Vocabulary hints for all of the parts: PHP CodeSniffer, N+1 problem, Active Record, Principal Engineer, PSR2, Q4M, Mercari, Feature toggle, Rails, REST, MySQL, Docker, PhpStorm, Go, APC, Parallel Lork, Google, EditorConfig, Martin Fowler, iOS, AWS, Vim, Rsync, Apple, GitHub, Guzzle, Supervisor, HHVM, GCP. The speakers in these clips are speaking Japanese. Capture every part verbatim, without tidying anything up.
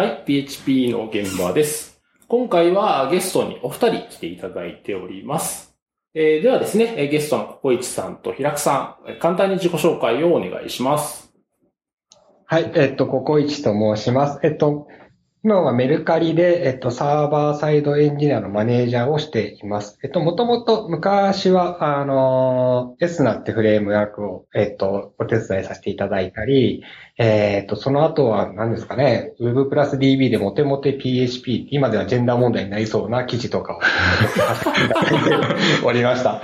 はい、ピーエイチピー の現場です。今回はゲストにお二人来ていただいております。えー、ではですね、ゲストのココイチさんと平久さん、簡単に自己紹介をお願いします。はい、えっと、ココイチと申します。えっと、今はメルカリで、えっと、サーバーサイドエンジニアのマネージャーをしています。えっと、もともと昔は、あの、エスナってフレームワークを、えっと、お手伝いさせていただいたり、えっと、その後は何ですかね、Web プラス ディービー でモテモテ ピーエイチピー、今ではジェンダー問題になりそうな記事とかをおりました。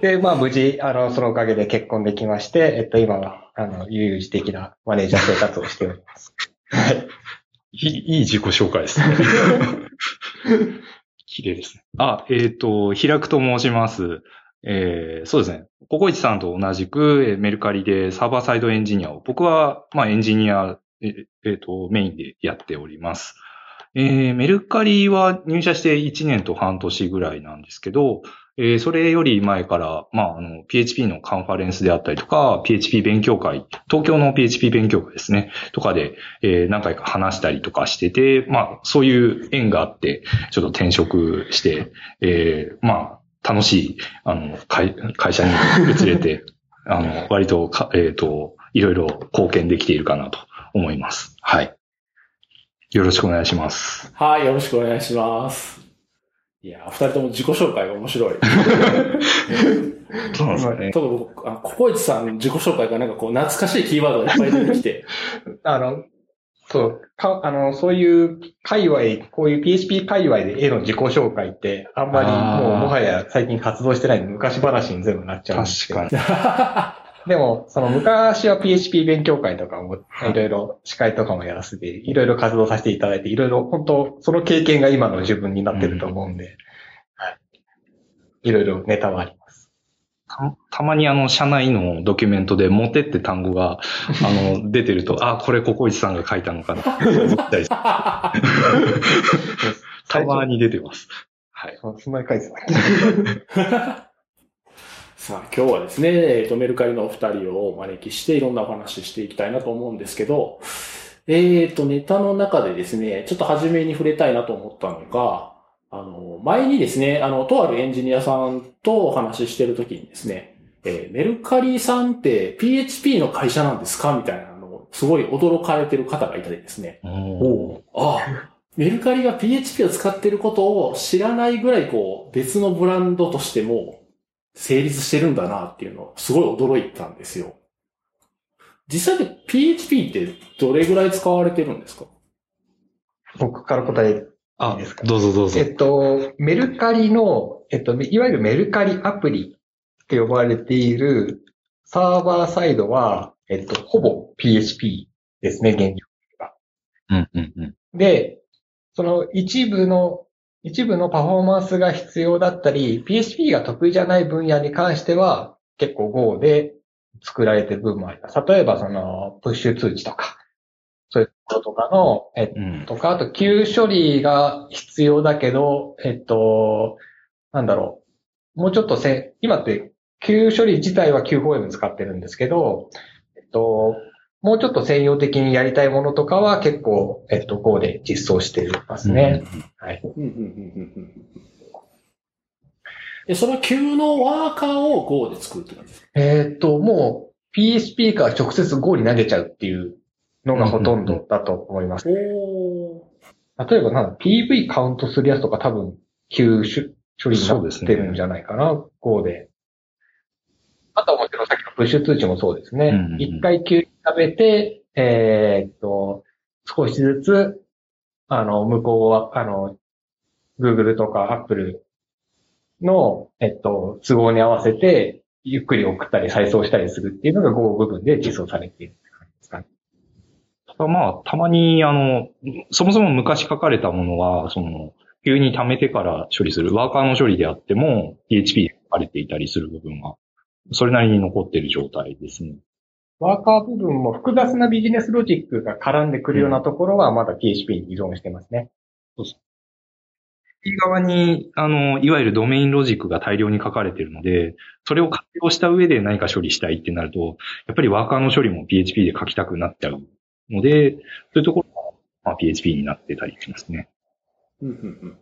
で、まあ無事、あの、そのおかげで結婚できまして、えっと、今は、あの、悠々自適なマネージャー生活をしております。はい。いい、いい自己紹介ですね。綺麗ですね。あ、えっと、平久と申します。えー、そうですね。ココイチさんと同じく、メルカリでサーバーサイドエンジニアを、僕は、まあ、エンジニア、えっ、えー、と、メインでやっております。えー、メルカリは入社していちねんとはんとしぐらいなんですけど、えー、それより前から、まあ、あの、ピーエイチピー のカンファレンスであったりとか、ピーエイチピー 勉強会、東京の ピーエイチピー 勉強会ですね、とかで、えー、何回か話したりとかしてて、まあ、そういう縁があって、ちょっと転職して、えー、まあ、楽しい、あの、会、会社に移れて、あの、割とか、えっと、いろいろ貢献できているかなと思います。はい。よろしくお願いします。はい、よろしくお願いします。いや、二人とも自己紹介が面白い。そうですね。特に、ココイチさんの自己紹介がなんかこう、懐かしいキーワードがいっぱい出てきて。あの、そう、か、あの、そういう界隈、こういう ピーエイチピー 界隈で絵の自己紹介って、あんまりもうもはや最近活動してないので昔話に全部なっちゃうんですけど。確かに。でも、その昔は ピーエイチピー 勉強会とかも、いろいろ司会とかもやらせて、いろいろ活動させていただいて、いろいろ本当、その経験が今の自分になってると思うんで、うん、はい。いろいろネタはあります。た, たまにあの、社内のドキュメントでモテって単語が、あの、出てると、あ、これココイチさんが書いたのかなって思ったりする。たまに出てます。はい。そんなに書いてない。さあ、今日はですね、えっと、メルカリのお二人をお招きしていろんなお話ししていきたいなと思うんですけど、えっと、ネタの中でですね、ちょっと初めに触れたいなと思ったのが、あの、前にですね、あの、とあるエンジニアさんとお話ししてるときにですね、えー、メルカリさんって ピーエイチピー の会社なんですかみたいなのを、すごい驚かれてる方がいたりですね。おああ、メルカリが ピーエイチピー を使ってることを知らないぐらい、こう、別のブランドとしても、成立してるんだなっていうのをすごい驚いたんですよ。実際で ピーエイチピー ってどれぐらい使われてるんですか？僕から答えいいですか？どうぞどうぞ。えっと、メルカリの、えっと、いわゆるメルカリアプリって呼ばれているサーバーサイドは、えっと、ほぼ ピーエイチピー ですね、現状が。うんうんうん。で、その一部の一部のパフォーマンスが必要だったり、ピーエイチピー が得意じゃない分野に関しては、結構 Go で作られてる部分もあります。例えば、その、プッシュ通知とか、そういうこととかの、えっと、うん、あと、急処理が必要だけど、えっと、なんだろう。もうちょっとせ、今って、急処理自体は キューフォーエム 使ってるんですけど、えっと、もうちょっと専用的にやりたいものとかは結構、えっと、Go で実装していますね。はい。え、その Q のワーカーを Go で作るって感じですか？えっと、もう ピーエイチピー から直接 Go に投げちゃうっていうのがほとんどだと思います。うんうんうん、例えばなんか ピーブイ カウントするやつとか多分 Q 処理になってるんじゃないかな、ね、Go で。あとはもちろんさっきのプッシュ通知もそうですね。一回急に食べて、えー、っと、少しずつ、あの、向こうは、あの、Google とか Apple の、えっと、都合に合わせて、ゆっくり送ったり再送したりするっていうのが Go 部分で実装されているって感じですかね。ただまあ、たまに、あの、そもそも昔書かれたものは、その、急に溜めてから処理する、ワーカーの処理であっても、ピーエイチピー で書かれていたりする部分が、それなりに残っている状態ですね。ワーカー部分も複雑なビジネスロジックが絡んでくるようなところはまだ ピーエイチピー に依存してますね。そうです。P 側に、あの、いわゆるドメインロジックが大量に書かれているので、それを活用した上で何か処理したいってなると、やっぱりワーカーの処理も ピーエイチピー で書きたくなっちゃうので、そういうところまあ、ピーエイチピー になってたりしますね。うんうんうんうん、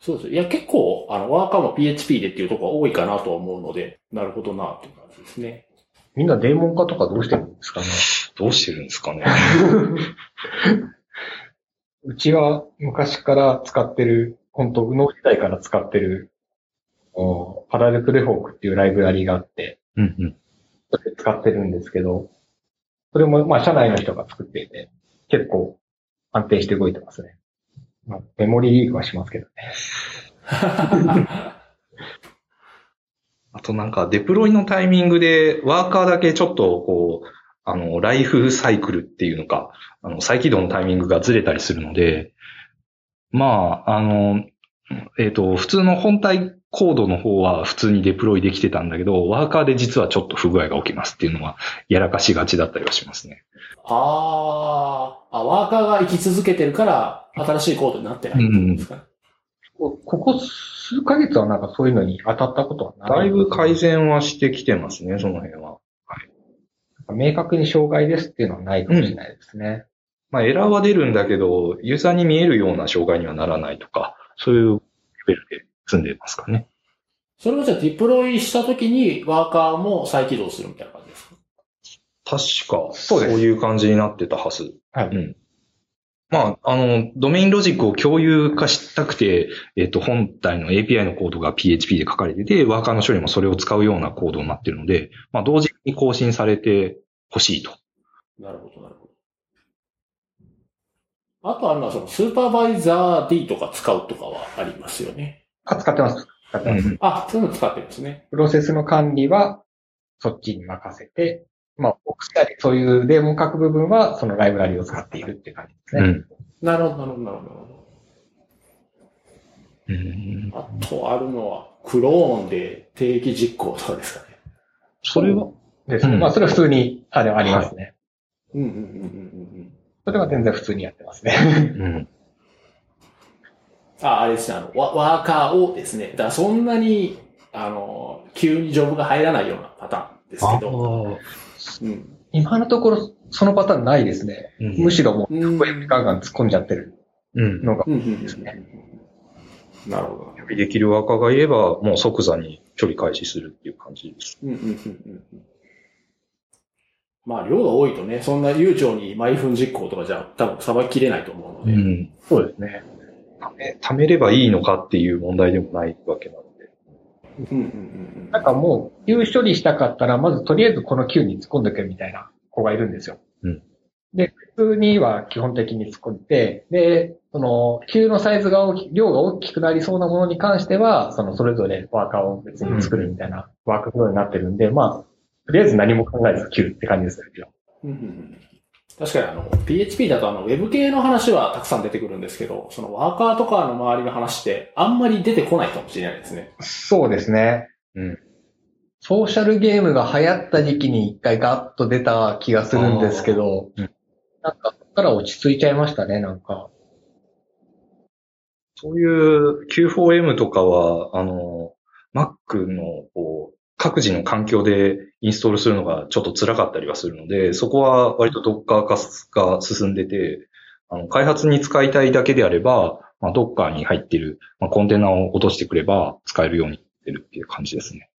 そうです。いや、結構、あの、ワーカーも ピーエイチピー でっていうところが多いかなと思うので、なるほどな、という感じですね。みんなデーモン化とかどうしてるんですかね。どうしてるんですかね。うちは昔から使ってる、本当、右脳時代から使ってる、パラレルレフォークっていうライブラリがあって、うんうん、それ使ってるんですけど、それも、まあ、社内の人が作っていて、結構安定して動いてますね。まあ、メモリーリークはしますけどね。あとなんか、デプロイのタイミングで、ワーカーだけちょっと、こう、あの、ライフサイクルっていうのか、あの、再起動のタイミングがずれたりするので、まあ、あの、えっと、普通の本体コードの方は普通にデプロイできてたんだけど、ワーカーで実はちょっと不具合が起きますっていうのはやらかしがちだったりはしますね。ああ、ワーカーが生き続けてるから新しいコードになってないんですか、ねうん、ここ数ヶ月はなんかそういうのに当たったことはない。だいぶ改善はしてきてますね、その辺は。はい、明確に障害ですっていうのはないかもしれないですね。うん、まあエラーは出るんだけど、ユーザーに見えるような障害にはならないとか、そういうレベルで。積んでますかね。それはじゃあデプロイしたときにワーカーも再起動するみたいな感じですか？確かそういう感じになってたはず。はい。うん。まああのドメインロジックを共有化したくて、えっと本体の エーピーアイ のコードが ピーエイチピー で書かれてて、ワーカーの処理もそれを使うようなコードになっているので、まあ同時に更新されてほしいと。なるほどなるほど。あとあるのはそのスーパーバイザー D とか使うとかはありますよね。あ、使ってます。使ってます。うん、あ、そういうの使ってるんですね。プロセスの管理は、そっちに任せて、まあ、僕たちそういうデーモン書く部分は、そのライブラリを使っているっていう感じですね。うん、なるほど、なるほど、なるほど。うん、あとあるのは、クローンで定義実行とかですかね。それはですね。うん、まあ、それは普通に、あれはありますね。はい、うんうんうんうん。それは全然普通にやってますね。うんあ、あれですね、あのワ、ワーカーをですね、だからそんなに、あの、急にジョブが入らないようなパターンですけど。うん、今のところ、そのパターンないですね。うん、むしろもう、うん、ガンガン突っ込んじゃってるのが多いですね。なるほど。予備できるワーカーがいれば、もう即座に処理開始するっていう感じです。うんうんうんうん、まあ、量が多いとね、そんな悠長に毎分実行とかじゃ、多分さばききれないと思うので。うん、そうですね。貯め、貯めればいいのかっていう問題でもないわけなので。うんうんうん。なんかもう、Q処理したかったら、まずとりあえずこの Q に突っ込んでけみたいな子がいるんですよ。うん。で、普通には基本的に突っ込んで、で、その Q のサイズが大き、量が大きくなりそうなものに関しては、そのそれぞれワーカーを別に作るみたいなワークフローになってるんで、うん、まあ、とりあえず何も考えず Q って感じですよ。うんうんうん。確かにあの、ピーエイチピー だとあの、ウェブ系の話はたくさん出てくるんですけど、そのワーカーとかの周りの話ってあんまり出てこないかもしれないですね。そうですね。うん。ソーシャルゲームが流行った時期に一回ガッと出た気がするんですけど、うん、なんかそこから落ち着いちゃいましたね、なんか。そういう キューフォーエム とかは、あの、Mac のこう、各自の環境でインストールするのがちょっと辛かったりはするので、そこは割と Docker 化が進んでて、あの開発に使いたいだけであれば、まあ、Docker に入っている、まあ、コンテナを落としてくれば使えるようになってるっていう感じですね。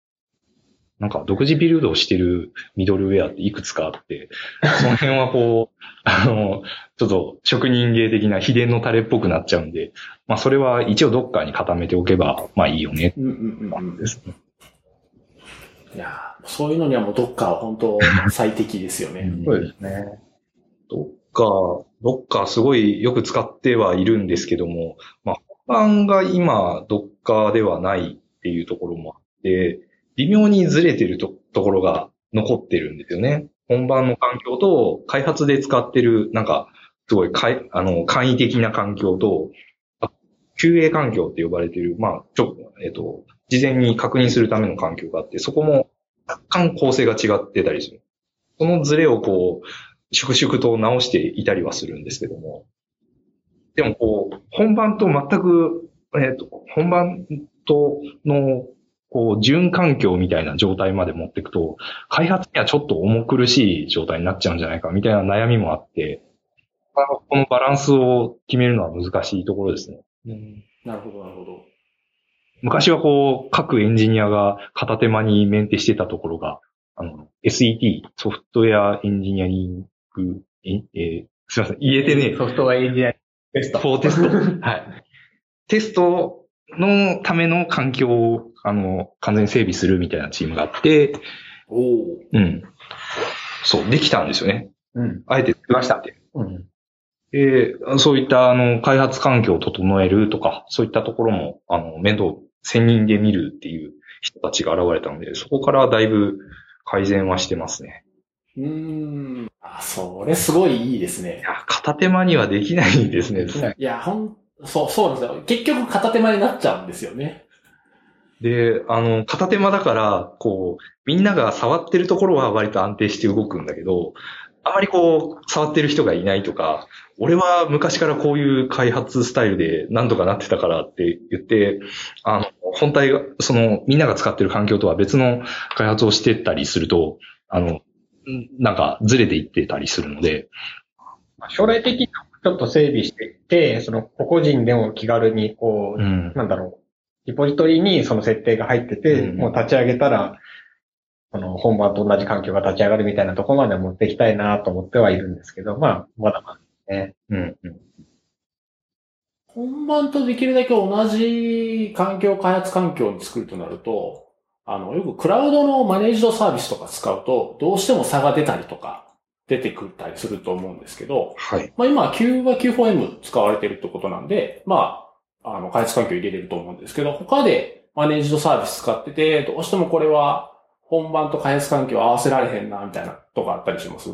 なんか独自ビルドをしてるミドルウェアっていくつかあって、その辺はこう、あの、ちょっと職人芸的な秘伝のタレっぽくなっちゃうんで、まあそれは一応 Docker に固めておけば、まあいいよね。うんうんうんですね。いやそういうのにはもうドッカーは本当最適ですよね。そうですね。ドッカー、ドッカーすごいよく使ってはいるんですけども、まあ本番が今ドッカーではないっていうところもあって、微妙にずれてる と, ところが残ってるんですよね。本番の環境と開発で使ってるなんかすごいかいあの簡易的な環境と キューエー 環境って呼ばれてるまあちょえっと事前に確認するための環境があって、そこも若干構成が違ってたりする。そのズレをこう、粛々と直していたりはするんですけども。でもこう、本番と全く、えっと、本番との、こう、準環境みたいな状態まで持っていくと、開発にはちょっと重苦しい状態になっちゃうんじゃないかみたいな悩みもあって、このバランスを決めるのは難しいところですね。うん、なるほど、なるほど。昔はこう、各エンジニアが片手間にメンテしてたところが、あの、エスイーティー、ソフトウェアエンジニアリング、えー、すいません、言えてねえ。ソフトウェアエンジニアテスト。フォーテスト。はい。テストのための環境を、あの、完全に整備するみたいなチームがあって、おー。うん。そう、できたんですよね。うん。あえて作りましたって。うん。で、そういった、あの、開発環境を整えるとか、そういったところも、あの、面倒、専任で見るっていう人たちが現れたので、そこからだいぶ改善はしてますね。うーん。あ、それすごいいいですね。いや、片手間にはできないですね。いや、ほん、そう、そうなんですよ。結局片手間になっちゃうんですよね。で、あの、片手間だから、こう、みんなが触ってるところは割と安定して動くんだけど、あまりこう、触ってる人がいないとか、俺は昔からこういう開発スタイルで何とかなってたからって言って、あの、本体が、その、みんなが使ってる環境とは別の開発をしてったりすると、あの、なんかずれていってたりするので、将来的にちょっと整備していって、その、個人でも気軽にこう、うん、なんだろう。リポジトリにその設定が入ってて、うん、もう立ち上げたら、この本番と同じ環境が立ち上がるみたいなところまで持っていきたいなと思ってはいるんですけど、まあ、まだまだね。うんうん、本番とできるだけ同じ環境、開発環境に作るとなると、あの、よくクラウドのマネージドサービスとか使うと、どうしても差が出たりとか、出てくったりすると思うんですけど、はい。まあ今、Q は キューフォーエム 使われてるってことなんで、まあ、あの、開発環境入れれると思うんですけど、他でマネージドサービス使ってて、どうしてもこれは本番と開発環境合わせられへんな、みたいなとかあったりします？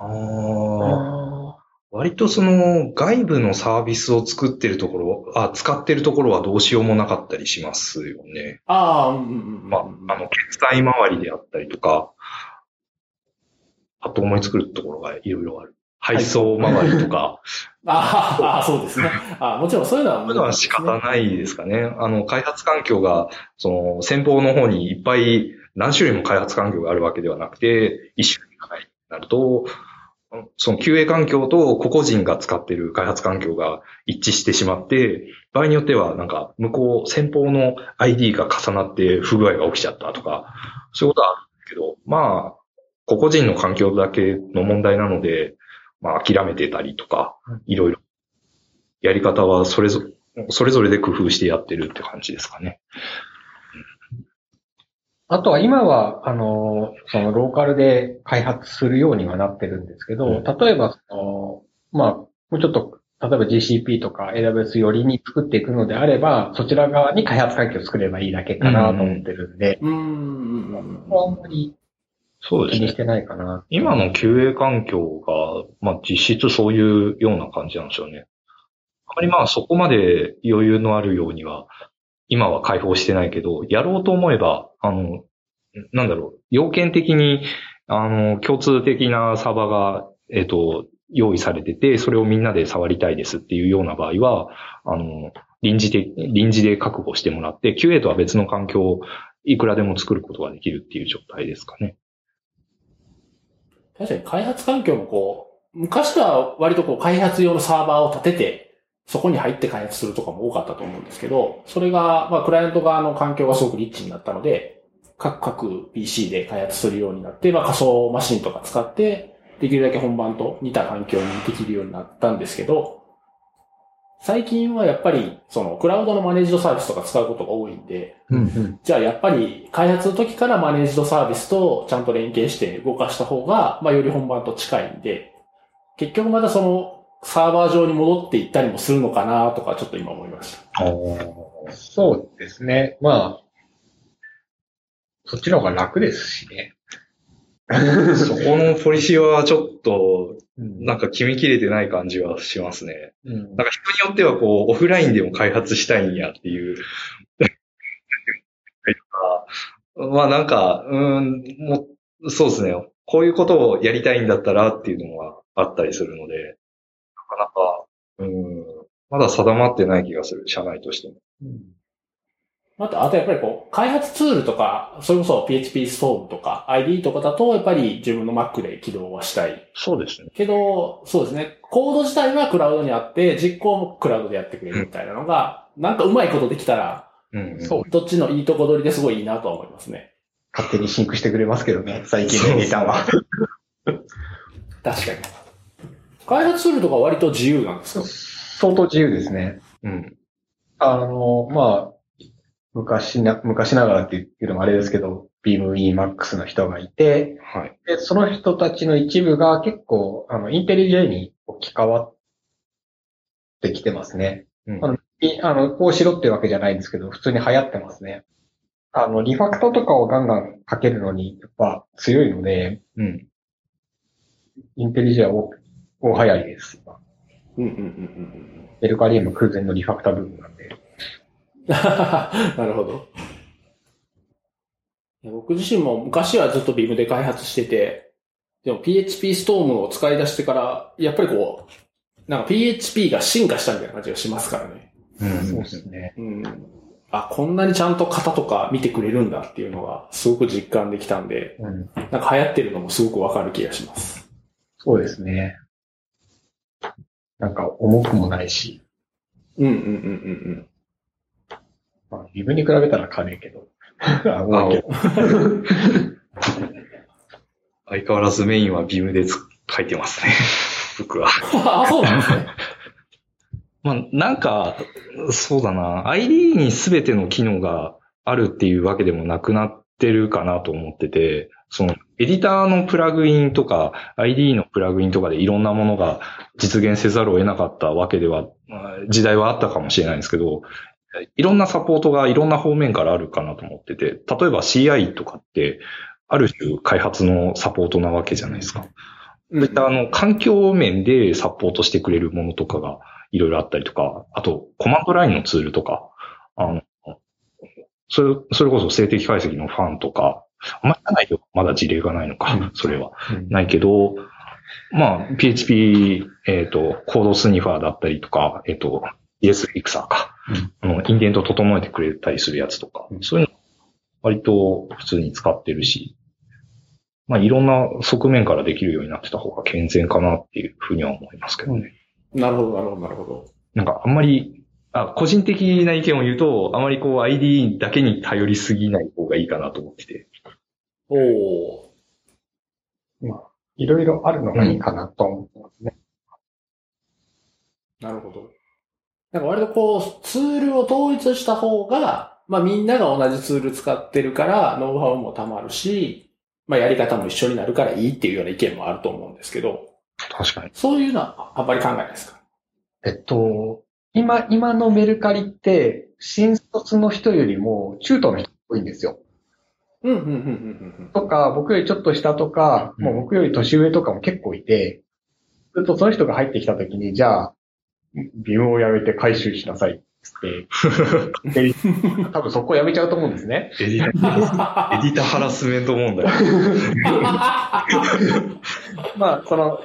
ああ。割とその外部のサービスを作ってるところ、あ、使ってるところはどうしようもなかったりしますよね。ああ、うんうん。まあ、あの、決済周りであったりとか、あと思いつくるところがいろいろある。配送周りとか。ああ、そうですね。あ、もちろんそういうのは、ね。そういうのは仕方ないですかね。あの、開発環境が、その、先方の方にいっぱい何種類も開発環境があるわけではなくて、一種類がないになると、その キューエー 環境と個々人が使っている開発環境が一致してしまって、場合によってはなんか、向こう、先方の アイディー が重なって不具合が起きちゃったとか、そういうことはあるけど、まあ、個々人の環境だけの問題なので、まあ、諦めてたりとか、いろいろ。やり方はそれぞ、それぞれで工夫してやってるって感じですかね。あとは今は、あの、そのローカルで開発するようにはなってるんですけど、うん、例えば、その、まあ、もうちょっと、例えば ジーシーピー とか エーダブリューエス よりに作っていくのであれば、そちら側に開発環境を作ればいいだけかなと思ってるんで、うんうんうん、あんまりそうですね。気にしてないかな。今の キューエー 環境が、まあ実質そういうような感じなんですよね。あまりまあそこまで余裕のあるようには、今は開放してないけど、やろうと思えば、あの、なんだろう、要件的に、あの、共通的なサーバーが、えっと、用意されてて、それをみんなで触りたいですっていうような場合は、あの、臨時で、臨時で確保してもらって、キューエー とは別の環境をいくらでも作ることができるっていう状態ですかね。確かに開発環境もこう、昔は割とこう開発用のサーバーを立てて、そこに入って開発するとかも多かったと思うんですけど、それが、まあクライアント側の環境がすごくリッチになったので、各各 ピーシー で開発するようになって、まあ仮想マシンとか使って、できるだけ本番と似た環境にできるようになったんですけど、最近はやっぱり、そのクラウドのマネージドサービスとか使うことが多いんで、うんうん、じゃあやっぱり開発の時からマネージドサービスとちゃんと連携して動かした方が、まあより本番と近いんで、結局またそのサーバー上に戻っていったりもするのかなとかちょっと今思いました。そうですね。まあ、そっちの方が楽ですしね。そこのポリシーはちょっと、なんか決めきれてない感じはしますね。うん、なんか人によってはこう、オフラインでも開発したいんやっていう。まあなんか、うん、もう、そうですね。こういうことをやりたいんだったらっていうのはあったりするので、なかなか、うん、まだ定まってない気がする、社内としても。うん、あと、あとやっぱりこう、開発ツールとか、それこそ PhpStorm とか アイディー とかだと、やっぱり自分の Mac で起動はしたい。そうですね。けど、そうですね。コード自体はクラウドにあって、実行もクラウドでやってくれるみたいなのが、うん、なんかうまいことできたら、うんうん、そう。どっちのいいとこ取りですごいいいなとは思いますね。勝手にシンクしてくれますけどね、最近のデータは。確かに。開発ツールとかは割と自由なんですか？相当自由ですね。うん。あの、まあ、昔な、昔ながらっていうのもあれですけど、Vim、Emacs の人がいて、はい、で、その人たちの一部が結構、あの、インテリジェに置き換わってきてますね。うん、あの、あのこうしろってわけじゃないんですけど、普通に流行ってますね。あの、リファクトとかをガンガンかけるのに、やっぱ強いので、うん。インテリジェは大流行りです。うんうんうんうん。エルカリウム空前のリファクター部分なんで。なるほど。僕自身も昔はずっと Vim で開発してて、でも PhpStorm を使い出してから、やっぱりこう、なんか ピーエイチピー が進化したみたいな感じがしますからね。うん、そうですね。うん。あ、こんなにちゃんと型とか見てくれるんだっていうのがすごく実感できたんで、うん、なんか流行ってるのもすごくわかる気がします。そうですね。なんか重くもないし。うんうんうんうんうん。まあ、自分に比べたら軽いけど。あ、もうけど。相変わらずメインはビームで書いてますね。僕は。あ、そうなんですね。まあ、なんか、そうだな。アイディー に全ての機能があるっていうわけでもなくなってるかなと思ってて、その、エディターのプラグインとか、アイディー のプラグインとかでいろんなものが実現せざるを得なかったわけでは、時代はあったかもしれないんですけど、いろんなサポートがいろんな方面からあるかなと思ってて、例えば シーアイ とかって、ある種開発のサポートなわけじゃないですか。そういったあの、環境面でサポートしてくれるものとかがいろいろあったりとか、あと、コマンドラインのツールとか、あの、それ、それこそ静的解析のファンとか、あんまりないよ。まだ事例がないのか、うん、それは、うん。ないけど、まあ、ピーエイチピー、えっと、コードスニファーだったりとか、えっと、イーエス フィクサーか。うん、あの、インデント整えてくれたりするやつとか、うん、そういうの割と普通に使ってるし、まあいろんな側面からできるようになってた方が健全かなっていうふうには思いますけどね。うん、なるほど、なるほど、なるほど。なんかあんまり、あ、個人的な意見を言うと、あまりこう アイディー だけに頼りすぎない方がいいかなと思ってて。おお。まあ、いろいろあるのがいいかなと思ってますね。うん、なるほど。なんか割とこう、ツールを統一した方が、まあみんなが同じツール使ってるから、ノウハウも溜まるし、まあやり方も一緒になるからいいっていうような意見もあると思うんですけど。確かに。そういうのはあんまり考えないですか？えっと、今、今のメルカリって、新卒の人よりも中途の人多いんですよ。うん、うん、うん、うん。とか、僕よりちょっと下とか、うん、もう僕より年上とかも結構いて、ずっとその人が入ってきたときに、じゃあ、ビムをやめて回収しなさいって言って、多分そこをやめちゃうと思うんですね。エディター、エディターハラスメント問題。まあ、その、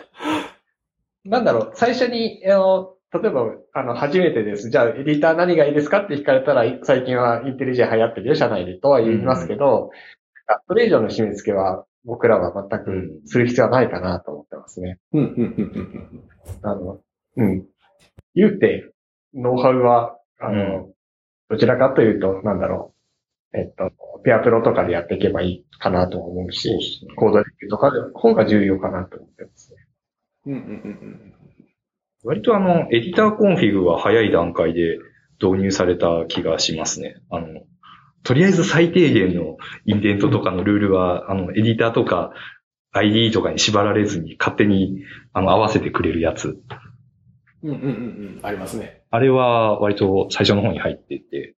なんだろう、最初に、あの、例えば、あの、初めてです。じゃあ、エディター何がいいですかって聞かれたら、最近はインテリジェ流行ってるよ、社内でとは言いますけど、うん、それ以上の締め付けは、僕らは全くする必要はないかなと思ってますね。うん、うん、うん、うん。あの、うん。言うて、ノウハウは、あの、うん、どちらかというと、なんだろう、えっと、ペアプロとかでやっていけばいいかなと思うし、うん、コードレビューとかの方が重要かなと思ってますね。うんうんうん、割とあの、エディターコンフィグは早い段階で導入された気がしますね。あの、とりあえず最低限のインデントとかのルールは、あの、エディターとか アイディー とかに縛られずに勝手にあの合わせてくれるやつ。うんうんうん、ありますね。あれは割と最初の方に入ってて、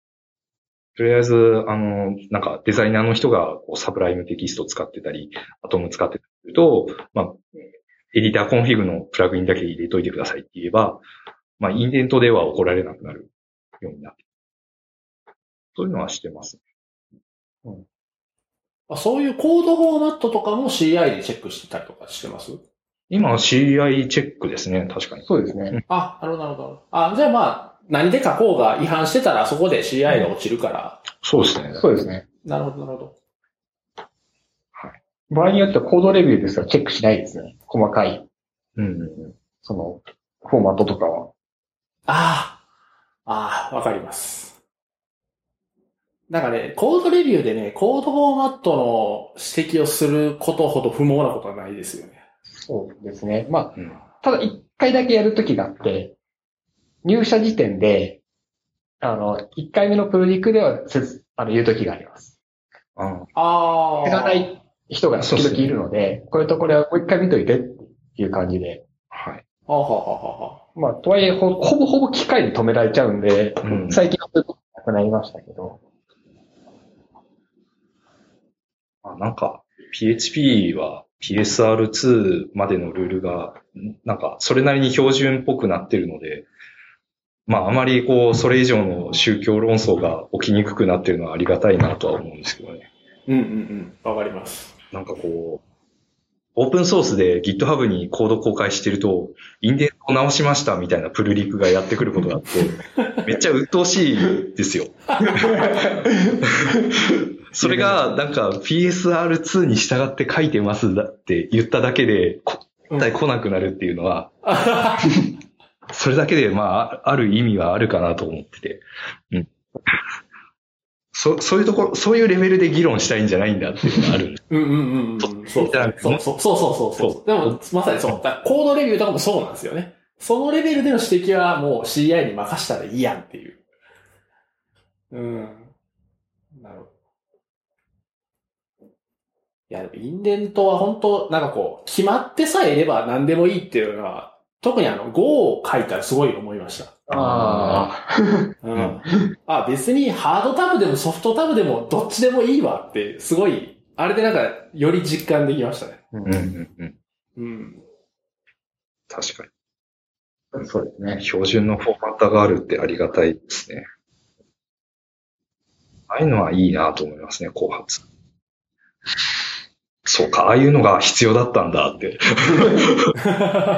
とりあえず、あの、なんかデザイナーの人がこうサブライムテキスト使ってたり、アトム使ってたりと、まあ、エディターコンフィグのプラグインだけ入れといてくださいって言えば、まあ、インデントでは怒られなくなるようになって。そういうのはしてます、ね。うん。そういうコードフォーマットとかも シーアイ でチェックしてたりとかしてます？今は シーアイ チェックですね、確かに。そうですね。あ、なるほど、なるほど。あ、じゃあまあ、何で書こうが違反してたらそこで シーアイ が落ちるから。そうですね。そうですね。なるほど、なるほど。はい。場合によってはコードレビューですからチェックしないですね。細かい。うん。その、フォーマットとかは。ああ。ああ、わかります。なんかね、コードレビューでね、コードフォーマットの指摘をすることほど不毛なことはないですよね。そうですね。まあ、うん、ただ一回だけやるときがあって、入社時点で、あの、一回目のプロジェクトではせず、あの、言うときがあります。うん。ああ。知らない人が時々いるので、これとこれはもう一回見といてっていう感じで。はい。ああ、ははは。まあ、とはいえほ、ほぼほぼ機械で止められちゃうんで、うん、最近はそういうことなくなりましたけど。あ、なんか、ピーエイチピー は、ピーエスアールツー までのルールが、なんか、それなりに標準っぽくなってるので、まあ、あまり、こう、それ以上の宗教論争が起きにくくなってるのはありがたいなとは思うんですけどね。うんうんうん。わかります。なんかこう、オープンソースで GitHub にコード公開してると、インデントを直しましたみたいなプルリクがやってくることがあって、めっちゃ鬱陶しいですよ。それが、なんか ピーエスアールツー に従って書いてますだって言っただけで、絶対来なくなるっていうのは、うんそれだけで、まあ、ある意味はあるかなと思ってて。うん。そ、そういうところ、そういうレベルで議論したいんじゃないんだっていうのがある。うんうんうんうん。そうそうそうそうそう。でも、まさにそう。コードレビューとかもそうなんですよね。そのレベルでの指摘はもう シーアイ に任したらいいやんっていう。うん。なるほど。いや、でもインデントは本当なんかこう、決まってさえいれば何でもいいっていうのは、特にあの Go を書いたらすごい思いました。ああ、うん。あ、別にハードタブでもソフトタブでもどっちでもいいわってすごいあれでなんかより実感できましたね。うんうんうん。うん。確かに。そうですね。標準のフォーマットがあるってありがたいですね。ああいうのはいいなと思いますね。後発。そうか、ああいうのが必要だったんだって。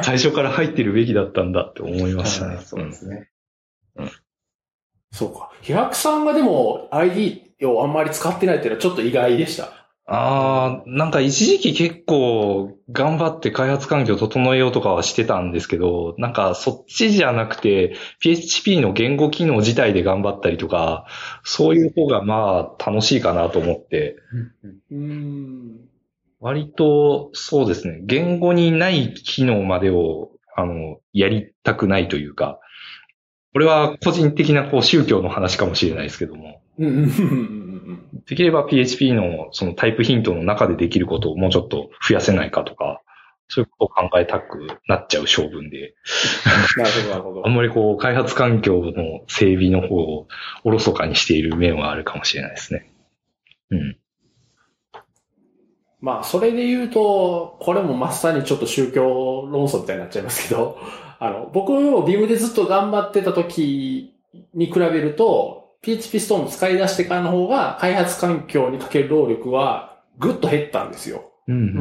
最初から入ってるべきだったんだって思いましたね。そうですね。うん。そうか。平久さんがでも アイディー をあんまり使ってないっていうのはちょっと意外でした。ああ、なんか一時期結構頑張って開発環境整えようとかはしてたんですけど、なんかそっちじゃなくて ピーエイチピー の言語機能自体で頑張ったりとか、そういう方がまあ楽しいかなと思って。うーん割と、そうですね。言語にない機能までを、あの、やりたくないというか、これは個人的なこう宗教の話かもしれないですけども。できれば ピーエイチピー のそのタイプヒントの中でできることをもうちょっと増やせないかとか、そういうことを考えたくなっちゃう性分で。なるほど、なるほど。あんまりこう、開発環境の整備の方をおろそかにしている面はあるかもしれないですね。うん。まあ、それで言うと、これもまさにちょっと宗教論争みたいになっちゃいますけど、あの、僕も Vim でずっと頑張ってた時に比べると、PhpStorm 使い出してからの方が、開発環境にかける労力はぐっと減ったんですよ。うんうんうんう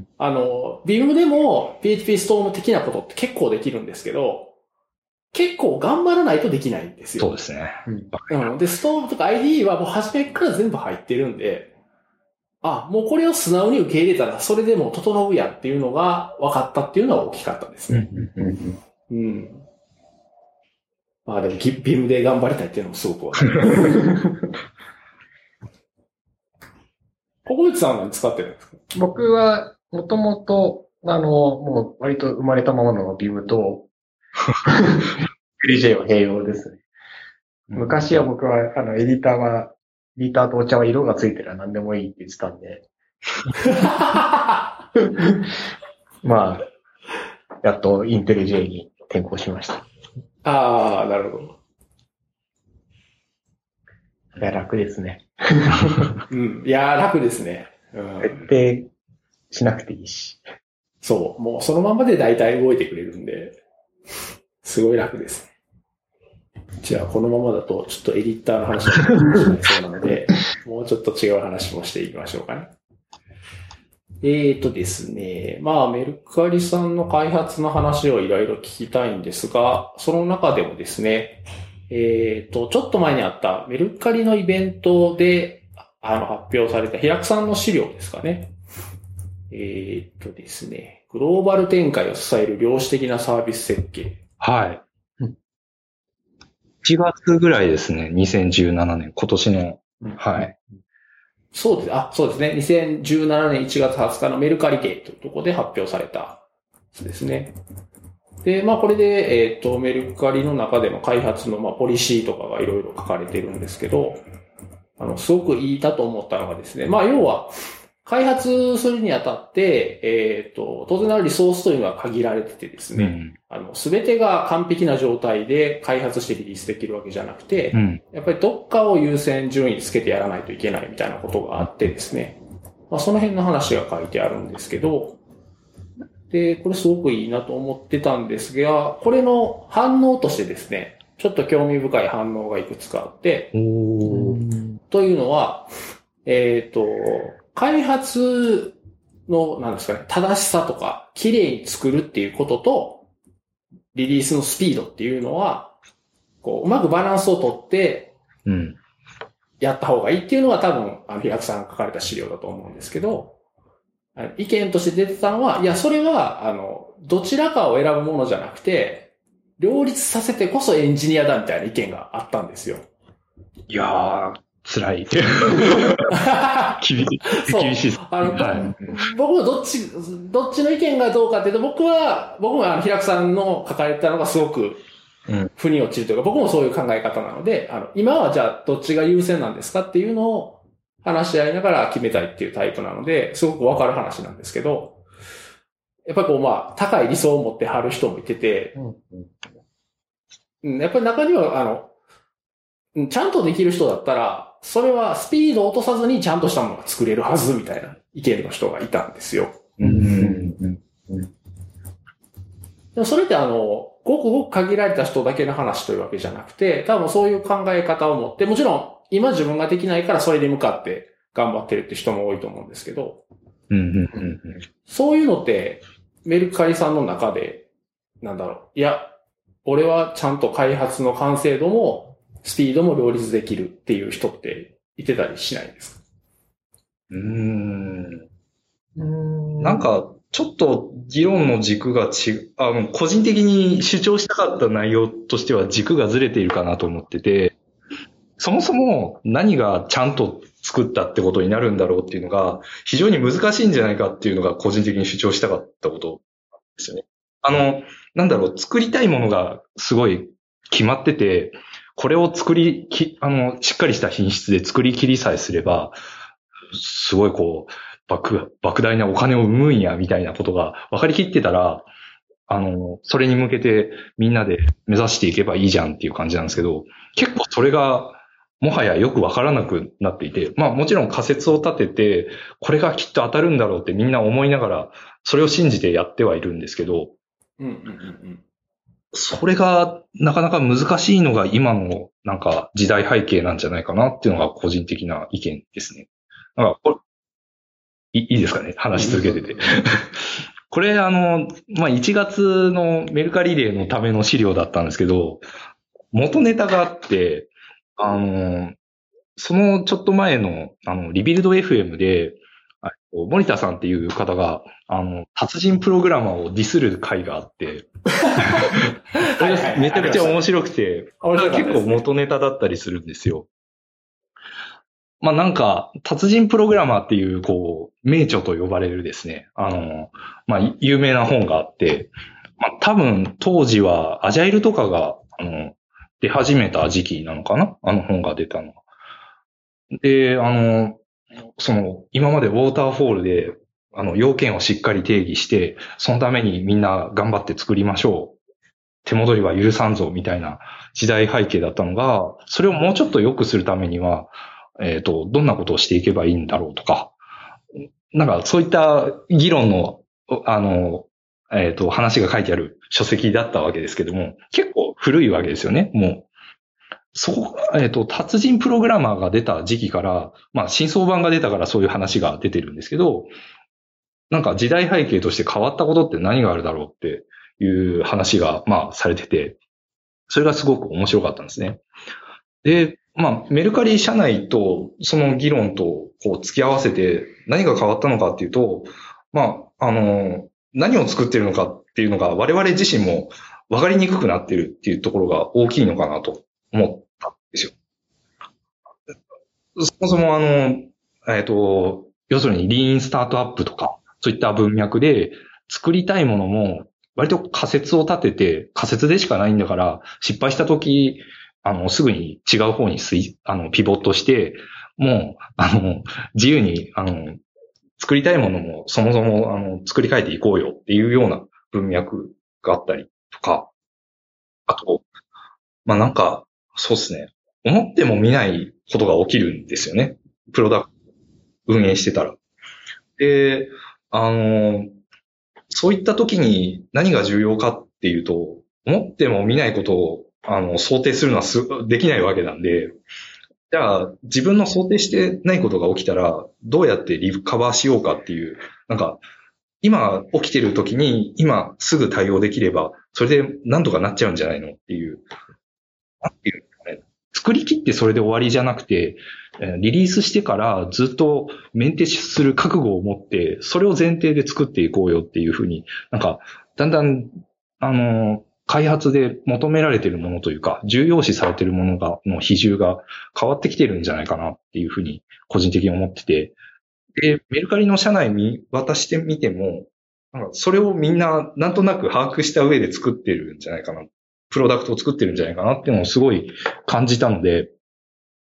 ん、あの、Vim でも PhpStorm 的なことって結構できるんですけど、結構頑張らないとできないんですよ。そうですね。うん、で、Storm とか アイディー はもう初めから全部入ってるんで、あ、もうこれを素直に受け入れたら、それでも整うやっていうのが分かったっていうのは大きかったですね。うん。まあでも、ビムで頑張りたいっていうのもすごくわかる。ココイチさんは何使ってるんですか？僕は、もともと、あの、もう割と生まれたままのビムと、クリジェを併用ですね。昔は僕は、あの、エディターは、リーターとお茶は色がついてるら何でもいいって言ってたんで。まあ、やっとインテリジェに転向しました。ああ、なるほど。いや、楽ですね。うん、いや、楽ですね。設定しなくていいし。そう、もうそのままで大体動いてくれるんで、すごい楽ですね。じゃあ、このままだと、ちょっとエディターの話もしないそうなので、もうちょっと違う話もしていきましょうかね。えーとですね、まあメルカリさんの開発の話をいろいろ聞きたいんですが、その中でもですね、えーと、ちょっと前にあったメルカリのイベントであの発表された平久さんの資料ですかね。えーとですね、グローバル展開を支える量子的なサービス設計。はい。いちがつぐらいですね、にせんじゅうななねん、今年の。うん、はい。そうです。あ、そうですね。にせんじゅうななねんいちがつはつかのメルカリデーというところで発表されたですね。で、まあこれで、えっと、メルカリの中でも開発の、まあ、ポリシーとかがいろいろ書かれてるんですけど、あの、すごくいいなと思ったのがですね、まあ要は、開発するにあたって、えっと、当然なるリソースというのは限られててですね、うん、あの、すべてが完璧な状態で開発してリリースできるわけじゃなくて、うん、やっぱりどっかを優先順位につけてやらないといけないみたいなことがあってですね、まあその辺の話が書いてあるんですけど、で、これすごくいいなと思ってたんですが、これの反応としてですね、ちょっと興味深い反応がいくつかあって、おーというのは、えっと、開発の、なんですかね、正しさとか、綺麗に作るっていうことと、リリースのスピードっていうのは、こう、うまくバランスをとって、やった方がいいっていうのは多分、あの、平久さんが書かれた資料だと思うんですけど、意見として出てたのは、いや、それは、あの、どちらかを選ぶものじゃなくて、両立させてこそエンジニアだみたいな意見があったんですよ。いやー、辛い。厳しい。厳しいです。あの、はい、僕はどっち、どっちの意見がどうかっていうと、僕は、僕もあの、平久さんの書かれたのがすごく、腑に落ちるというか、うん、僕もそういう考え方なので、あの、今はじゃあどっちが優先なんですかっていうのを話し合いながら決めたいっていうタイプなので、すごくわかる話なんですけど、やっぱりこう、まあ、高い理想を持ってはる人もいてて、うん、やっぱり中には、あの、ちゃんとできる人だったら、それはスピードを落とさずにちゃんとしたものが作れるはずみたいな意見の人がいたんですよ。うんうんうん、でもそれってあの、ごくごく限られた人だけの話というわけじゃなくて、多分そういう考え方を持って、もちろん今自分ができないからそれに向かって頑張ってるって人も多いと思うんですけど、うんうんうんうん、そういうのってメルカリさんの中で、なんだろう、いや、俺はちゃんと開発の完成度もスピードも両立できるっていう人っていてたりしないですか？うーん。なんか、ちょっと議論の軸が違う、あの、個人的に主張したかった内容としては軸がずれているかなと思ってて、そもそも何がちゃんと作ったってことになるんだろうっていうのが非常に難しいんじゃないかっていうのが個人的に主張したかったことですよね。あの、なんだろう、作りたいものがすごい決まってて、これを作りき、あの、しっかりした品質で作り切りさえすれば、すごいこう、莫、莫大なお金を生むんや、みたいなことが分かりきってたら、あの、それに向けてみんなで目指していけばいいじゃんっていう感じなんですけど、結構それが、もはやよく分からなくなっていて、まあもちろん仮説を立てて、これがきっと当たるんだろうってみんな思いながら、それを信じてやってはいるんですけど、うんうんうん、それがなかなか難しいのが今のなんか時代背景なんじゃないかなっていうのが個人的な意見ですね。なんかこれ い, いいですかね、話し続けてて。これあの、まあ、いちがつのメルカリデーのための資料だったんですけど、元ネタがあって、あの、そのちょっと前のあのリビルド エフエム で、森田さんっていう方が、あの、達人プログラマーをディスる回があって、めちゃくちゃ面白くて、結構元ネタだったりするんですよ。まあなんか、達人プログラマーっていう、こう、名著と呼ばれるですね、あの、まあ有名な本があって、まあ多分当時はアジャイルとかが、あの、出始めた時期なのかな？あの本が出たのは。で、あの、その、今までウォーターフォールで、あの、要件をしっかり定義して、そのためにみんな頑張って作りましょう。手戻りは許さんぞ、みたいな時代背景だったのが、それをもうちょっと良くするためには、えっと、どんなことをしていけばいいんだろうとか、なんかそういった議論の、あの、えっと、話が書いてある書籍だったわけですけども、結構古いわけですよね、もう。そこ、えっと、達人プログラマーが出た時期から、まあ、新装版が出たからそういう話が出てるんですけど、なんか時代背景として変わったことって何があるだろうっていう話が、まあ、されてて、それがすごく面白かったんですね。で、まあ、メルカリ社内とその議論とこう突き合わせて何が変わったのかっていうと、まあ、あの、何を作ってるのかっていうのが我々自身も分かりにくくなってるっていうところが大きいのかなと思ったんですよ。そもそもあの、えっと、要するにリーンスタートアップとか、そういった文脈で作りたいものも割と仮説を立てて、仮説でしかないんだから、失敗したとき、あの、すぐに違う方にスイあの、ピボットして、もう、あの、自由に、あの、作りたいものもそもそも、あの、作り変えていこうよっていうような文脈があったりとか、あと、まあ、なんか、そうですね。思っても見ないことが起きるんですよね。プロダクト運営してたら。で、あの、そういった時に何が重要かっていうと、思っても見ないことをあの想定するのはすできないわけなんで、じゃあ自分の想定してないことが起きたらどうやってリカバーしようかっていう、なんか今起きてる時に今すぐ対応できればそれでなんとかなっちゃうんじゃないのっていう、なんていうんですかね。作り切ってそれで終わりじゃなくて、リリースしてからずっとメンテする覚悟を持って、それを前提で作っていこうよっていうふうに、なんか、だんだん、あの、開発で求められているものというか、重要視されているものが、の比重が変わってきてるんじゃないかなっていうふうに、個人的に思ってて。で、メルカリの社内見渡してみても、なんかそれをみんな、なんとなく把握した上で作ってるんじゃないかな。プロダクトを作ってるんじゃないかなっていうのをすごい感じたので、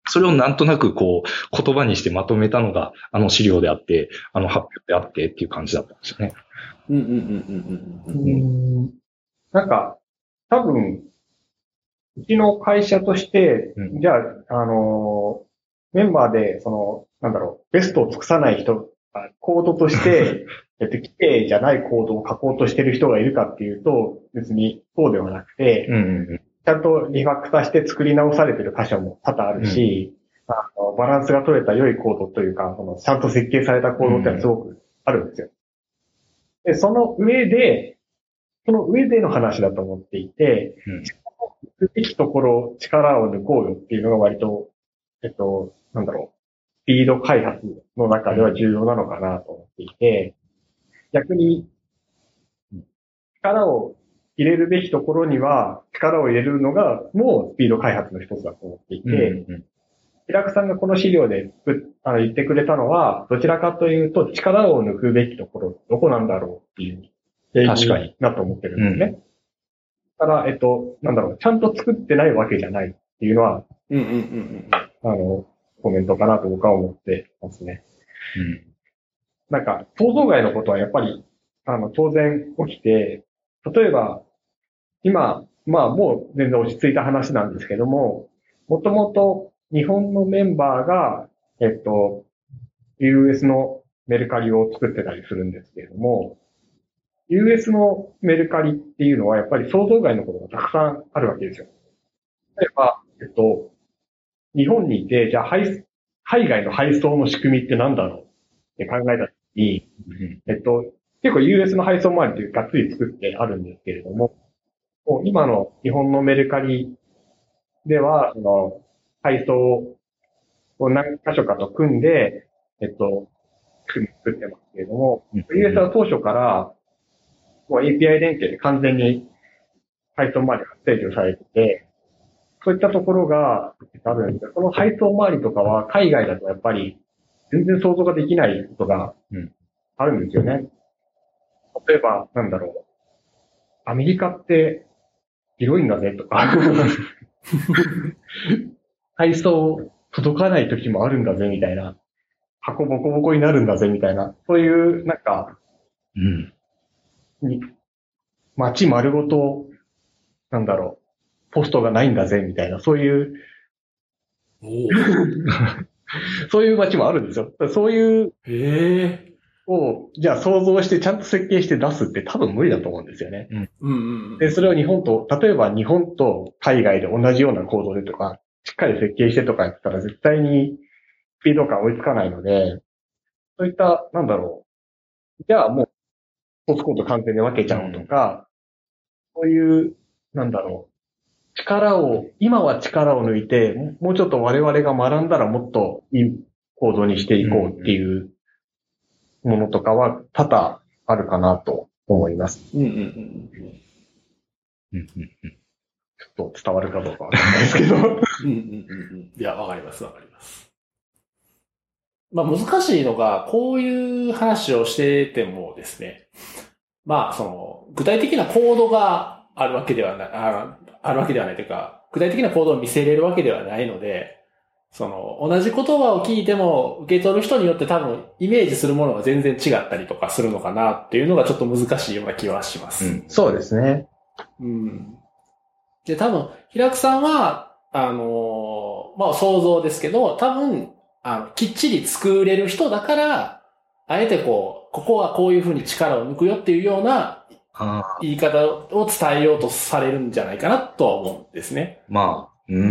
それをなんとなくこう言葉にしてまとめたのがあの資料であって、あの発表であってっていう感じだったんですよね。うんうんうんうんうん。うんなんか多分うちの会社として、うん、じゃああのメンバーでそのなんだろうベストを尽くさない人、コードとしてえっと規定じゃないコードを書こうとしてる人がいるかっていうと別にそうではなくて。うんうんうんちゃんとリファクターして作り直されてる箇所も多々あるし、うん、あのバランスが取れた良いコードというか、そのちゃんと設計されたコードってのはすごくあるんですよ。うん、で、その上で、その上での話だと思っていて、うん、力を抜くべきところ、力を抜こうよっていうのが割と、えっと、なんだろう、スピード開発の中では重要なのかなと思っていて、逆に、力を入れるべきところには力を入れるのがもうスピード開発の一つだと思っていて、うんうん、平久さんがこの資料であの言ってくれたのはどちらかというと力を抜くべきところどこなんだろうっていう定義だと思ってるんですね。うん、ただえっとなんだろうちゃんと作ってないわけじゃないっていうのは、うんうんうん、あのコメントかなと僕は思ってますね。うん、なんか想像外のことはやっぱりあの当然起きて。例えば、今、まあもう全然落ち着いた話なんですけども、もともと日本のメンバーが、えっと、ユーエス のメルカリを作ってたりするんですけれども、ユーエス のメルカリっていうのはやっぱり想像外のことがたくさんあるわけですよ。例えば、えっと、日本にいて、じゃあ配、海外の配送の仕組みって何だろうって考えたときに、えっと、結構 ユーエス の配送周りというがっつり作ってあるんですけれども、今の日本のメルカリでは、配送を何箇所かと組んで、えっと、組み作ってますけれども、ユーエス は当初から、エーピーアイ 連携で完全に配送周りが制御されてて、そういったところがあるんですが、その配送周りとかは海外だとやっぱり全然想像ができないことがあるんですよね。例えば、なんだろう。アメリカって広いんだねとか。配送届かない時もあるんだぜみたいな。箱ボコボコになるんだぜみたいな。そういう、なんか、うん。街丸ごと、なんだろう。ポストがないんだぜみたいな。そういう。そういう街もあるんですよ。そういう。へえ。を、じゃあ想像してちゃんと設計して出すって多分無理だと思うんですよね。うんうんうん、で、それを日本と、例えば日本と海外で同じような構造でとか、しっかり設計してとかやったら絶対にスピード感追いつかないので、そういった、なんだろう。じゃあもうソースコード完全に分けちゃおうとか、うん、そういう、なんだろう、力を、今は力を抜いて、もうちょっと我々が学んだらもっといいコードにしていこうっていうものとかは多々あるかなと思います。うんうんうんうん、ちょっと伝わるかどうかわからないですけどうんうん、うん。いや、わかりますわかります。まあ難しいのが、こういう話をしててもですね、まあその、具体的なコードがあるわけではない、あ、あるわけではないというか、具体的なコードを見せれるわけではないので、その、同じ言葉を聞いても受け取る人によって多分イメージするものが全然違ったりとかするのかなっていうのがちょっと難しいような気はします。うん、そうですね。うん。で、多分、平久さんは、あの、まあ想像ですけど、多分、あの、きっちり作れる人だから、あえてこう、ここはこういう風に力を抜くよっていうような言い方を伝えようとされるんじゃないかなとは思うんですね。まあ、うーん、う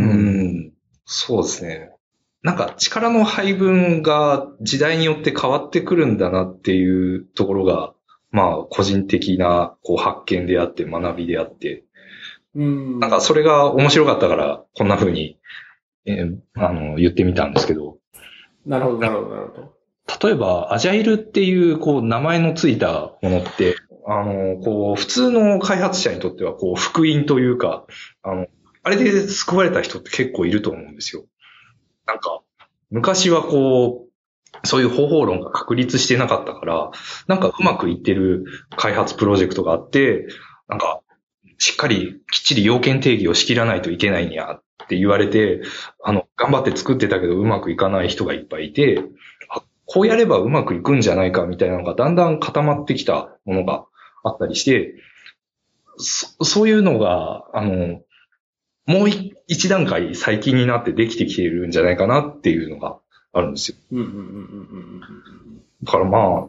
ん、そうですね。なんか力の配分が時代によって変わってくるんだなっていうところが、まあ、個人的なこう発見であって学びであって、うん、なんかそれが面白かったから、こんな風に、えー、あの、言ってみたんですけど、なるほど、なるほど、なるほど。例えば、アジャイルっていう、こう、名前のついたものって、あの、こう、普通の開発者にとっては、こう、福音というか、あの、あれで救われた人って結構いると思うんですよ。なんか、昔はこう、そういう方法論が確立してなかったから、なんかうまくいってる開発プロジェクトがあって、なんか、しっかり、きっちり要件定義をしきらないといけないんや、って言われて、あの、頑張って作ってたけどうまくいかない人がいっぱいいて、あ、こうやればうまくいくんじゃないかみたいなのがだんだん固まってきたものがあったりして、そ、そういうのが、あの、もう一段階最近になってできてきているんじゃないかなっていうのがあるんですよ。うんうんうんうん、だからまあ、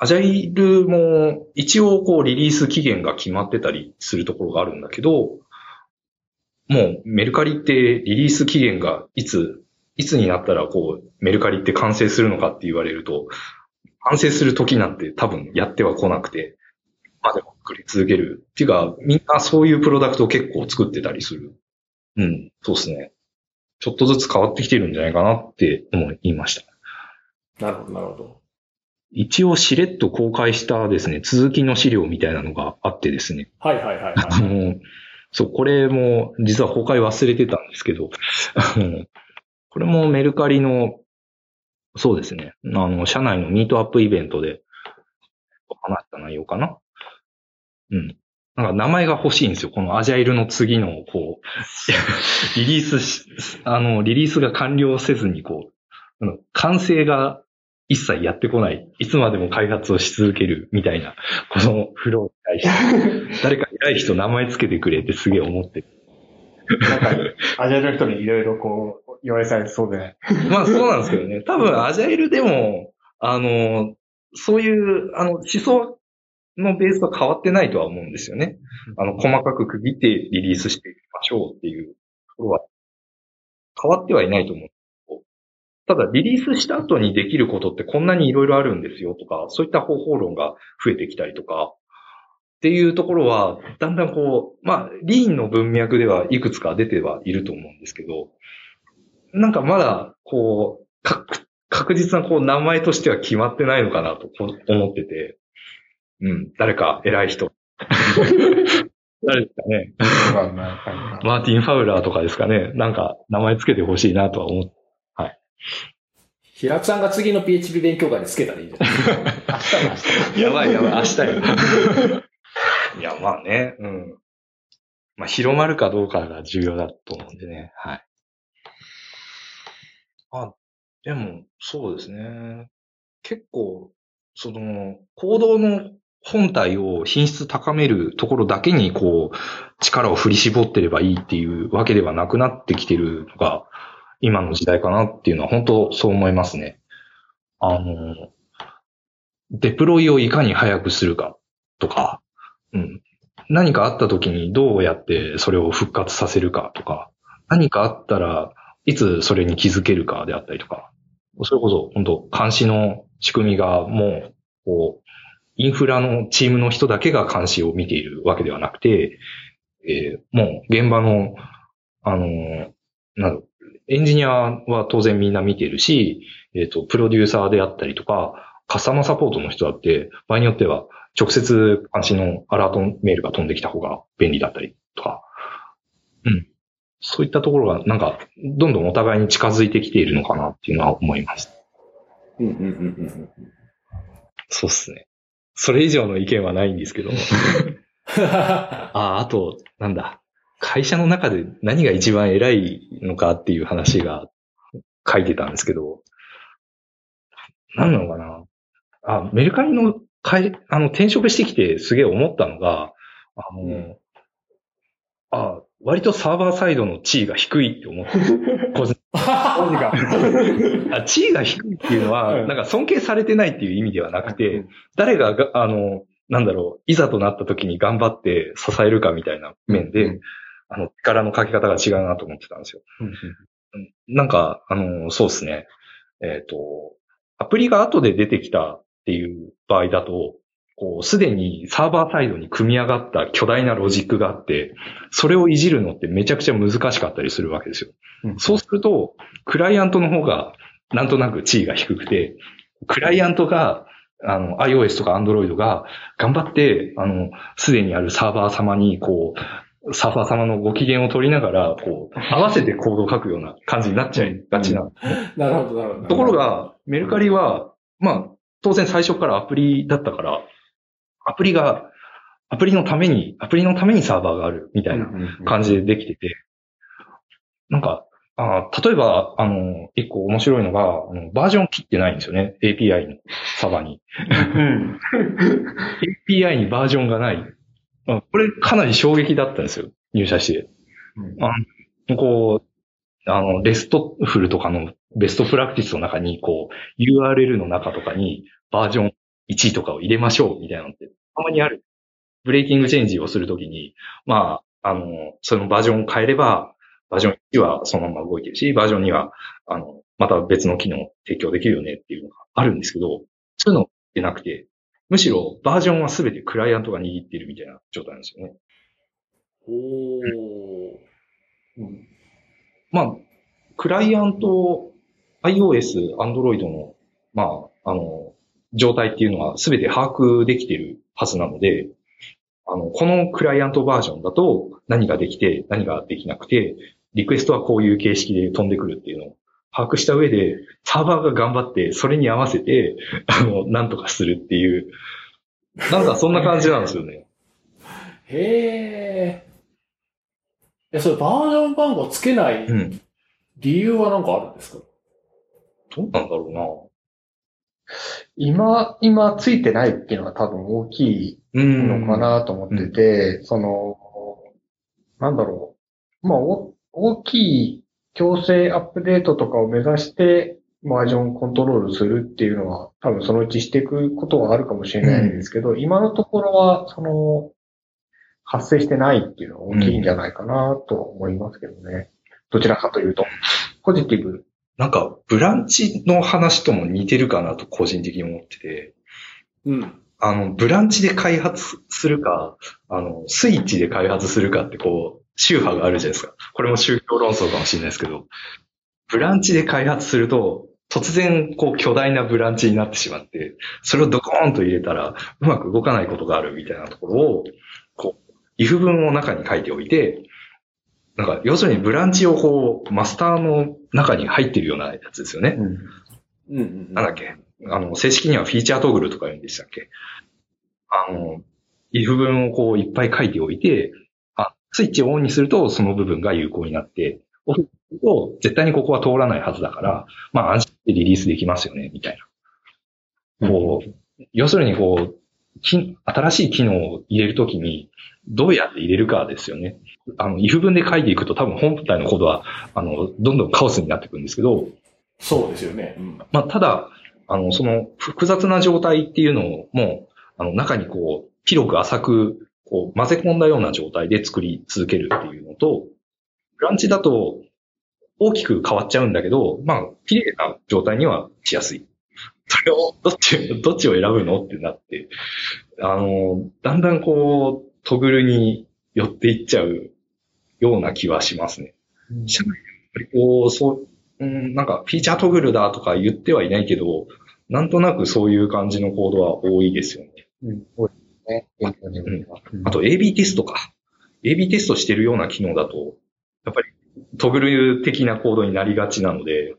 アジャイルも一応こうリリース期限が決まってたりするところがあるんだけど、もうメルカリってリリース期限がいつ、いつになったらこうメルカリって完成するのかって言われると、完成する時なんて多分やっては来なくて、まあでも作り続ける。っていうか、みんなそういうプロダクトを結構作ってたりする。うん、そうですね。ちょっとずつ変わってきてるんじゃないかなって思いました。なるほど、なるほど。一応しれっと公開したですね、続きの資料みたいなのがあってですね。はいはいはい、はい。あのそう、これも、実は公開忘れてたんですけど、これもメルカリの、そうですね、あの、社内のミートアップイベントで話した内容かな。うん。なんか名前が欲しいんですよ。このアジャイルの次の、こう、リリースし、あの、リリースが完了せずに、こう、完成が一切やってこない。いつまでも開発をし続けるみたいな、このフローに対して、誰か偉い人名前つけてくれってすげえ思ってる。なんか、アジャイルの人にいろいろこう、言われちゃいそうで。まあそうなんですけどね。多分、アジャイルでも、あの、そういう、あの、思想のベースは変わってないとは思うんですよね。あの、細かく区切ってリリースしていきましょうっていうところは、変わってはいないと思う。ただ、リリースした後にできることってこんなにいろいろあるんですよとか、そういった方法論が増えてきたりとか、っていうところは、だんだんこう、まあ、リーンの文脈ではいくつか出てはいると思うんですけど、なんかまだ、こう、確、確実なこう名前としては決まってないのかなと思ってて、うん、誰か偉い人。誰ですかね。マーティン・ファウラーとかですかね。なんか名前つけてほしいなとは思って、平久さんが次の ピーエイチピー 勉強会につけたらいいんじゃないですか。明日やばいやばい、明日よ。いや、まあね、うん。まあ、広まるかどうかが重要だと思うんでね、はい。あ、でも、そうですね。結構、その、行動の本体を品質高めるところだけに、こう、力を振り絞ってればいいっていうわけではなくなってきてるのが、今の時代かなっていうのは本当そう思いますね。あの、デプロイをいかに早くするかとか、うん、何かあった時にどうやってそれを復活させるかとか、何かあったらいつそれに気づけるかであったりとか、それこそ本当監視の仕組みがもう、こう、インフラのチームの人だけが監視を見ているわけではなくて、えー、もう現場の、あのー、なんだ、エンジニアは当然みんな見てるし、えっと、プロデューサーであったりとか、カスタマーサポートの人だって、場合によっては直接監視のアラートメールが飛んできた方が便利だったりとか、うん。そういったところがなんか、どんどんお互いに近づいてきているのかなっていうのは思います。うんうんうんうん。そうっすね。それ以上の意見はないんですけど。あ、あと、なんだ。会社の中で何が一番偉いのかっていう話が書いてたんですけど、何なのかなあ、メルカリの会、あの、転職してきてすげえ思ったのが、あの、うん、あ、割とサーバーサイドの地位が低いって思って地位が低いっていうのは、なんか尊敬されてないっていう意味ではなくて、誰が、があの、なんだろう、いざとなった時に頑張って支えるかみたいな面で、うん、あの、力のかけ方が違うなと思ってたんですよ。うん、なんか、あの、そうですね。えっと、アプリが後で出てきたっていう場合だと、こう、すでにサーバーサイドに組み上がった巨大なロジックがあって、それをいじるのってめちゃくちゃ難しかったりするわけですよ。うん、そうすると、クライアントの方がなんとなく地位が低くて、クライアントが、あの、iOS とか Android が頑張って、あの、すでにあるサーバー様に、こう、サーバー様のご機嫌を取りながら、こう、合わせてコードを書くような感じになっちゃいがちな。なるほど、なるほど。ところが、メルカリは、まあ、当然最初からアプリだったから、アプリが、アプリのために、アプリのためにサーバーがあるみたいな感じでできてて、なんか、あ例えば、あの、一個面白いのがあの、バージョン切ってないんですよね。エーピーアイ のサーバーに。エーピーアイ にバージョンがない。これかなり衝撃だったんですよ。入社して。あのこう、あの、レストフルとかのベストプラクティスの中に、こう、ユーアールエル の中とかにバージョンいちとかを入れましょうみたいなのって、たまにある。ブレイキングチェンジをするときに、まあ、あの、そのバージョンを変えれば、バージョンいちはそのまま動いてるし、バージョンには、あの、また別の機能を提供できるよねっていうのがあるんですけど、そういうのってなくて、むしろバージョンはすべてクライアントが握ってるみたいな状態なんですよね。おー。うん、まあ、クライアント、iOS、Android の、まあ、あの、状態っていうのはすべて把握できてるはずなので、あの、このクライアントバージョンだと何ができて何ができなくて、リクエストはこういう形式で飛んでくるっていうのを把握した上で、サーバーが頑張ってそれに合わせて、あの、なんとかするっていう、なんかそんな感じなんですよね。へー。え、それバージョン番号つけない理由は何かあるんですか？うん、どうなんだろうな。今、今ついてないっていうのは多分大きいのかなと思ってて、その、なんだろう。まあ、大きい強制アップデートとかを目指して、バージョンコントロールするっていうのは、多分そのうちしていくことはあるかもしれないんですけど、うん、今のところは、その、発生してないっていうのは大きいんじゃないかなと思いますけどね。どちらかというと、ポジティブ。なんか、ブランチの話とも似てるかなと個人的に思ってて、うん。あの、ブランチで開発するか、あの、スイッチで開発するかってこう、宗派があるじゃないですか。これも宗教論争かもしれないですけど、ブランチで開発すると、突然、こう、巨大なブランチになってしまって、それをドコーンと入れたら、うまく動かないことがあるみたいなところを、こう、if 文を中に書いておいて、なんか、要するにブランチをこう、マスターの中に入ってるようなやつですよね。うん。うんうん、なんだっけあの、正式にはフィーチャートグルとか言うんでしたっけあの、if 文をこういっぱい書いておいて、あ、スイッチをオンにするとその部分が有効になって、オフにすると絶対にここは通らないはずだから、まあ安心してリリースできますよね、みたいな。こう、うん、要するにこう、新しい機能を入れるときに、どうやって入れるかですよね。あの、if 文で書いていくと多分本体のコードは、あの、どんどんカオスになっていくんですけど。そうですよね。うん、まあ、ただ、あの、その複雑な状態っていうのをもう、あの、中にこう、広く浅く、こう、混ぜ込んだような状態で作り続けるっていうのと、ブランチだと大きく変わっちゃうんだけど、まあ、綺麗な状態にはしやすい。をどっち、どっちを選ぶのってなって、あの、だんだんこう、トグルに寄っていっちゃうような気はしますね。うん、社内やっぱりこう、そう、うん、なんか、フィーチャートグルだとか言ってはいないけど、なんとなくそういう感じのコードは多いですよね。うん、多いですね。うん、あと、エービー テストか。エービー テストしてるような機能だと、やっぱり、トグル的なコードになりがちなので、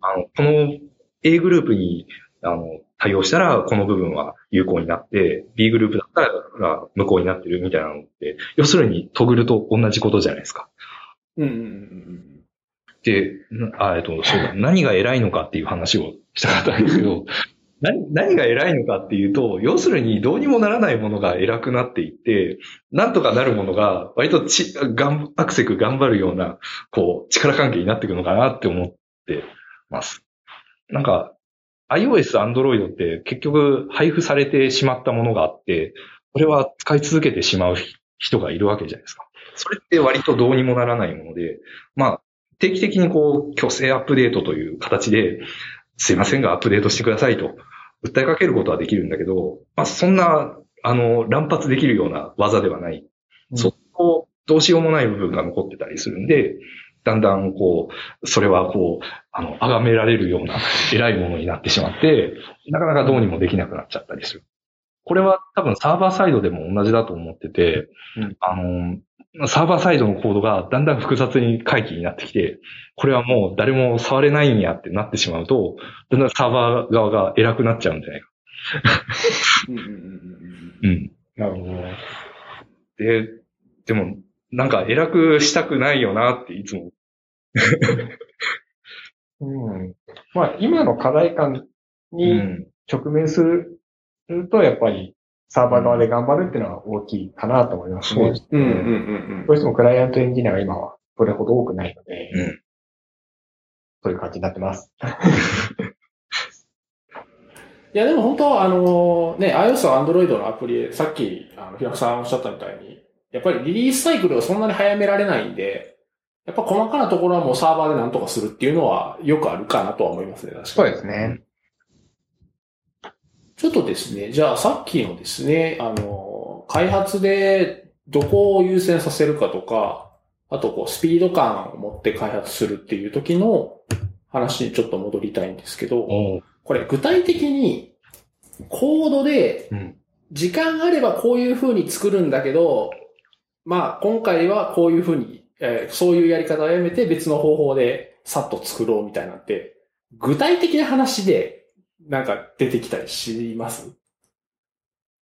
あの、この A グループに、あの、対応したら、この部分は有効になって、B グループだったら無効になってるみたいなのって、要するにトグルと同じことじゃないですか。うんうんうん。で、あ、えっと、そうだ、何が偉いのかっていう話をしたかったんですけど、何, 何が偉いのかっていうと、要するにどうにもならないものが偉くなっていって、なんとかなるものが、割とち、がん、アクセク頑張るような、こう、力関係になってくるのかなって思ってます。なんか、iOS、Android って結局配布されてしまったものがあって、これは使い続けてしまう人がいるわけじゃないですか。それって割とどうにもならないもので、まあ、定期的にこう、強制アップデートという形で、すいませんがアップデートしてくださいと訴えかけることはできるんだけど、まあそんな、あの、乱発できるような技ではない。うん、そこ、どうしようもない部分が残ってたりするんで、だんだんこう、それはこう、あの、崇められるような偉いものになってしまって、なかなかどうにもできなくなっちゃったりする。これは多分サーバーサイドでも同じだと思ってて、うん、あの、サーバーサイドのコードがだんだん複雑に回帰になってきて、これはもう誰も触れないんやってなってしまうと、だんだんサーバー側が偉くなっちゃうんじゃないか。うんうん。なるほど。で、でも、なんか偉くしたくないよなっていつも。うん。まあ、今の課題感に直面する、うんすると、やっぱりサーバー側で頑張るっていうのは大きいかなと思いますね。うんうんうんうん。どうしてもクライアントエンジニアが今はそれほど多くないので、うん、そういう感じになってます。いや、でも本当、あの、ね、iOS と Android のアプリ、さっき、あの、平子さんおっしゃったみたいに、やっぱりリリースサイクルをそんなに早められないんで、やっぱ細かなところはもうサーバーでなんとかするっていうのはよくあるかなとは思いますね、確かに。そうですね。ちょっとですね、じゃあさっきのですね、あの、開発でどこを優先させるかとか、あとこう、スピード感を持って開発するっていう時の話にちょっと戻りたいんですけど、これ具体的にコードで、時間あればこういう風に作るんだけど、まあ今回はこういう風に、えー、そういうやり方をやめて別の方法でさっと作ろうみたいなって、具体的な話で、なんか出てきたりします。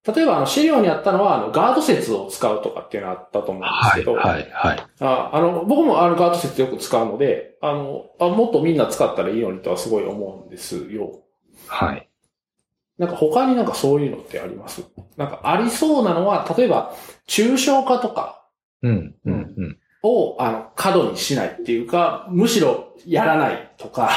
例えばあの資料にあったのはあのガード説を使うとかっていうのがあったと思うんですけど、はいはいはい、ああの僕もあのガード説よく使うので、あのあもっとみんな使ったらいいのにとはすごい思うんですよ。はい。なんか他になんかそういうのってあります？なんかありそうなのは例えば抽象化とか、うんうんうん、をあの過度にしないっていうかむしろやらないとか。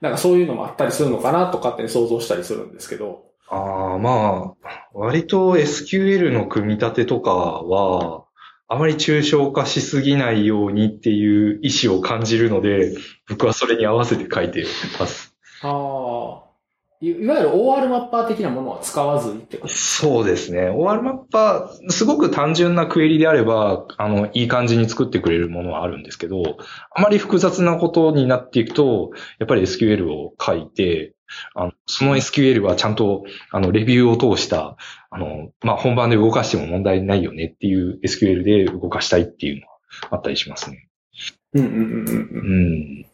なんかそういうのもあったりするのかなとかって想像したりするんですけど。ああ、まあ、割と エスキューエル の組み立てとかは、あまり抽象化しすぎないようにっていう意思を感じるので、僕はそれに合わせて書いてます。ああ。いわゆる オーアール マッパー的なものは使わずにってことですか？そうですね。オーアール マッパー、すごく単純なクエリであれば、あの、いい感じに作ってくれるものはあるんですけど、あまり複雑なことになっていくと、やっぱり エスキューエル を書いて、あのその エスキューエル はちゃんと、あの、レビューを通した、あの、まあ、本番で動かしても問題ないよねっていう エスキューエル で動かしたいっていうのはあったりしますね。うんうんうんうん。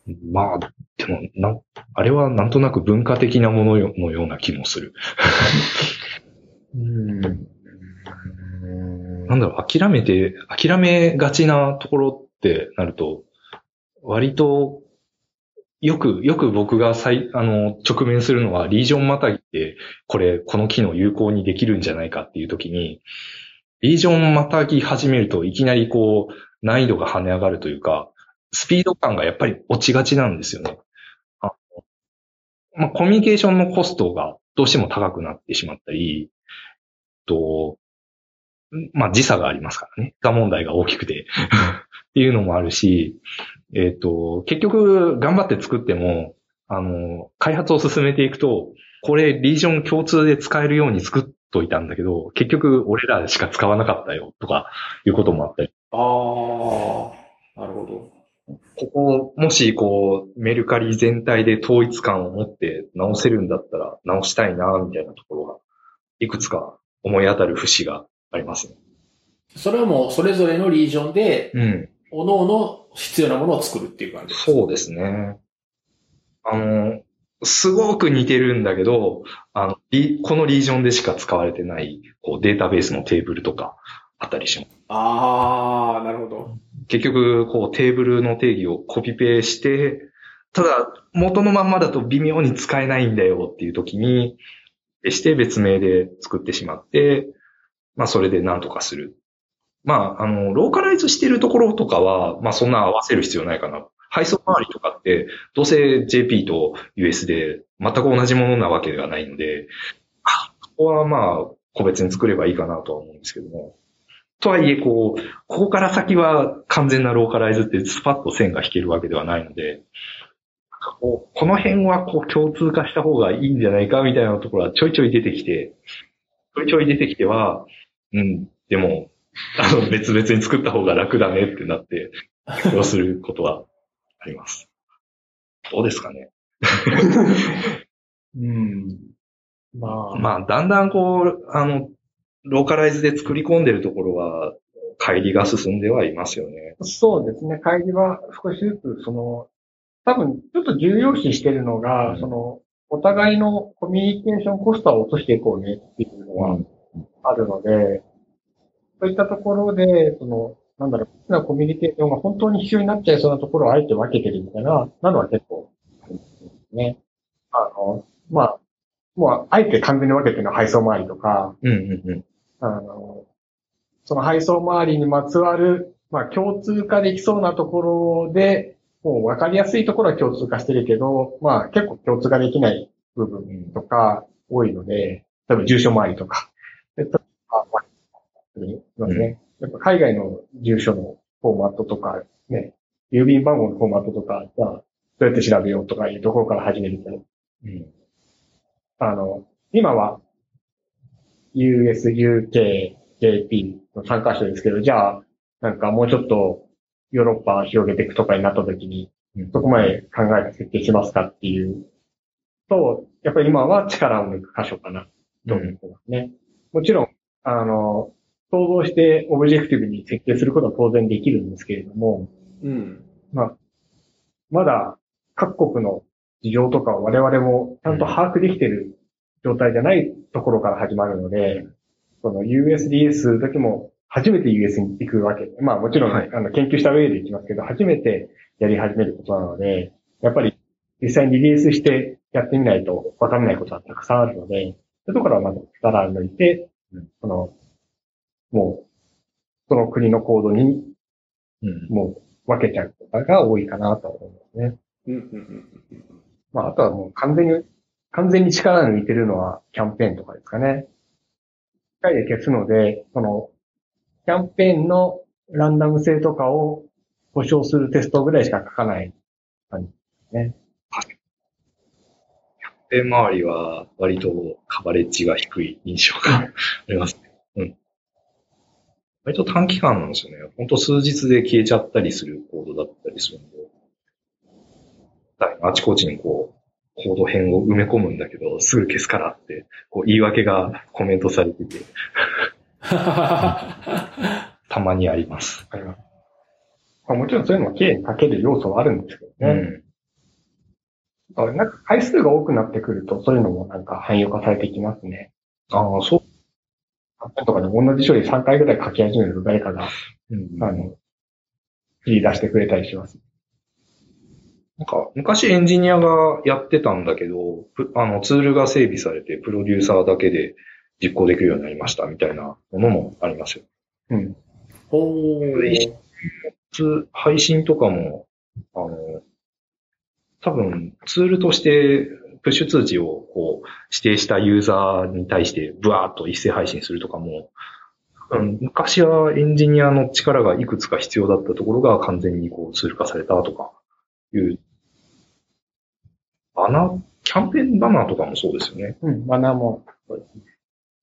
うん。まあ、でも、な、あれはなんとなく文化的なもののような気もする。うん、なんだろう、諦めて、諦めがちなところってなると、割と、よく、よく僕が最、あの、直面するのは、リージョンまたぎって、これ、この機能有効にできるんじゃないかっていうときに、リージョンまたぎ始めると、いきなりこう、難易度が跳ね上がるというか、スピード感がやっぱり落ちがちなんですよね。あまあ、コミュニケーションのコストがどうしても高くなってしまったり、とまあ、時差がありますからね。が問題が大きくてっていうのもあるし、えっと、結局頑張って作ってもあの、開発を進めていくと、これリージョン共通で使えるように作っといたんだけど、結局俺らしか使わなかったよとかいうこともあって。ああ、なるほど。ここ、もしこう、メルカリ全体で統一感を持って直せるんだったら直したいな、みたいなところが、いくつか思い当たる節がありますね。それはもう、それぞれのリージョンで、うん。各々必要なものを作るっていう感じですか？そうですね。あの、すごく似てるんだけど、あの、このリージョンでしか使われてない、こう、データベースのテーブルとか、あったりします。ああ、なるほど。結局、こう、テーブルの定義をコピペして、ただ、元のまんまだと微妙に使えないんだよっていう時に、して別名で作ってしまって、まあ、それで何とかする。まあ、あの、ローカライズしてるところとかは、まあ、そんな合わせる必要ないかな。配送周りとかって、どうせ ジェーピー と ユーエス で全く同じものなわけではないので、ここはまあ、個別に作ればいいかなとは思うんですけども。とはいえ、こう、ここから先は完全なローカライズってスパッと線が引けるわけではないので、この辺はこう共通化した方がいいんじゃないかみたいなところはちょいちょい出てきて、ちょいちょい出てきては、うん、でも、あの、別々に作った方が楽だねってなって、苦労することはあります。どうですかね。うん。まあ、まあ、だんだんこう、あの、ローカライズで作り込んでるところは、乖離が進んではいますよね。そうですね。乖離は少しずつ、その、多分、ちょっと重要視してるのが、うん、その、お互いのコミュニケーションコストを落としていこうねっていうのはあるので、うん、そういったところで、その、なんだろう、なコミュニケーションが本当に必要になっちゃいそうなところをあえて分けてるみたいな、なのは結構あるんですね。あの、まあ、もう、あえて完全に分けてるのは配送周りとか、うんうんうんあの、その配送周りにまつわる、まあ共通化できそうなところで、もう分かりやすいところは共通化してるけど、まあ結構共通化できない部分とか多いので、例えば住所周りとか。でとあまあね、やっぱ海外の住所のフォーマットとか、ね、郵便番号のフォーマットとか、じゃあどうやって調べようとかいうところから始めるけど、うん、あの、今は、ユーエス、ユーケー、ジェーピー のさんカ所ですけど、じゃあ、なんかもうちょっとヨーロッパ広げていくとかになったときに、どこまで考えて設定しますかっていうと、やっぱり今は力を抜く箇所かなと思ってますね。うん、もちろん、あの、統合してオブジェクティブに設定することは当然できるんですけれども、うん、まあ、まだ各国の事情とかを我々もちゃんと把握できてる状態じゃないところから始まるので、その ユーエスディーエス の時も初めて ユーエス に行くわけで、まあもちろん、はい、あの研究した上で行きますけど、初めてやり始めることなので、やっぱり実際にリリースしてやってみないとわかんないことはたくさんあるので、そういうところはまず力を抜いて、うん、その、もう、その国のコードに、もう分けちゃうことが多いかなと思いますね。うんうんうん、まああとはもう完全に、完全に力抜いてるのはキャンペーンとかですかね。一回で消すので、その、キャンペーンのランダム性とかを保証するテストぐらいしか書かない感じですね。はい。キャンペーン周りは割とカバレッジが低い印象がありますね。うん。割と短期間なんですよね。ほんと数日で消えちゃったりするコードだったりするんで。あちこちにこう、コード編を埋め込むんだけど、すぐ消すからって、こう言い訳がコメントされてて、たまにあります。あります。まあ、もちろんそういうのは経営にかける要素はあるんですけどね。うん、なんか回数が多くなってくると、そういうのもなんか汎用化されてきますね。ああ、そう。なんとかで同じ処理さんかいぐらい書き始めると誰かが、うん、あの、切り出してくれたりします。なんか、昔エンジニアがやってたんだけど、あの、ツールが整備されて、プロデューサーだけで実行できるようになりました、みたいなものもありますよ。うん。ほー。配信とかも、あの、多分、ツールとして、プッシュ通知を、こう、指定したユーザーに対して、ブワーっと一斉配信するとかも、うん、昔はエンジニアの力がいくつか必要だったところが、完全にこう、ツール化されたとか、いうバナー、キャンペーンバナーとかもそうですよね。うん、バナーもそうですね。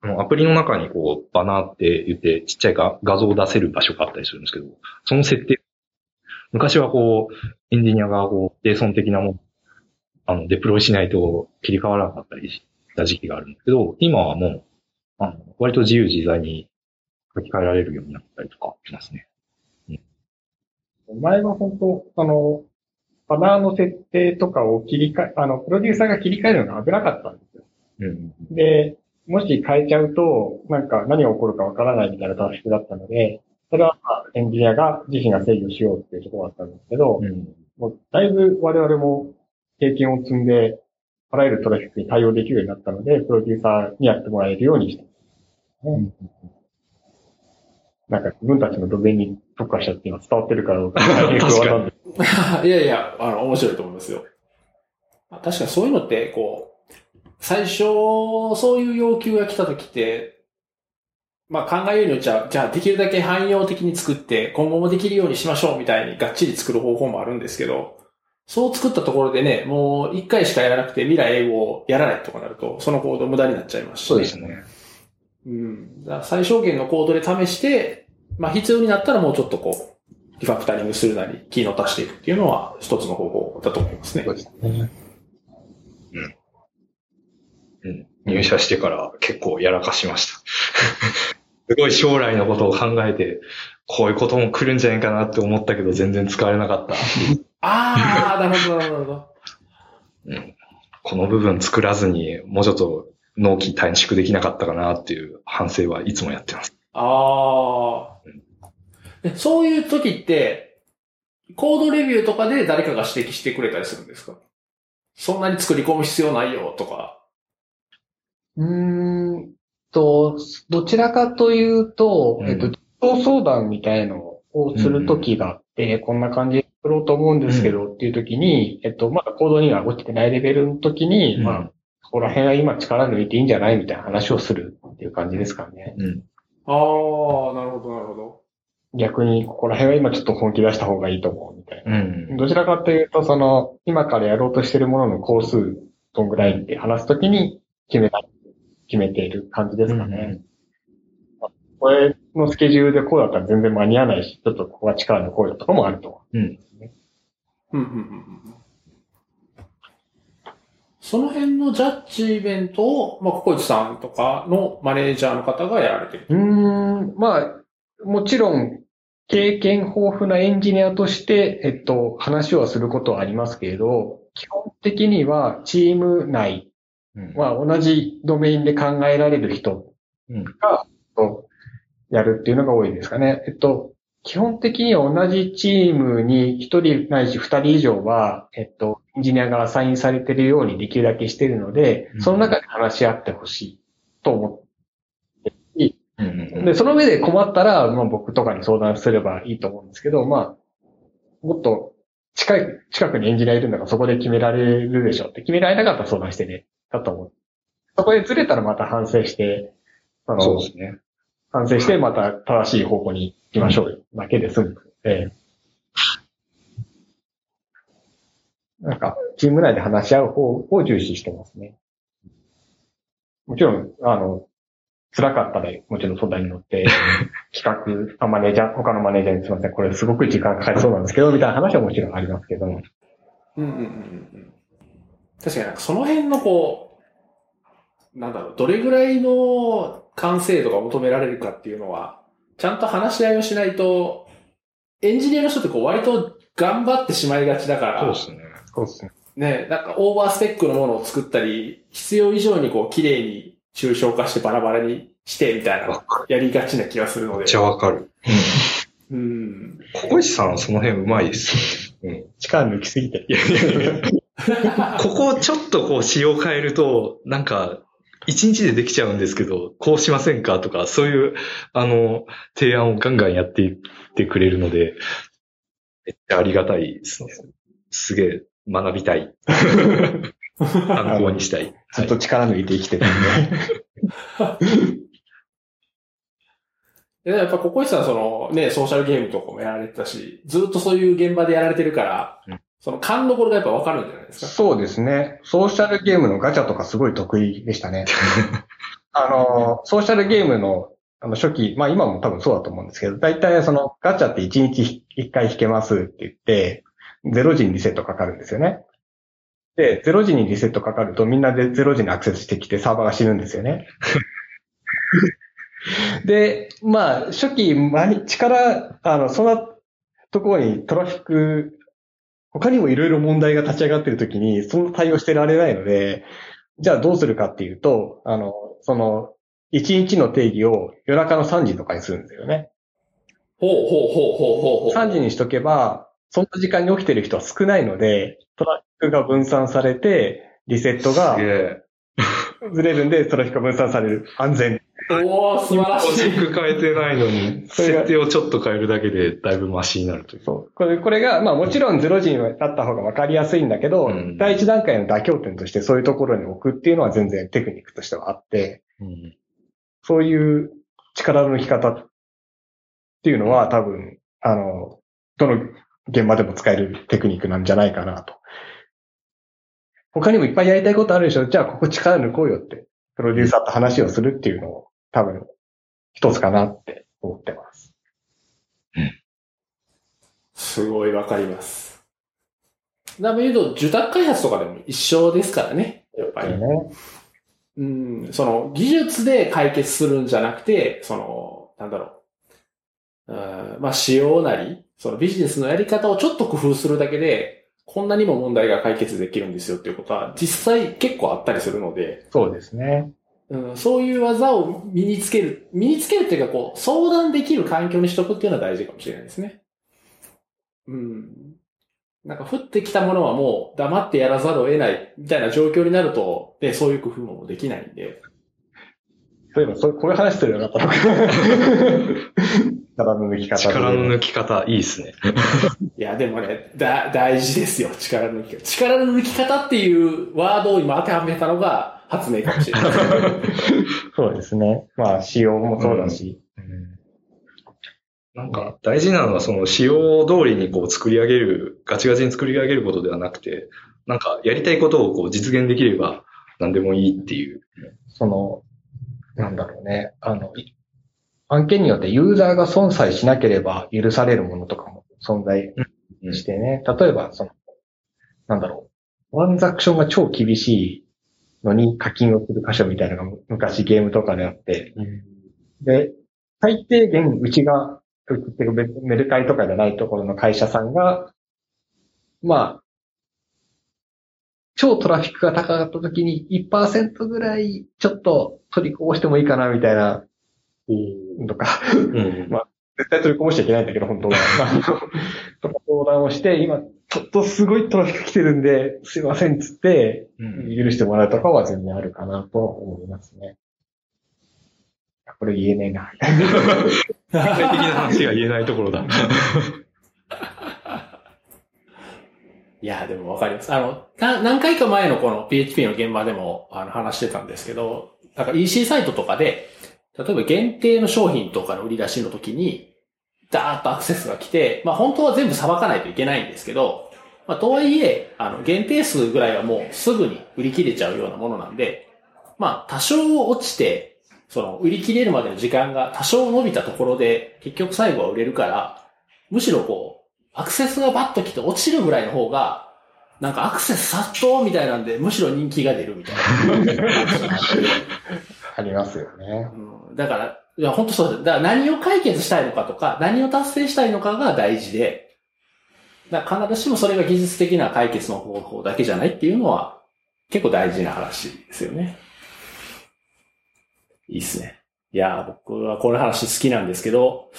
あの、アプリの中にこう、バナーって言って、ちっちゃい画像を出せる場所があったりするんですけど、その設定、昔はこう、エンジニアがこう、JSON的なもの、あの、デプロイしないと切り替わらなかったりした時期があるんですけど、今はもう、あの、割と自由自在に書き換えられるようになったりとかしますね。うん、前は本当、あの、バナーの設定とかを切り替え、あの、プロデューサーが切り替えるのが危なかったんですよ。うん、で、もし変えちゃうと、なんか何が起こるかわからないみたいなタスクだったので、それはエンジニアが自身が制御しようっていうところだったんですけど、うん、もうだいぶ我々も経験を積んで、あらゆるトラフィックに対応できるようになったので、プロデューサーにやってもらえるようにして、うん、なんか自分たちのドメインに特化しちゃって今伝わってるかどうか。いやいや、あの、面白いと思いますよ。確かにそういうのって、こう、最初、そういう要求が来たときって、まあ考えるよりじゃあ、じゃあできるだけ汎用的に作って、今後もできるようにしましょうみたいにがっちり作る方法もあるんですけど、そう作ったところでね、もう一回しかやらなくて未来をやらないとかなると、そのコード無駄になっちゃいますし、ね。そうですね。うん。だから最小限のコードで試して、まあ必要になったらもうちょっとこう、リファクタリングするなり、キーの足していくっていうのは一つの方法だと思いますね。そうですね。うん。うん。入社してから結構やらかしました。すごい将来のことを考えて、こういうことも来るんじゃないかなって思ったけど、全然使われなかった。ああ、なるほど、なるほど。うん。この部分作らずに、もうちょっと納期短縮できなかったかなっていう反省はいつもやってます。ああ。うんそういう時って、コードレビューとかで誰かが指摘してくれたりするんですか？そんなに作り込む必要ないよとか。うーんと、どちらかというと、うん、えっと、相談みたいのをする時があって、うん、こんな感じで作ろうと思うんですけど、うん、っていう時に、えっと、まだコードには落ちてないレベルの時に、うん、まあ、ここら辺は今力抜いていいんじゃないみたいな話をするっていう感じですかね。うん、ああ、なるほど、なるほど。逆に、ここら辺は今ちょっと本気出した方がいいと思う、みたいな。うん、どちらかというと、その、今からやろうとしているものの工数、どんぐらいって話すときに決めた、決めている感じですかね。うん、これのスケジュールでこうだったら全然間に合わないし、ちょっとここは力の声とかもあると。うん。その辺のジャッジイベントを、まあ、ココイチさんとかのマネージャーの方がやられてる。うーん、まあ、もちろん、経験豊富なエンジニアとして、えっと、話はすることはありますけれど、基本的にはチーム内は同じドメインで考えられる人が、やるっていうのが多いですかね。えっと、基本的には同じチームにひとりないしふたり以上は、えっと、エンジニアがアサインされているようにできるだけしているので、その中で話し合ってほしいと思って、で、その上で困ったら、まあ僕とかに相談すればいいと思うんですけど、まあ、もっと近い、近くにエンジニアいるんだからそこで決められるでしょって決められなかったら相談してね、だと思う。そこでずれたらまた反省して、あの、そうですね。反省してまた正しい方向に行きましょうよ、だけで済む。えー、なんか、チーム内で話し合う方を重視してますね。もちろん、あの、辛かったら、もちろん相談に乗って、企画、マネージャー、他のマネージャーにすいません、これすごく時間かかりそうなんですけど、みたいな話はもちろんありますけど。うんうんうん。確かになんかその辺のこう、なんだろう、どれぐらいの完成度が求められるかっていうのは、ちゃんと話し合いをしないと、エンジニアの人ってこう割と頑張ってしまいがちだから。そうですね。そうですね。ね、なんかオーバースペックのものを作ったり、必要以上にこう綺麗に、抽象化してバラバラにしてみたいな、やりがちな気がするので。めっちゃわかる。うん。ココイチさんはその辺うまいですよね。うん。力抜きすぎて。いやいやいやここちょっとこう仕様変えると、なんか、一日でできちゃうんですけど、こうしませんかとか、そういう、あの、提案をガンガンやっていってくれるので、めっちゃありがたいですね。すげえ、学びたい。参考にしたい。ずっと力抜いて生きてたんで。やっぱココイチさんそのね、ソーシャルゲームとかもやられてたし、ずっとそういう現場でやられてるから、うん、その勘どころがやっぱ分かるんじゃないですか。そうですね。ソーシャルゲームのガチャとかすごい得意でしたね。あの、ソーシャルゲームの、あの初期、まあ今も多分そうだと思うんですけど、だいたいそのガチャっていちにちいっかい引けますって言って、ゼロじにリセットかかるんですよね。で、ゼロじにリセットかかるとみんなでゼロじにアクセスしてきてサーバーが死ぬんですよね。で、まあ初期、力、あの、そんなところにトラフィック、他にもいろいろ問題が立ち上がってるときに、その対応してられないので、じゃあどうするかっていうと、あの、その、いちにちの定義を夜中のさんじとかにするんですよね。ほうほうほうほうほうほう。さんじにしとけば、そんな時間に起きてる人は少ないので、トラフィックが分散されて、リセットがずれるんで、トラフィックが分散される。安全。おー、素晴らしい。ロジック変えてないのに、設定をちょっと変えるだけでだいぶマシになるという。そう。これ、これが、まあもちろんゼロじになった方が分かりやすいんだけど、うん、第一段階の妥協点としてそういうところに置くっていうのは全然テクニックとしてはあって、うん、そういう力の抜き方っていうのは多分、あの、どの現場でも使えるテクニックなんじゃないかなと。他にもいっぱいやりたいことあるでしょ。じゃあここ力抜こうよって、プロデューサーと話をするっていうのを、多分、一つかなって思ってます。うん、すごいわかります。なので言うと、受託開発とかでも一緒ですからね、やっぱり。ね、うん、その、技術で解決するんじゃなくて、その、なんだろう。うん、まあ、仕様なり、そのビジネスのやり方をちょっと工夫するだけで、こんなにも問題が解決できるんですよっていうことは、実際結構あったりするので。そうですね。うん、そういう技を身につける、身につけるっていうか、こう、相談できる環境にしとくっていうのは大事かもしれないですね。うん。なんか、降ってきたものはもう黙ってやらざるを得ないみたいな状況になると、で、そういう工夫もできないんで。そういえば、そう、こういう話するようになったの力の抜き方。力の抜き方、いいですね。いや、でもね、だ、大事ですよ、力の抜き方。力の抜き方っていうワードを今当てはめたのが、発明かもしれない。そうですね。まあ、仕様もそうだし、うんうん。なんか、大事なのは、その、仕様通りにこう、作り上げる、ガチガチに作り上げることではなくて、なんか、やりたいことをこう、実現できれば、何でもいいっていう。その、なんだろうね。あの、案件によってユーザーが損さえしなければ許されるものとかも存在してね。うんうん、例えば、その、なんだろう。ワンザクションが超厳しいのに課金をする箇所みたいなのが昔ゲームとかであって、うん、で、最低限うちが作ってるメルカリとかじゃないところの会社さんが、まあ、超トラフィックが高かった時に いちパーセント ぐらいちょっと取りこぼしてもいいかなみたいな、とか、うん、まあ、絶対取りこぼしちゃいけないんだけど、本当は。とか相談をして、今、ちょっとすごいトラフィック来てるんで、すいませんっつって、許してもらうとかは全然あるかなと思いますね。これ言えねえな。具体的な話が言えないところだ。いや、でもわかります。あの、何回か前のこの ピーエイチピー の現場でもあの話してたんですけど、なんか イーシー サイトとかで、例えば限定の商品とかの売り出しの時に、ダーッとアクセスが来て、まあ本当は全部裁かないといけないんですけど、まあとはいえ、あの限定数ぐらいはもうすぐに売り切れちゃうようなものなんで、まあ多少落ちて、その売り切れるまでの時間が多少伸びたところで、結局最後は売れるから、むしろこう、アクセスがバッと来て落ちるぐらいの方が、なんかアクセス殺到みたいなんで、むしろ人気が出るみたいな。ありますよね。うん、だから、いや、本当そうです。だから何を解決したいのかとか、何を達成したいのかが大事で、だから必ずしもそれが技術的な解決の方法だけじゃないっていうのは、結構大事な話ですよね。いいっすね。いや、僕はこの話好きなんですけど、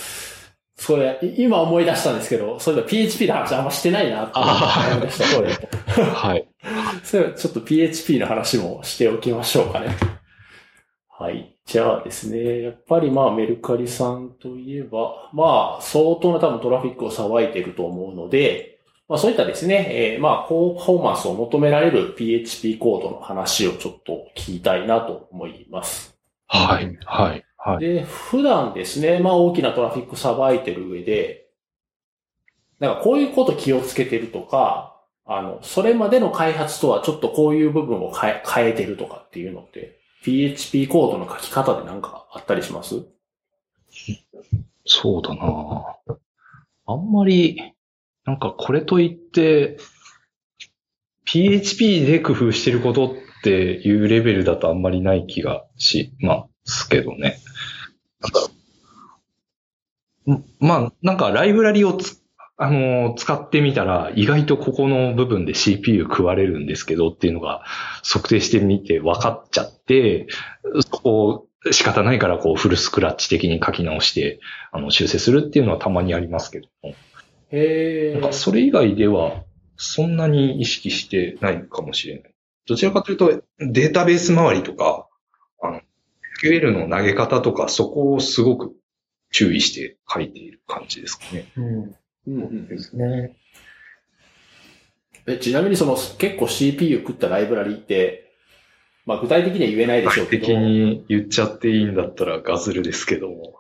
それ、今思い出したんですけど、そういえば ピーエイチピー の話あんましてないなって思いました。そうです。はい。それはちょっと ピーエイチピー の話もしておきましょうかね。はい。じゃあですね、やっぱりまあメルカリさんといえば、まあ相当な多分トラフィックを騒いでいると思うので、まあそういったですね、えー、まあ高パフォーマンスを求められる ピーエイチピー コードの話をちょっと聞きたいなと思います。はい、はい、はい。で、普段ですね、まあ大きなトラフィックを騒いでいる上で、なんかこういうこと気をつけてるとか、あの、それまでの開発とはちょっとこういう部分を変え、変えてるとかっていうのって、ピーエイチピー コードの書き方でなんかあったりします？そうだなぁ。あんまり、なんかこれといって、ピーエイチピー で工夫してることっていうレベルだとあんまりない気がしますけどね。なんか、まあ、なんかライブラリをつ、あの、使ってみたら意外とここの部分で シーピーユー 食われるんですけどっていうのが測定してみて分かっちゃって、そこを仕方ないからこうフルスクラッチ的に書き直してあの修正するっていうのはたまにありますけども。へー。なんかそれ以外ではそんなに意識してないかもしれない。どちらかというとデータベース周りとか、あの、エスキューエル の投げ方とかそこをすごく注意して書いている感じですかね。うん。うんですね。え、ちなみにその結構 シーピーユー 食ったライブラリって、まあ、具体的には言えないでしょうけど。具体的に言っちゃっていいんだったらガズルですけども。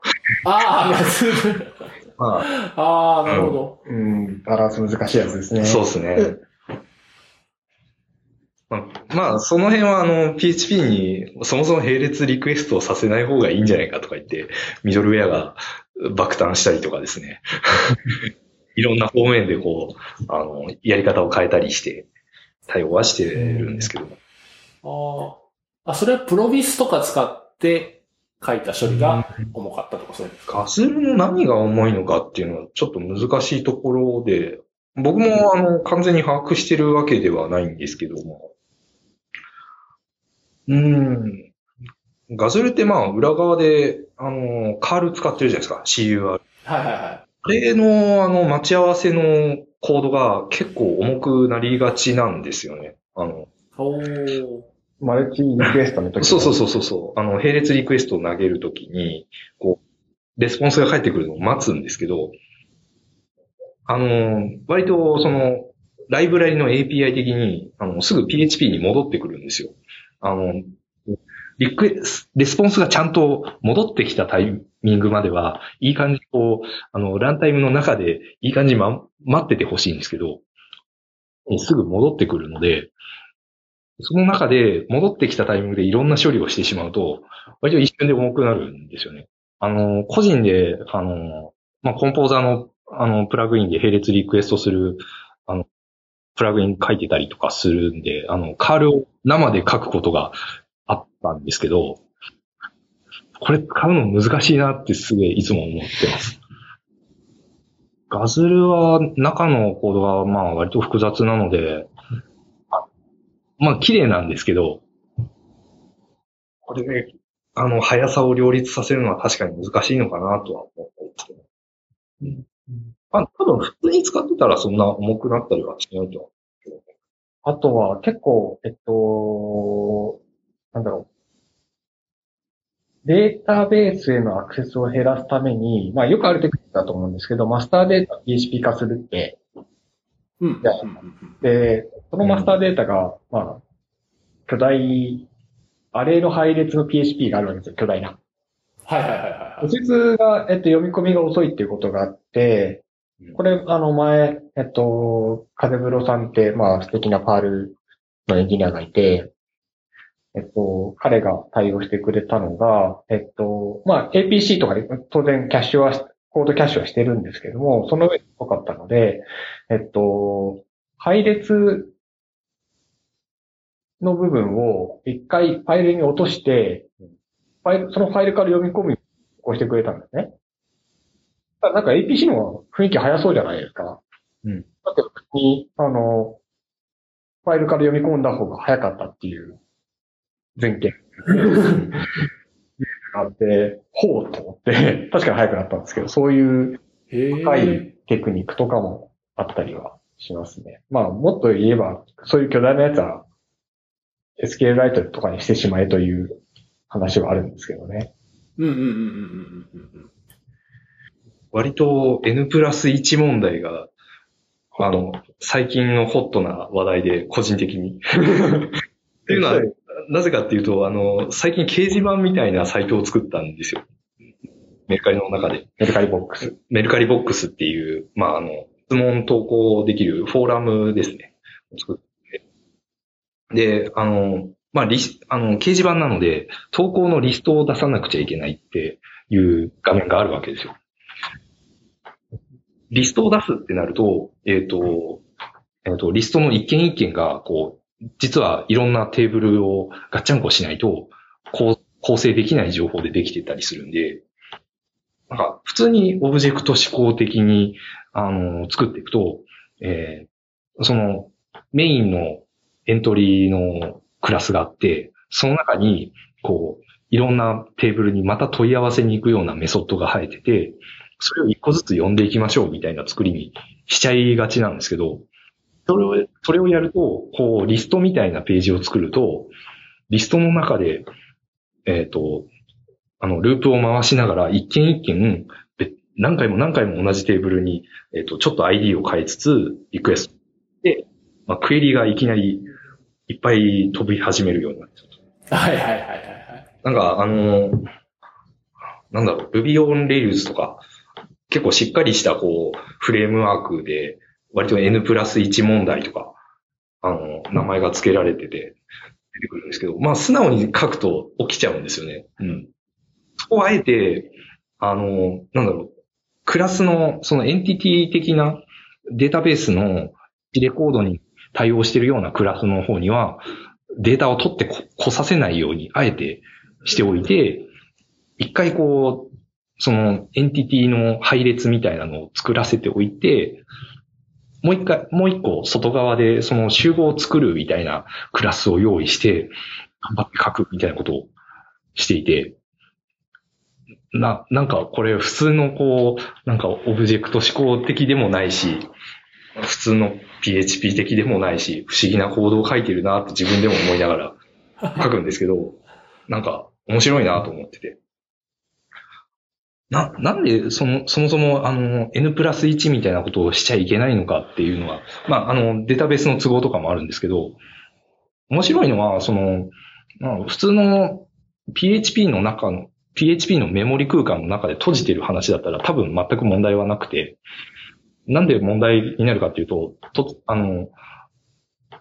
ああ、ガズル。まあ、ああ、なるほど、うん。うん、バランス難しいやつですね。そうですね。まあ、まあ、その辺はあの ピーエイチピー にそもそも並列リクエストをさせない方がいいんじゃないかとか言って、ミドルウェアが爆誕したりとかですね。いろんな方面でこう、あの、やり方を変えたりして、対応はしてるんですけども。ああ、それはプロビスとか使って書いた処理が重かったとか、そういう。ガズルの何が重いのかっていうのはちょっと難しいところで、僕もあの完全に把握してるわけではないんですけども、うん、ガズルってまあ裏側であのカール使ってるじゃないですか、シーユーアール。はいはいはい。あれのあの待ち合わせのコードが結構重くなりがちなんですよね。あの。マルチリクエストの時。そうそうそうそう。あの、並列リクエストを投げるときに、こう、レスポンスが返ってくるのを待つんですけど、あの、割と、その、ライブラリの エーピーアイ 的に、あの、すぐ ピーエイチピー に戻ってくるんですよ。あの、リクエス、レスポンスがちゃんと戻ってきたタイミングまでは、いい感じ、こう、あの、ランタイムの中で、いい感じに、ま、待っててほしいんですけど、すぐ戻ってくるので、その中で戻ってきたタイミングでいろんな処理をしてしまうと、割と一瞬で重くなるんですよね。あの、個人で、あの、まあ、コンポーザーの、あの、プラグインで並列リクエストする、あの、プラグイン書いてたりとかするんで、あの、カールを生で書くことがあったんですけど、これ使うの難しいなってすげえいつも思ってます。ガズルは中のコードがまあ割と複雑なので、まあ、綺麗なんですけど、これね、あの、速さを両立させるのは確かに難しいのかなとは思ってます。まあ、多分普通に使ってたらそんな重くなったりはしないとは思う。あとは結構、えっと、なんだろう。データベースへのアクセスを減らすために、まあ、よくあるテクニックだと思うんですけど、マスターデータを ピーエイチピー 化するって、うん。で、そのマスターデータが、まあ、巨大、アレイの配列の ピーエイチピー があるわけですよ、巨大な。はいはいはいはい。そいつが、えっと、読み込みが遅いっていうことがあって、これ、あの、前、えっと、風室さんって、まあ、素敵なパールのエンジニアがいて、えっと、彼が対応してくれたのが、えっと、まあ、エーピーシー とかで、当然キャッシュは、コードキャッシュはしてるんですけども、その上で良かったので、えっと、配列の部分を一回ファイルに落として、ファイル、そのファイルから読み込みをしてくれたんですね。なんか エーピーシー の雰囲気早そうじゃないですか。うん。だって普通に、あの、ファイルから読み込んだ方が早かったっていう前提。あって、ほうと思って、確かに早くなったんですけど、そういう深いテクニックとかもあったりはしますね。まあ、もっと言えば、そういう巨大なやつは、SQLite とかにしてしまえという話はあるんですけどね。うんうんうんうんうん。割と N プラスいち問題が、あの、最近のホットな話題で、個人的に。っていうのは、なぜかっていうと、あの、最近掲示板みたいなサイトを作ったんですよ。メルカリの中で。メルカリボックス。メルカリボックスっていう、まあ、あの、質問投稿できるフォーラムですね。作って。で、あの、まあ、リス、あの、掲示板なので、投稿のリストを出さなくちゃいけないっていう画面があるわけですよ。リストを出すってなると、えっと、えっと、リストの一件一件が、こう、実はいろんなテーブルをガッチャンコしないと、こう、構成できない情報でできてたりするんで、なんか、普通にオブジェクト思考的に、あの、作っていくと、えー、その、メインのエントリーのクラスがあって、その中に、こう、いろんなテーブルにまた問い合わせに行くようなメソッドが生えてて、それを一個ずつ読んでいきましょうみたいな作りにしちゃいがちなんですけど、それを、それをやると、こう、リストみたいなページを作ると、リストの中で、えっと、あの、ループを回しながら、一件一件、何回も何回も同じテーブルに、えっと、ちょっと アイディー を変えつつ、リクエストで、まあ、クエリがいきなりいっぱい飛び始めるようになっちゃう。はいはいはいはい。なんか、あの、なんだろう、Ruby on Rails とか、結構しっかりした、こう、フレームワークで、割と N プラスいち問題とか、あの、名前が付けられてて、出てくるんですけど、まあ、素直に書くと起きちゃうんですよね。うん。そこをあえて、あの、なんだろう、クラスの、そのエンティティ的なデータベースのレコードに対応しているようなクラスの方には、データを取ってこさせないように、あえてしておいて、一回こう、そのエンティティの配列みたいなのを作らせておいて、もう一回、もう一個外側でその集合を作るみたいなクラスを用意して、頑張って書くみたいなことをしていて、な、なんかこれ普通のこう、なんかオブジェクト思考的でもないし、普通の ピーエイチピー 的でもないし、不思議なコードを書いてるなって自分でも思いながら書くんですけど、なんか面白いなと思ってて。な、なんで、その、そもそも、あの、N プラスいちみたいなことをしちゃいけないのかっていうのは、まあ、あの、データベースの都合とかもあるんですけど、面白いのは、その、まあ、普通の ピーエイチピー の中の、ピーエイチピー のメモリ空間の中で閉じてる話だったら多分全く問題はなくて、なんで問題になるかっていうと、と、あの、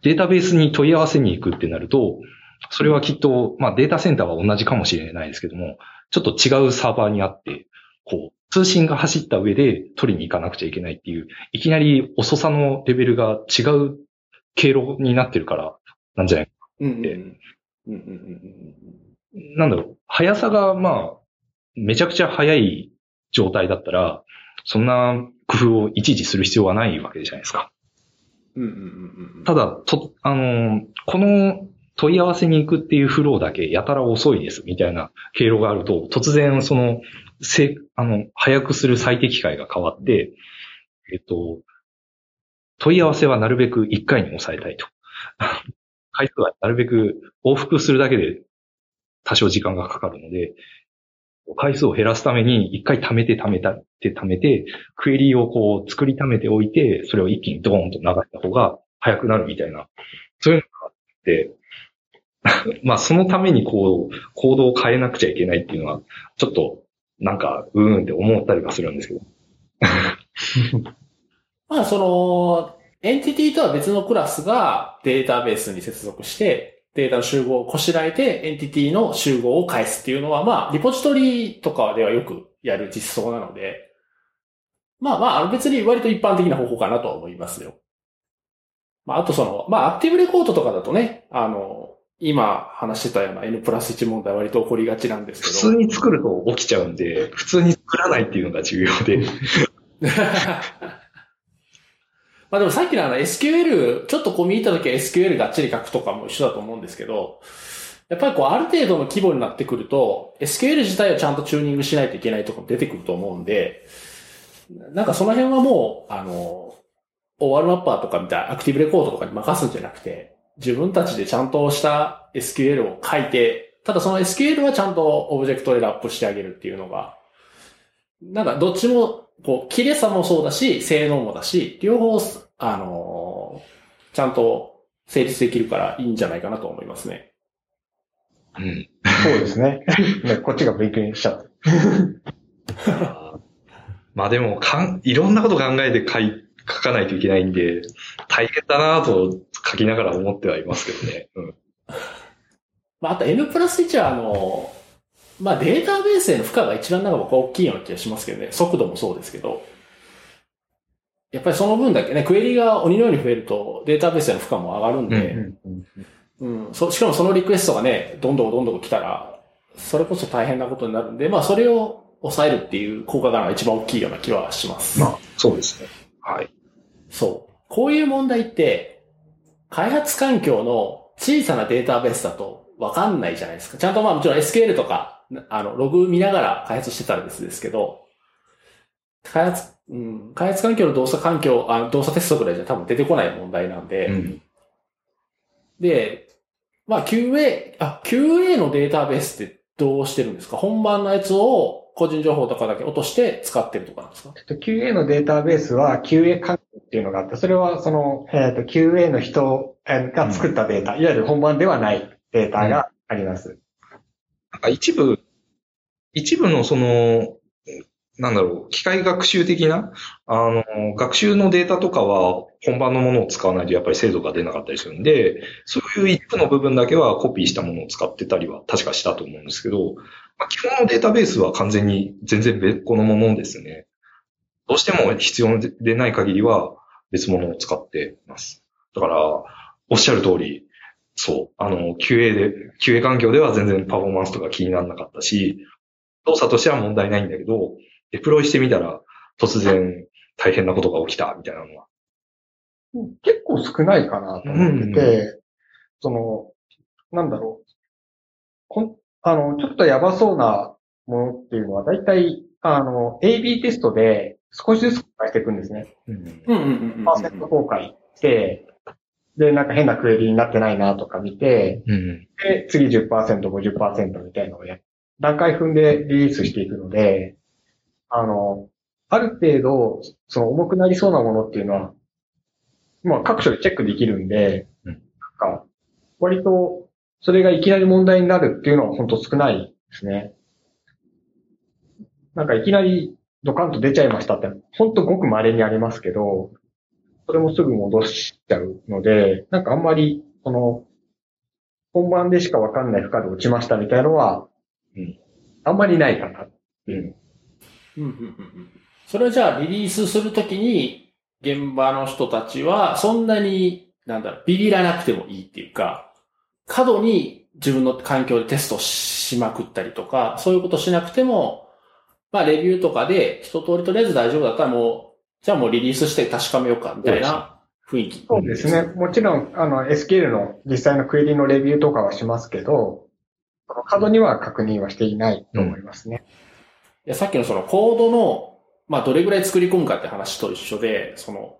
データベースに問い合わせに行くってなると、それはきっと、まあ、データセンターは同じかもしれないですけども、ちょっと違うサーバーにあって、こう、通信が走った上で取りに行かなくちゃいけないっていう、いきなり遅さのレベルが違う経路になってるから、なんじゃないかって。なんだろう、速さが、まあ、めちゃくちゃ速い状態だったら、そんな工夫をいちいちする必要はないわけじゃないですか。うんうんうんうん、ただ、と、あの、この、問い合わせに行くっていうフローだけやたら遅いですみたいな経路があると、突然その、せ、あの、早くする最適解が変わって、えっと、問い合わせはなるべくいっかいに抑えたいと。回数はなるべく往復するだけで多少時間がかかるので、回数を減らすためにいっかい貯めて貯めたって貯めて、クエリをこう作り貯めておいて、それを一気にドーンと流した方が早くなるみたいな、そういうのがあって、まあ、そのためにこう、行動を変えなくちゃいけないっていうのは、ちょっと、なんか、うーんって思ったりはするんですけど。まあ、その、エンティティとは別のクラスがデータベースに接続して、データの集合をこしらえて、エンティティの集合を返すっていうのは、まあ、リポジトリとかではよくやる実装なので、まあまあ、別に割と一般的な方法かなとは思いますよ。まあ、あとその、まあ、アクティブレコードとかだとね、あの、今話してたような N プラスいち問題は割と起こりがちなんですけど。普通に作ると起きちゃうんで、普通に作らないっていうのが重要で。まあでもさっきのあの エスキューエル、ちょっと込み入った時は エスキューエル がっちり書くとかも一緒だと思うんですけど、やっぱりこうある程度の規模になってくると、エスキューエル 自体をちゃんとチューニングしないといけないところ出てくると思うんで、なんかその辺はもう、あの、オーアール マッパーとかみたいなアクティブレコードとかに任すんじゃなくて、自分たちでちゃんとした エスキューエル を書いて、ただその エスキューエル はちゃんとオブジェクトでラップしてあげるっていうのが、なんかどっちも、こう、綺麗さもそうだし、性能もだし、両方、あのー、ちゃんと成立できるからいいんじゃないかなと思いますね。うん。そうですね。こっちが勉強しちゃう。まあでもかん、いろんなこと考えて書い書かないといけないんで、大変だなぁと書きながら思ってはいますけどね。うん。まあ、あと N プラスいちは、あの、まあ、データベースへの負荷が一番なんか僕は大きいような気がしますけどね。速度もそうですけど。やっぱりその分だけね、クエリが鬼のように増えるとデータベースへの負荷も上がるんで、うんうんうんうん、そしかもそのリクエストがね、どんどんどんどん来たら、それこそ大変なことになるんで、まあそれを抑えるっていう効果が一番大きいような気はします。まあ、そうですね。はい。そう。こういう問題って、開発環境の小さなデータベースだとわかんないじゃないですか。ちゃんとまあもちろん エスキューエル とか、あの、ログ見ながら開発してたらですですけど、開発、うん、開発環境の動作環境、あ、動作テストぐらいじゃ多分出てこない問題なんで、うん、で、まあ キューエー、あ、キューエー のデータベースってどうしてるんですか？本番のやつを個人情報とかだけ落として使ってるとかなんですか？ キューエー のデータベースは キューエー 環境っていうのがあって、それはその、えーと、キューエー の人が作ったデータ、うん、いわゆる本番ではないデータがあります。うん、一部、一部のその、なんだろう、機械学習的な、あの、学習のデータとかは本番のものを使わないとやっぱり精度が出なかったりするんで、そういう一部の部分だけはコピーしたものを使ってたりは確かしたと思うんですけど、まあ、基本のデータベースは完全に全然別個のものですね。どうしても必要でない限りは別物を使ってます。だから、おっしゃる通り、そう、あの、キューエー で、キューエー 環境では全然パフォーマンスとか気にならなかったし、動作としては問題ないんだけど、デプロイしてみたら突然大変なことが起きたみたいなのは結構少ないかなと思ってて、うんうん、そのなんだろうこんあのちょっとやばそうなものっていうのはだいたいあの エービー テストで少しずつ公開していくんですね。パーセント公開してでなんか変なクエリになってないなとか見て、うんうん、で次 じゅっパーセント、ごじゅっパーセント みたいなのをや段階踏んでリリースしていくので。あの、ある程度、その重くなりそうなものっていうのは、まあ各所でチェックできるんで、うん、なんか、割と、それがいきなり問題になるっていうのは本当少ないですね。なんかいきなりドカンと出ちゃいましたって、本当ごく稀にありますけど、それもすぐ戻しちゃうので、なんかあんまり、その、本番でしかわかんない負荷で落ちましたみたいなのは、うん、あんまりないかなっていう。うんうんうん、それはじゃあリリースするときに現場の人たちはそんなになんだろうビビらなくてもいいっていうか過度に自分の環境でテストしまくったりとかそういうことしなくてもまあレビューとかで一通りとりあえず大丈夫だったらもうじゃあもうリリースして確かめようかみたいな雰囲気。そうですね。もちろんあの エスキューエル の実際のクエリのレビューとかはしますけど過度には確認はしていないと思いますね。うんいやさっきのそのコードの、まあ、どれぐらい作り込むかって話と一緒で、その、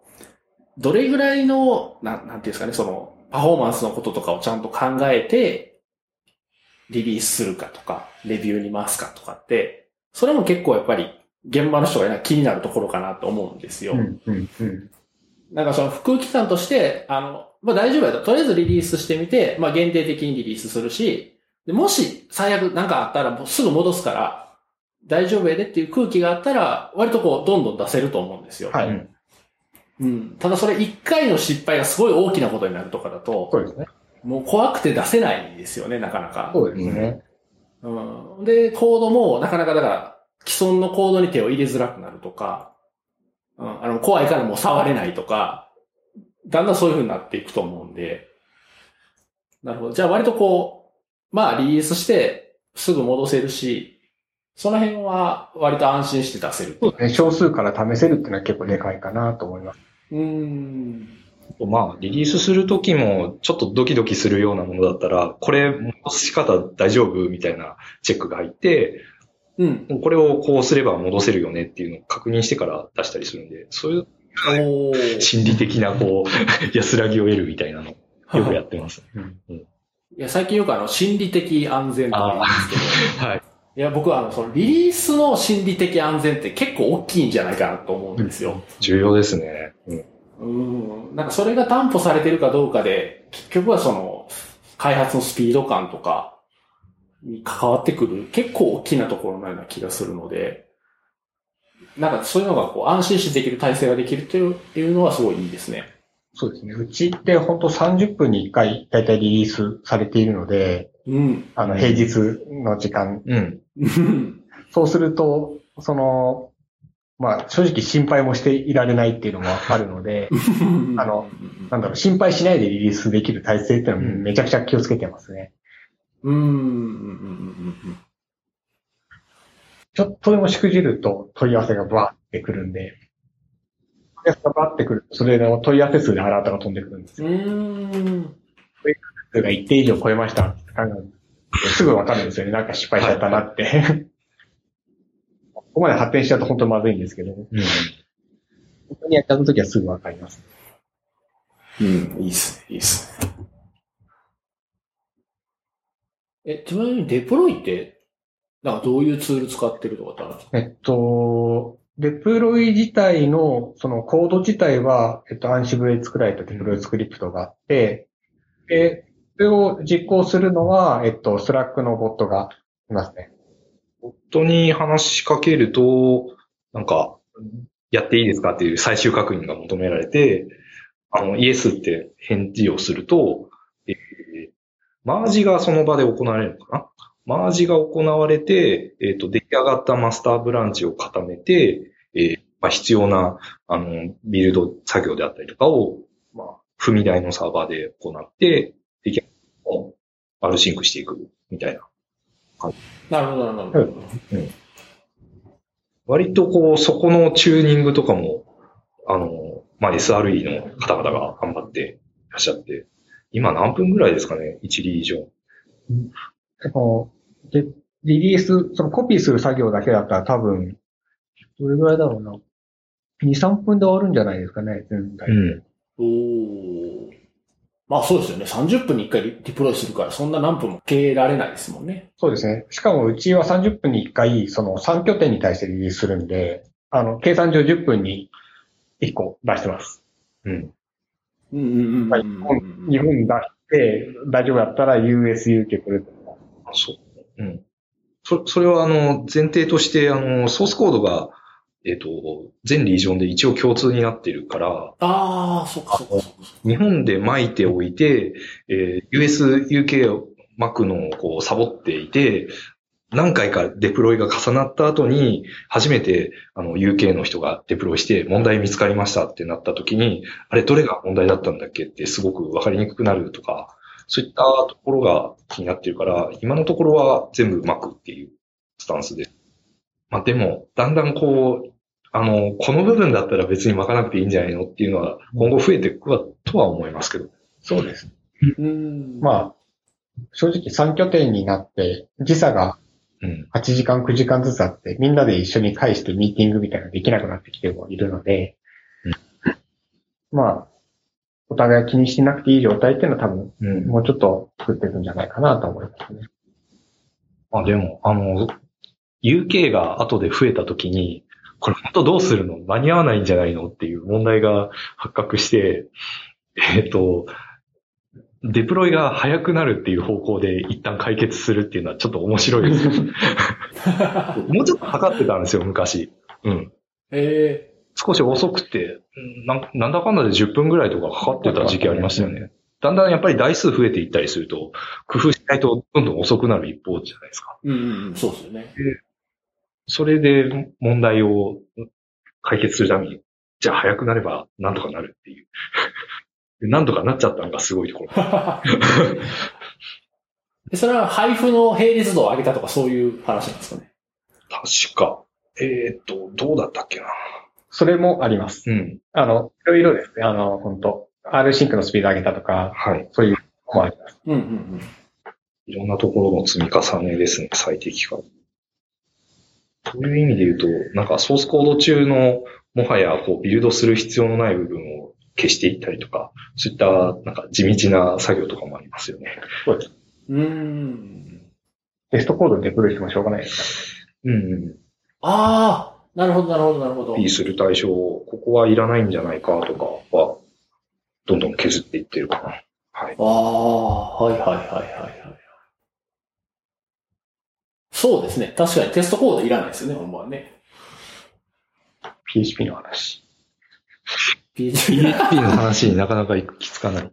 どれぐらいの、な、なんていうんですかね、その、パフォーマンスのこととかをちゃんと考えて、リリースするかとか、レビューに回すかとかって、それも結構やっぱり、現場の人が気になるところかなと思うんですよ。うんうんうん、なんかその、副機関として、あの、まあ、大丈夫だと、とりあえずリリースしてみて、まあ、限定的にリリースするし、でもし、最悪なんかあったら、すぐ戻すから、大丈夫やでっていう空気があったら、割とこう、どんどん出せると思うんですよ。はい。うん。ただそれ一回の失敗がすごい大きなことになるとかだと、そうですね。もう怖くて出せないですよね、なかなか。そうですね。うん。で、コードも、なかなかだから、既存のコードに手を入れづらくなるとか、うん、あの、怖いからもう触れないとか、だんだんそういう風になっていくと思うんで、なるほど。じゃあ割とこう、まあリリースして、すぐ戻せるし、その辺は割と安心して出せる。そうですね。少数から試せるっていうのは結構でかいかなと思います。うーん。まあ、リリースするときもちょっとドキドキするようなものだったら、これ戻し方大丈夫みたいなチェックが入って、うん。これをこうすれば戻せるよねっていうのを確認してから出したりするんで、そういう心理的なこう安らぎを得るみたいなのよくやってます。うん、いや最近よくあの心理的安全とか言うんですけど。はい。いや、僕はあの、そのリリースの心理的安全って結構大きいんじゃないかなと思うんですよ。重要ですね。うん。うん。なんかそれが担保されてるかどうかで、結局はその、開発のスピード感とかに関わってくる結構大きなところのような気がするので、なんかそういうのがこう安心してできる体制ができるというのはすごいいいですね。そうですね。うちって本当さんじゅっぷんにいっかいだいたいリリースされているので、うん、あの平日の時間、うん、そうするとそのまあ正直心配もしていられないっていうのもあるので、あのなんだろう心配しないでリリースできる体制っていうのもめちゃくちゃ気をつけてますね。うーん。ちょっとでもしくじると問い合わせがバーってくるんで。問い合わせがバーってくると、それの問い合わせ数でアラートが飛んでくるんですよ。うーん。問い合わせ数が一定以上超えました。すぐわかるんですよね。なんか失敗しちゃったなって、はい。ここまで発展しちゃうと本当にまずいんですけど。うん、本当にやったときはすぐわかります。うん、いいっすね、いいっすね。え、ちなみにデプロイって、なんかどういうツール使ってるとかってあるんですか？えっと、デプロイ自体の、そのコード自体は、えっと、アンシブHTML とデプロイスクリプトがあって、で、それを実行するのは、えっと、スラックのボットがいますね。ボットに話しかけると、なんか、やっていいですかっていう最終確認が求められて、あの、イエスって返事をすると、えー、マージがその場で行われるのかな？マージが行われて、えっと、出来上がったマスターブランチを固めて、えーまあ、必要な、あの、ビルド作業であったりとかを、まあ、踏み台のサーバーで行って、出来上がったをバルシンクしていく、みたいな感じ。なるほど、なるほど。うん、割とこう、そこのチューニングとかも、あの、まあ、エスアールイー の方々が頑張っていらっしゃって、今何分ぐらいですかね？ いち リ以上。うんでリリース、そのコピーする作業だけだったら多分、どれぐらいだろうな。に、さんぷんで終わるんじゃないですかね、全体。うん。おー。まあそうですよね。さんじゅっぷんにいっかいデプロイするから、そんな何分も経えられないですもんね。そうですね。しかもうちはさんじゅっぷんにいっかい、そのさん拠点に対してリリースするんで、あの、計算上じゅっぷんにいっこ出してます。うん。うんうんうん。はい。にふん出して、大丈夫だったら ユーエスユーケー これ。そう。うん。そ、それはあの、前提として、あの、ソースコードが、えっと、全リージョンで一応共通になってるから。ああ、そっかそっかそっか。日本で巻いておいて、えー、ユーエスユーケー を巻くのをこうサボっていて、何回かデプロイが重なった後に、初めて、あの、ユーケー の人がデプロイして、問題見つかりましたってなった時に、あれ、どれが問題だったんだっけってすごくわかりにくくなるとか、そういったところが気になっているから、今のところは全部巻くっていうスタンスで。まあでも、だんだんこう、あの、この部分だったら別に巻かなくていいんじゃないのっていうのは、今後増えていくわとは思いますけど。そうです。うんまあ、正直さん拠点になって、時差が、うん、はちじかん、くじかんずつあって、みんなで一緒に返してミーティングみたいなのができなくなってきてもいるので、うん、まあ、お互い気にしなくていい状態っていうのは多分、うん、もうちょっと作っていくんじゃないかなと思いますね。まあでも、あの、ユーケー が後で増えたときに、これ本当どうするの？間に合わないんじゃないの？っていう問題が発覚して、えっと、デプロイが早くなるっていう方向で一旦解決するっていうのはちょっと面白いですよ。もうちょっと測ってたんですよ、昔。うん。えー、少し遅くてな、なんだかんだでじゅっぷんぐらいとかかかってた時期ありましたよね。だんだんやっぱり台数増えていったりすると、工夫しないとどんどん遅くなる一方じゃないですか。うんうん、そうですよね。それで問題を解決するために、じゃあ早くなればなんとかなるっていう。何とかなっちゃったのがすごいところ。それは配布の並列度を上げたとかそういう話なんですかね。確か。えー、っと、どうだったっけな。それもあります。うん。あの、いろいろですね。あの、ほんと。R シンクのスピード上げたとか、はい。そういうのもあります。うんうんうん。いろんなところの積み重ねですね。最適化。という意味で言うと、なんかソースコード中の、もはやこう、ビルドする必要のない部分を、消していったりとか、そういったなんか地道な作業とかもありますよね。そうです。うーん。テストコードでデプロイしてもしょうがないですからね。うん。ああ、なるほど、なるほど、なるほど。コピーする対象、ここはいらないんじゃないかとかは、どんどん削っていってるかな。はい。ああ、はいはいはいはいはい。そうですね。確かにテストコードいらないですよね、ほんまはね。ピーエイチピー の話。ピーエイチピー の話になかなか行き着かない。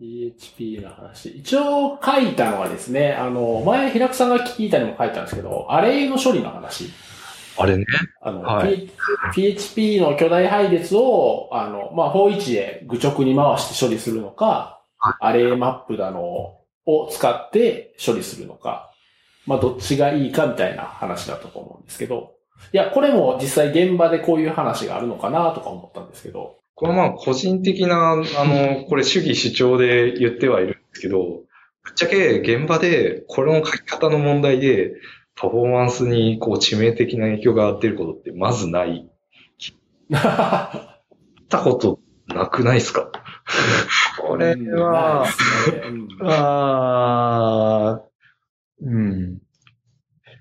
ピーエイチピー の話。一応書いたのはですね、あの、前、平久さんが聞いたにも書いたんですけど、アレイの処理の話。あれね。あの、はい、ピーエイチピー の巨大配列を、あの、まあ、方位置で愚直に回して処理するのか、はい、アレイマップだのを使って処理するのか、まあ、どっちがいいかみたいな話だったと思うんですけど、いや、これも実際現場でこういう話があるのかなとか思ったんですけど、これはまあ個人的な、あの、これ主義主張で言ってはいるんですけど、ぶっちゃけ現場でこれの書き方の問題でパフォーマンスにこう致命的な影響が出ることってまずない。あったことなくないですか？これは、あー、うん。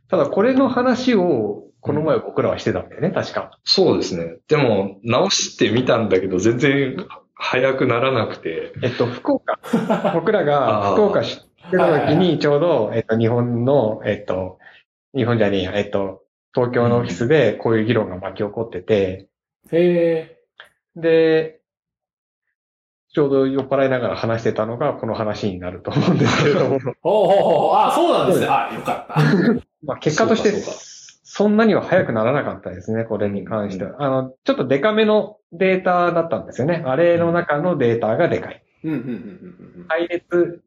ただこれの話を、この前僕らはしてたんだよね、確か。そうですね。でも、直してみたんだけど、全然早くならなくて。えっと、福岡。僕らが福岡出た時に、ちょうど、えっと、日本の、えっと、日本じゃねえや、えっと、東京のオフィスでこういう議論が巻き起こってて。へー。で、ちょうど酔っ払いながら話してたのが、この話になると思うんですけれども。ほうほうほう。あ、そうなんですね。あ、よかった。まあ、結果として、そんなには早くならなかったですね、これに関しては。うん、あの、ちょっとデカめのデータだったんですよね。アレイの中のデータがデカい。うんうんうんうん、配列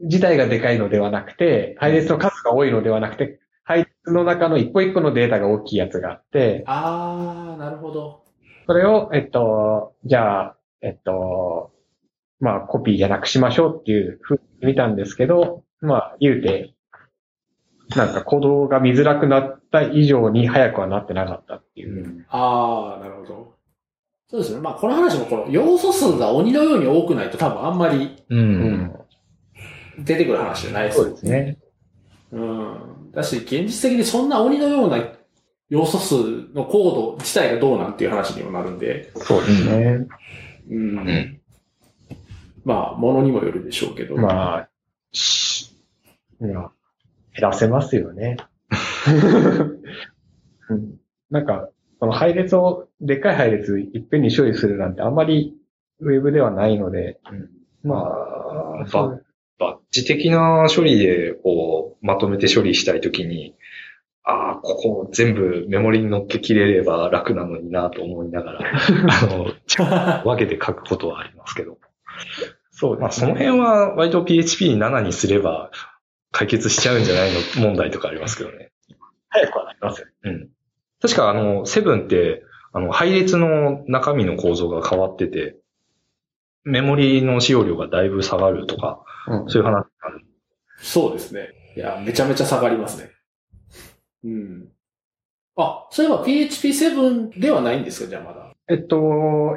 自体がデカいのではなくて、配列の数が多いのではなくて、配列の中の一個一個のデータが大きいやつがあって。あー、なるほど。それを、えっと、じゃあ、えっと、まあ、コピーじゃなくしましょうっていうふうに見たんですけど、まあ、言うて、なんか行動が見づらくなった以上に早くはなってなかったっていう。うん、ああ、なるほど。そうですね。まあこの話もこの要素数が鬼のように多くないと多分あんまり、うん、出てくる話じゃないですよね。そうですね。うん。だし現実的にそんな鬼のような要素数の行動自体がどうなんっていう話にもなるんで。そうですね。うん。うん、まあものにもよるでしょうけど。まあ、いや。減らせますよね。うん、なんか、その配列を、でっかい配列いっぺんに処理するなんてあんまりウェブではないので、うん、まあ、バッジ的な処理でこうまとめて処理したいときに、ああ、ここ全部メモリに乗っけきれれば楽なのになと思いながら、あの、ちょっと分けて書くことはありますけど。そうですね。まあ、その辺は割と ピーエイチピーセブン にすれば、解決しちゃうんじゃないの問題とかありますけどね。早くはなりますよね。うん。確かあの、セブンって、あの、配列の中身の構造が変わってて、メモリの使用量がだいぶ下がるとか、うん、そういう話ある。そうですね。いや、めちゃめちゃ下がりますね。うん。あ、そういえば ピーエイチピーセブン ではないんですか、じゃあまだ。えっと、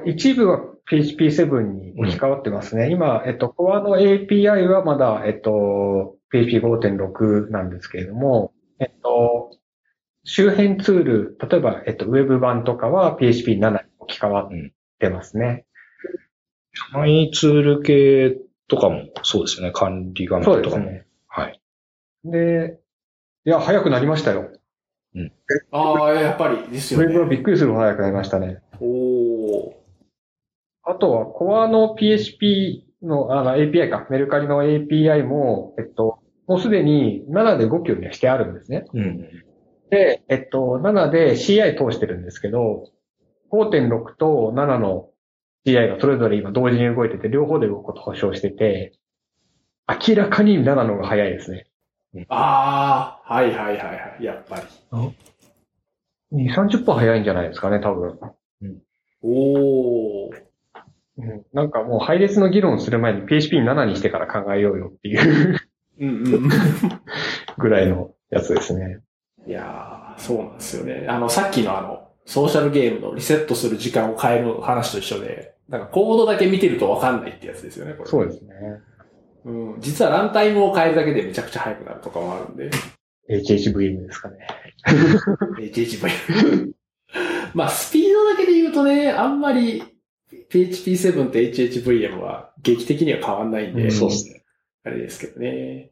一部は ピーエイチピーセブン に置き換わってますね。うん、今、えっと、コアの エーピーアイ はまだ、えっと、ピーエイチピーごてんろく なんですけれども、えっと、周辺ツール、例えば、えっと、ウェブ版とかは ピーエイチピーセブン に置き換わってますね。社内ツール系とかもそうですよね。管理画面とかも。そうですね。はい。で、いや、早くなりましたよ。うん。ああ、やっぱりですよね。ウェブはびっくりするほど早くなりましたね。おー。あとは、コアの ピーエイチピー の、あの エーピーアイ か、メルカリの エーピーアイ も、えっと、もうすでにななで動くようにしてあるんですね。うん、で、えっと、ななで シーアイ 通してるんですけど、ごてんろく とななの シーアイ がそれぞれ今同時に動いてて、両方で動くことを保証してて、明らかにななのが早いですね。ああ、はいはいはいはい、やっぱり。にじゅう、さんじゅっぷん早いんじゃないですかね、多分。うん、おー。なんかもう配列の議論する前に ピーエイチピーセブン にしてから考えようよっていううん、うん、ぐらいのやつですね。いやー、そうなんですよね。あの、さっきのあの、ソーシャルゲームのリセットする時間を変える話と一緒で、なんかコードだけ見てるとわかんないってやつですよね、これ。そうですね。うん。実はランタイムを変えるだけでめちゃくちゃ早くなるとかもあるんで。エイチエイチブイエム ですかね。エイチエイチブイエム。まあ、スピードだけで言うとね、あんまり、ピーエイチピーセブン と エイチエイチブイエム は劇的には変わんないんで、うん、そうですね。あれですけどね。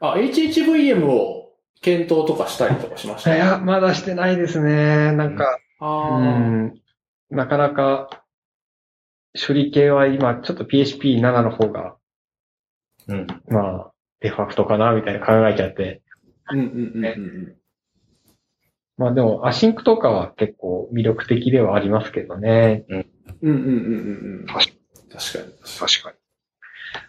あ、エイチエイチブイエム を検討とかしたりとかしました？いや、まだしてないですね。なんか、あうん、なかなか処理系は今ちょっと ピーエイチピーセブン の方が、うん、まあデファクトかなみたいな考えちゃって、うんうんうんうん、まあでもアシンクとかは結構魅力的ではありますけどね。うんうんうんうんうん。確かに確かに。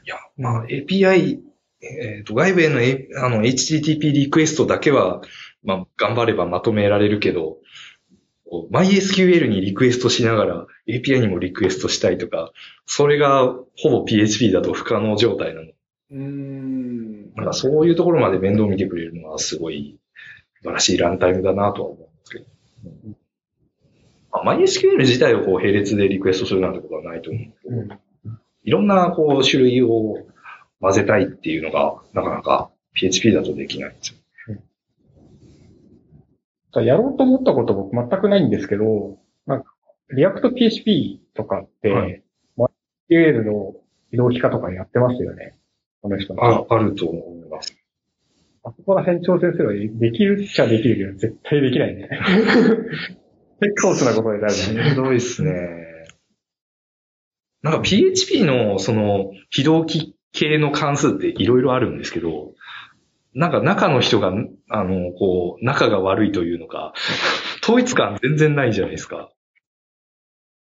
いやまあ エーピーアイ えっと外部への、A、あの エイチティーティーピー リクエストだけはまあ頑張ればまとめられるけど。MySQL にリクエストしながら エーピーアイ にもリクエストしたいとか、それがほぼ ピーエイチピー だと不可能状態なの。うーん。なんかそういうところまで面倒見てくれるのはすごい素晴らしいランタイムだなとは思うんですけど。うんまあ、MySQL 自体をこう並列でリクエストするなんてことはないと思うけど、うん、いろんなこう種類を混ぜたいっていうのがなかなか ピーエイチピー だとできないんですよ。やろうと思ったこと僕全くないんですけど、なんか、リアクト ピーエイチピー とかって、はい、MySQL の自動化とかやってますよね。この人は。あ、あると思います。あそこら辺調整すればできるっちゃできるけど、絶対できないね。結構そんなことになるね。しんどいっすね。なんか ピーエイチピー のその、非同期系の関数っていろいろあるんですけど、なんか中の人が、あの、こう、仲が悪いというのか、統一感全然ないじゃないですか。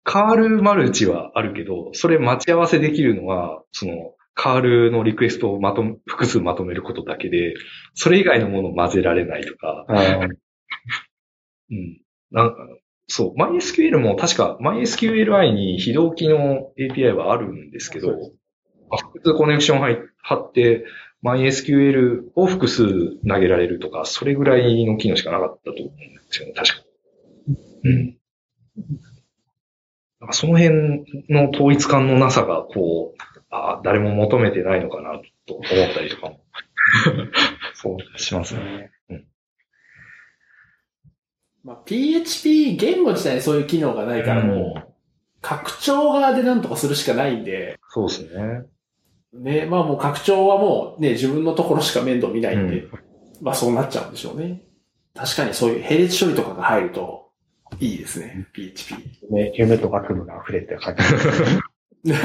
カールマルチはあるけど、それ待ち合わせできるのは、その、カールのリクエストをまとめ、複数まとめることだけで、それ以外のものを混ぜられないとか。うん、なんそう、MySQL も確か MySQLi に非同期の エーピーアイ はあるんですけど、複数コネクション入って、貼って、MySQL を複数投げられるとか、それぐらいの機能しかなかったと思うんですよね、確か。うん。なんかその辺の統一感のなさが、こう、あ誰も求めてないのかな、と思ったりとかも。そうしますね。うんまあ、ピーエイチピー 言語自体にそういう機能がないから、もう、拡張側でなんとかするしかないんで。そうですね。ね、まあもう拡張はもうね、自分のところしか面倒見ないんで、うん、まあそうなっちゃうんでしょうね。確かにそういう並列処理とかが入るといいですね、ピーエイチピー。ね、夢と悪夢が溢れてる感じ。う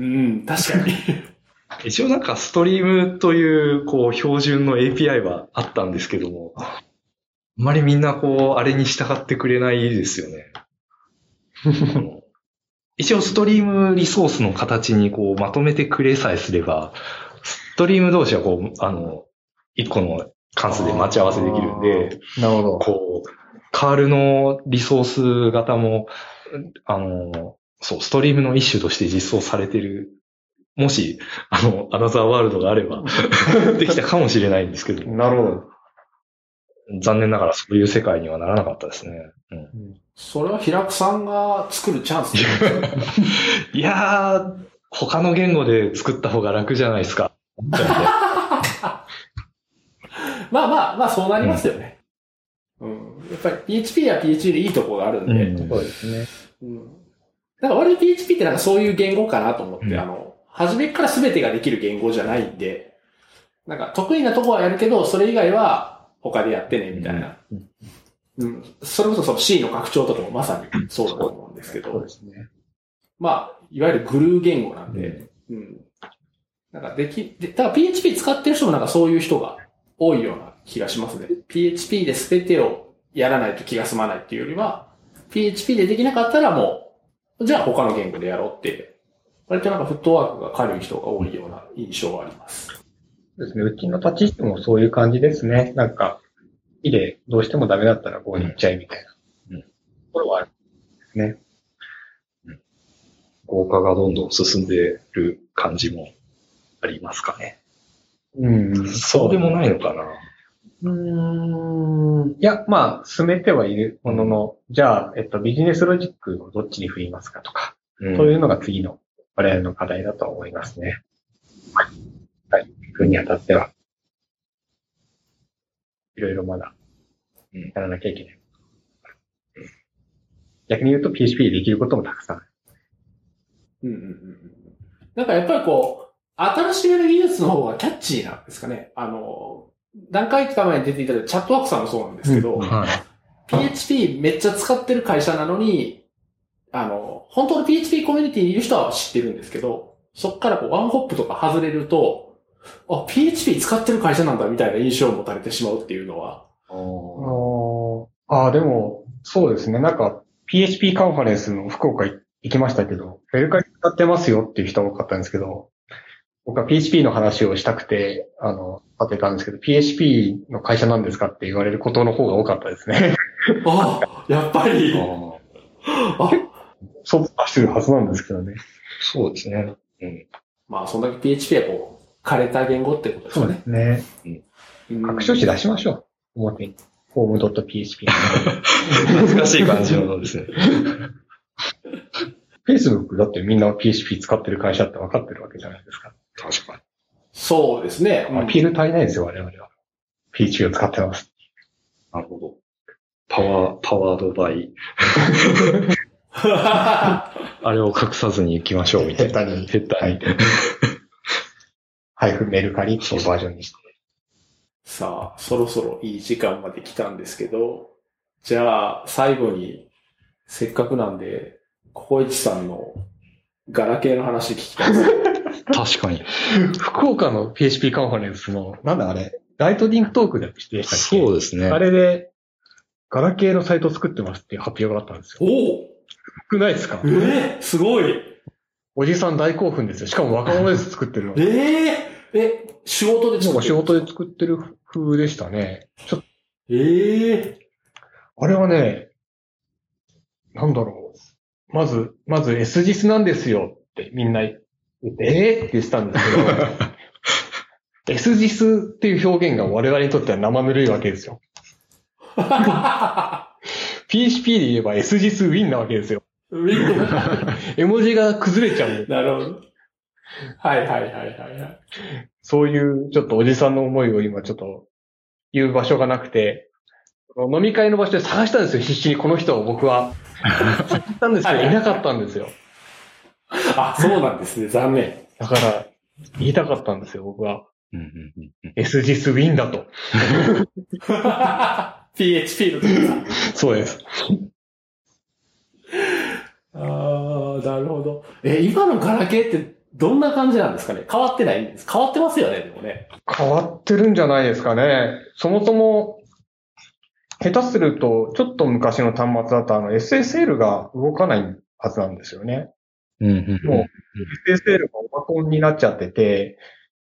ん、確かに。一応なんかストリームというこう標準の エーピーアイ はあったんですけども、あんまりみんなこう、あれに従ってくれないですよね。一応ストリームリソースの形にこうまとめてくれさえすれば、ストリーム同士はこう、あの、一個の関数で待ち合わせできるんで、なるほど。こう、カールのリソース型も、あの、そう、ストリームの一種として実装されてる。もし、あの、アナザーワールドがあれば、できたかもしれないんですけど。なるほど。残念ながらそういう世界にはならなかったですね。うん、それは平久さんが作るチャンスですね。いやー、他の言語で作った方が楽じゃないですか。まあまあ、まあそうなりますよね。うんうん、やっぱり ピーエイチピー は ピーエイチピー でいいとこがあるんで。うん、そうですね。うん、なんか割と ピーエイチピー ってなんかそういう言語かなと思って、うん、あの、初めから全てができる言語じゃないんで、なんか得意なとこはやるけど、それ以外は、他でやってね、みたいな。うん。うん、それこそその C の拡張とかもまさにそうだと思うんですけど。そうですね。まあ、いわゆるグルー言語なんで、うん。うん、なんかでき、で、ただ ピーエイチピー 使ってる人もなんかそういう人が多いような気がしますね。ピーエイチピー で全てをやらないと気が済まないっていうよりは、ピーエイチピー でできなかったらもう、じゃあ他の言語でやろうって、割となんかフットワークが軽い人が多いような印象はあります。ですね。うちの立ち位置もそういう感じですね。なんか、いで、どうしてもダメだったらこうに行っちゃいみたいな。うん。ところはあるんですね。うん。豪華がどんどん進んでる感じもありますかね。うん。そうでもないのかな。うーん。いや、まあ、進めてはいるものの、じゃあ、えっと、ビジネスロジックをどっちに振りますかとか、うん、そういうのが次の我々の課題だと思いますね。はい。はい。行くにあたっては、いろいろまだ、やらなきゃいけない。うん、逆に言うと ピーエイチピー できることもたくさんある。うんうんうん。なんかやっぱりこう、新しめの技術の方がキャッチーなんですかね。あの、何回か前に出ていただいたチャットワークさんもそうなんですけど、うんはい、ピーエイチピー めっちゃ使ってる会社なのに、あの、本当の ピーエイチピー コミュニティにいる人は知ってるんですけど、そっからこうワンホップとか外れると、あ、ピーエイチピー 使ってる会社なんだみたいな印象を持たれてしまうっていうのは。ああ、でも、そうですね。なんか、ピーエイチピー カンファレンスの福岡行きましたけど、メルカリ使ってますよっていう人多かったんですけど、僕は ピーエイチピー の話をしたくて、あの、立てたんですけど、ピーエイチピー の会社なんですかって言われることの方が多かったですね。ああ、やっぱり。あそう出してるはずなんですけどね。そうですね。うん、まあ、そんだけ ピーエイチピー はこう、枯れた言語ってことですね。そうですね。うん、拡張子出しましょう。表に。ホームドットピーエイチピー 懐かしい感じのですね。Facebook だってみんな ピーエイチピー 使ってる会社って分かってるわけじゃないですか。確かに。そうですね。アピール足りないですよ、我々は。ピーエイチピー を使ってます。なるほど。パワー、パワードバイ。あれを隠さずに行きましょう、みたいな。ヘッダに。配布メルカリっていうバージョンにして。さあ、そろそろいい時間まで来たんですけど、じゃあ、最後に、せっかくなんで、ココイチさんのガラケーの話聞きたいです。確かに。福岡の ピーエイチピー カンファレンスの、なんだあれ、ライトニングトークだって来てしたっけ？そうですね。あれで、ガラケーのサイト作ってますっていう発表があったんですよ。おお！少ないですか？えー、すごい！おじさん大興奮ですよ。しかも若者です、作ってるの。ええーえ、仕事で作ってる？仕事で作ってる風でしたね。ちょっと。ええー。あれはね、なんだろう。まず、まず S ジスなんですよってみんな言って、ええー、って言ってたんですけど、S ジスっていう表現が我々にとっては生ぬるいわけですよ。ピーエイチピー で言えば S ジスウィンなわけですよ。ウィン絵文字が崩れちゃうんです。なるほど。はいはいはいはいはい。そういうちょっとおじさんの思いを今ちょっと言う場所がなくて、飲み会の場所で探したんですよ、必死にこの人を僕は。探したんですけど、いなかったんですよ。あ、そうなんですね、残念。だから、言いたかったんですよ、僕は。エスジス Win だと。ピーエイチピー の時だ。そうです。あー、なるほど。え、今のガラケーって、どんな感じなんですかね？変わってないんです。変わってますよね、でもね。変わってるんじゃないですかね。そもそも、下手すると、ちょっと昔の端末だと、あの、エスエスエル が動かないはずなんですよね。うんうんうん、もう、エスエスエル がオワコンになっちゃってて、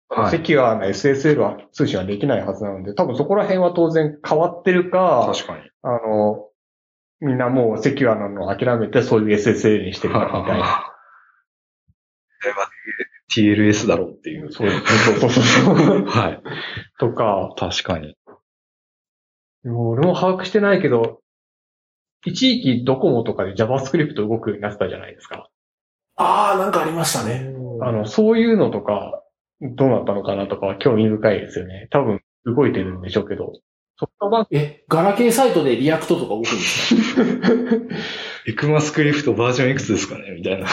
はい、セキュアな エスエスエル は通信はできないはずなので、多分そこら辺は当然変わってるか、確かに。あの、みんなもうセキュアなのを諦めて、そういう エスエスエル にしてるかみたいな。ティーエルエス だろうっていう。そうそうそうそう。はい。とか。確かに。もう俺も把握してないけど、一時期ドコモとかで JavaScript 動くようになってたじゃないですか。ああ、なんかありましたね。あの、そういうのとか、どうなったのかなとかは興味深いですよね。多分動いてるんでしょうけど。ソフトバンク。え、ガラケーサイトでリアクトとか動くんですか？エクマスクリプトバージョンいくつですかねみたいな。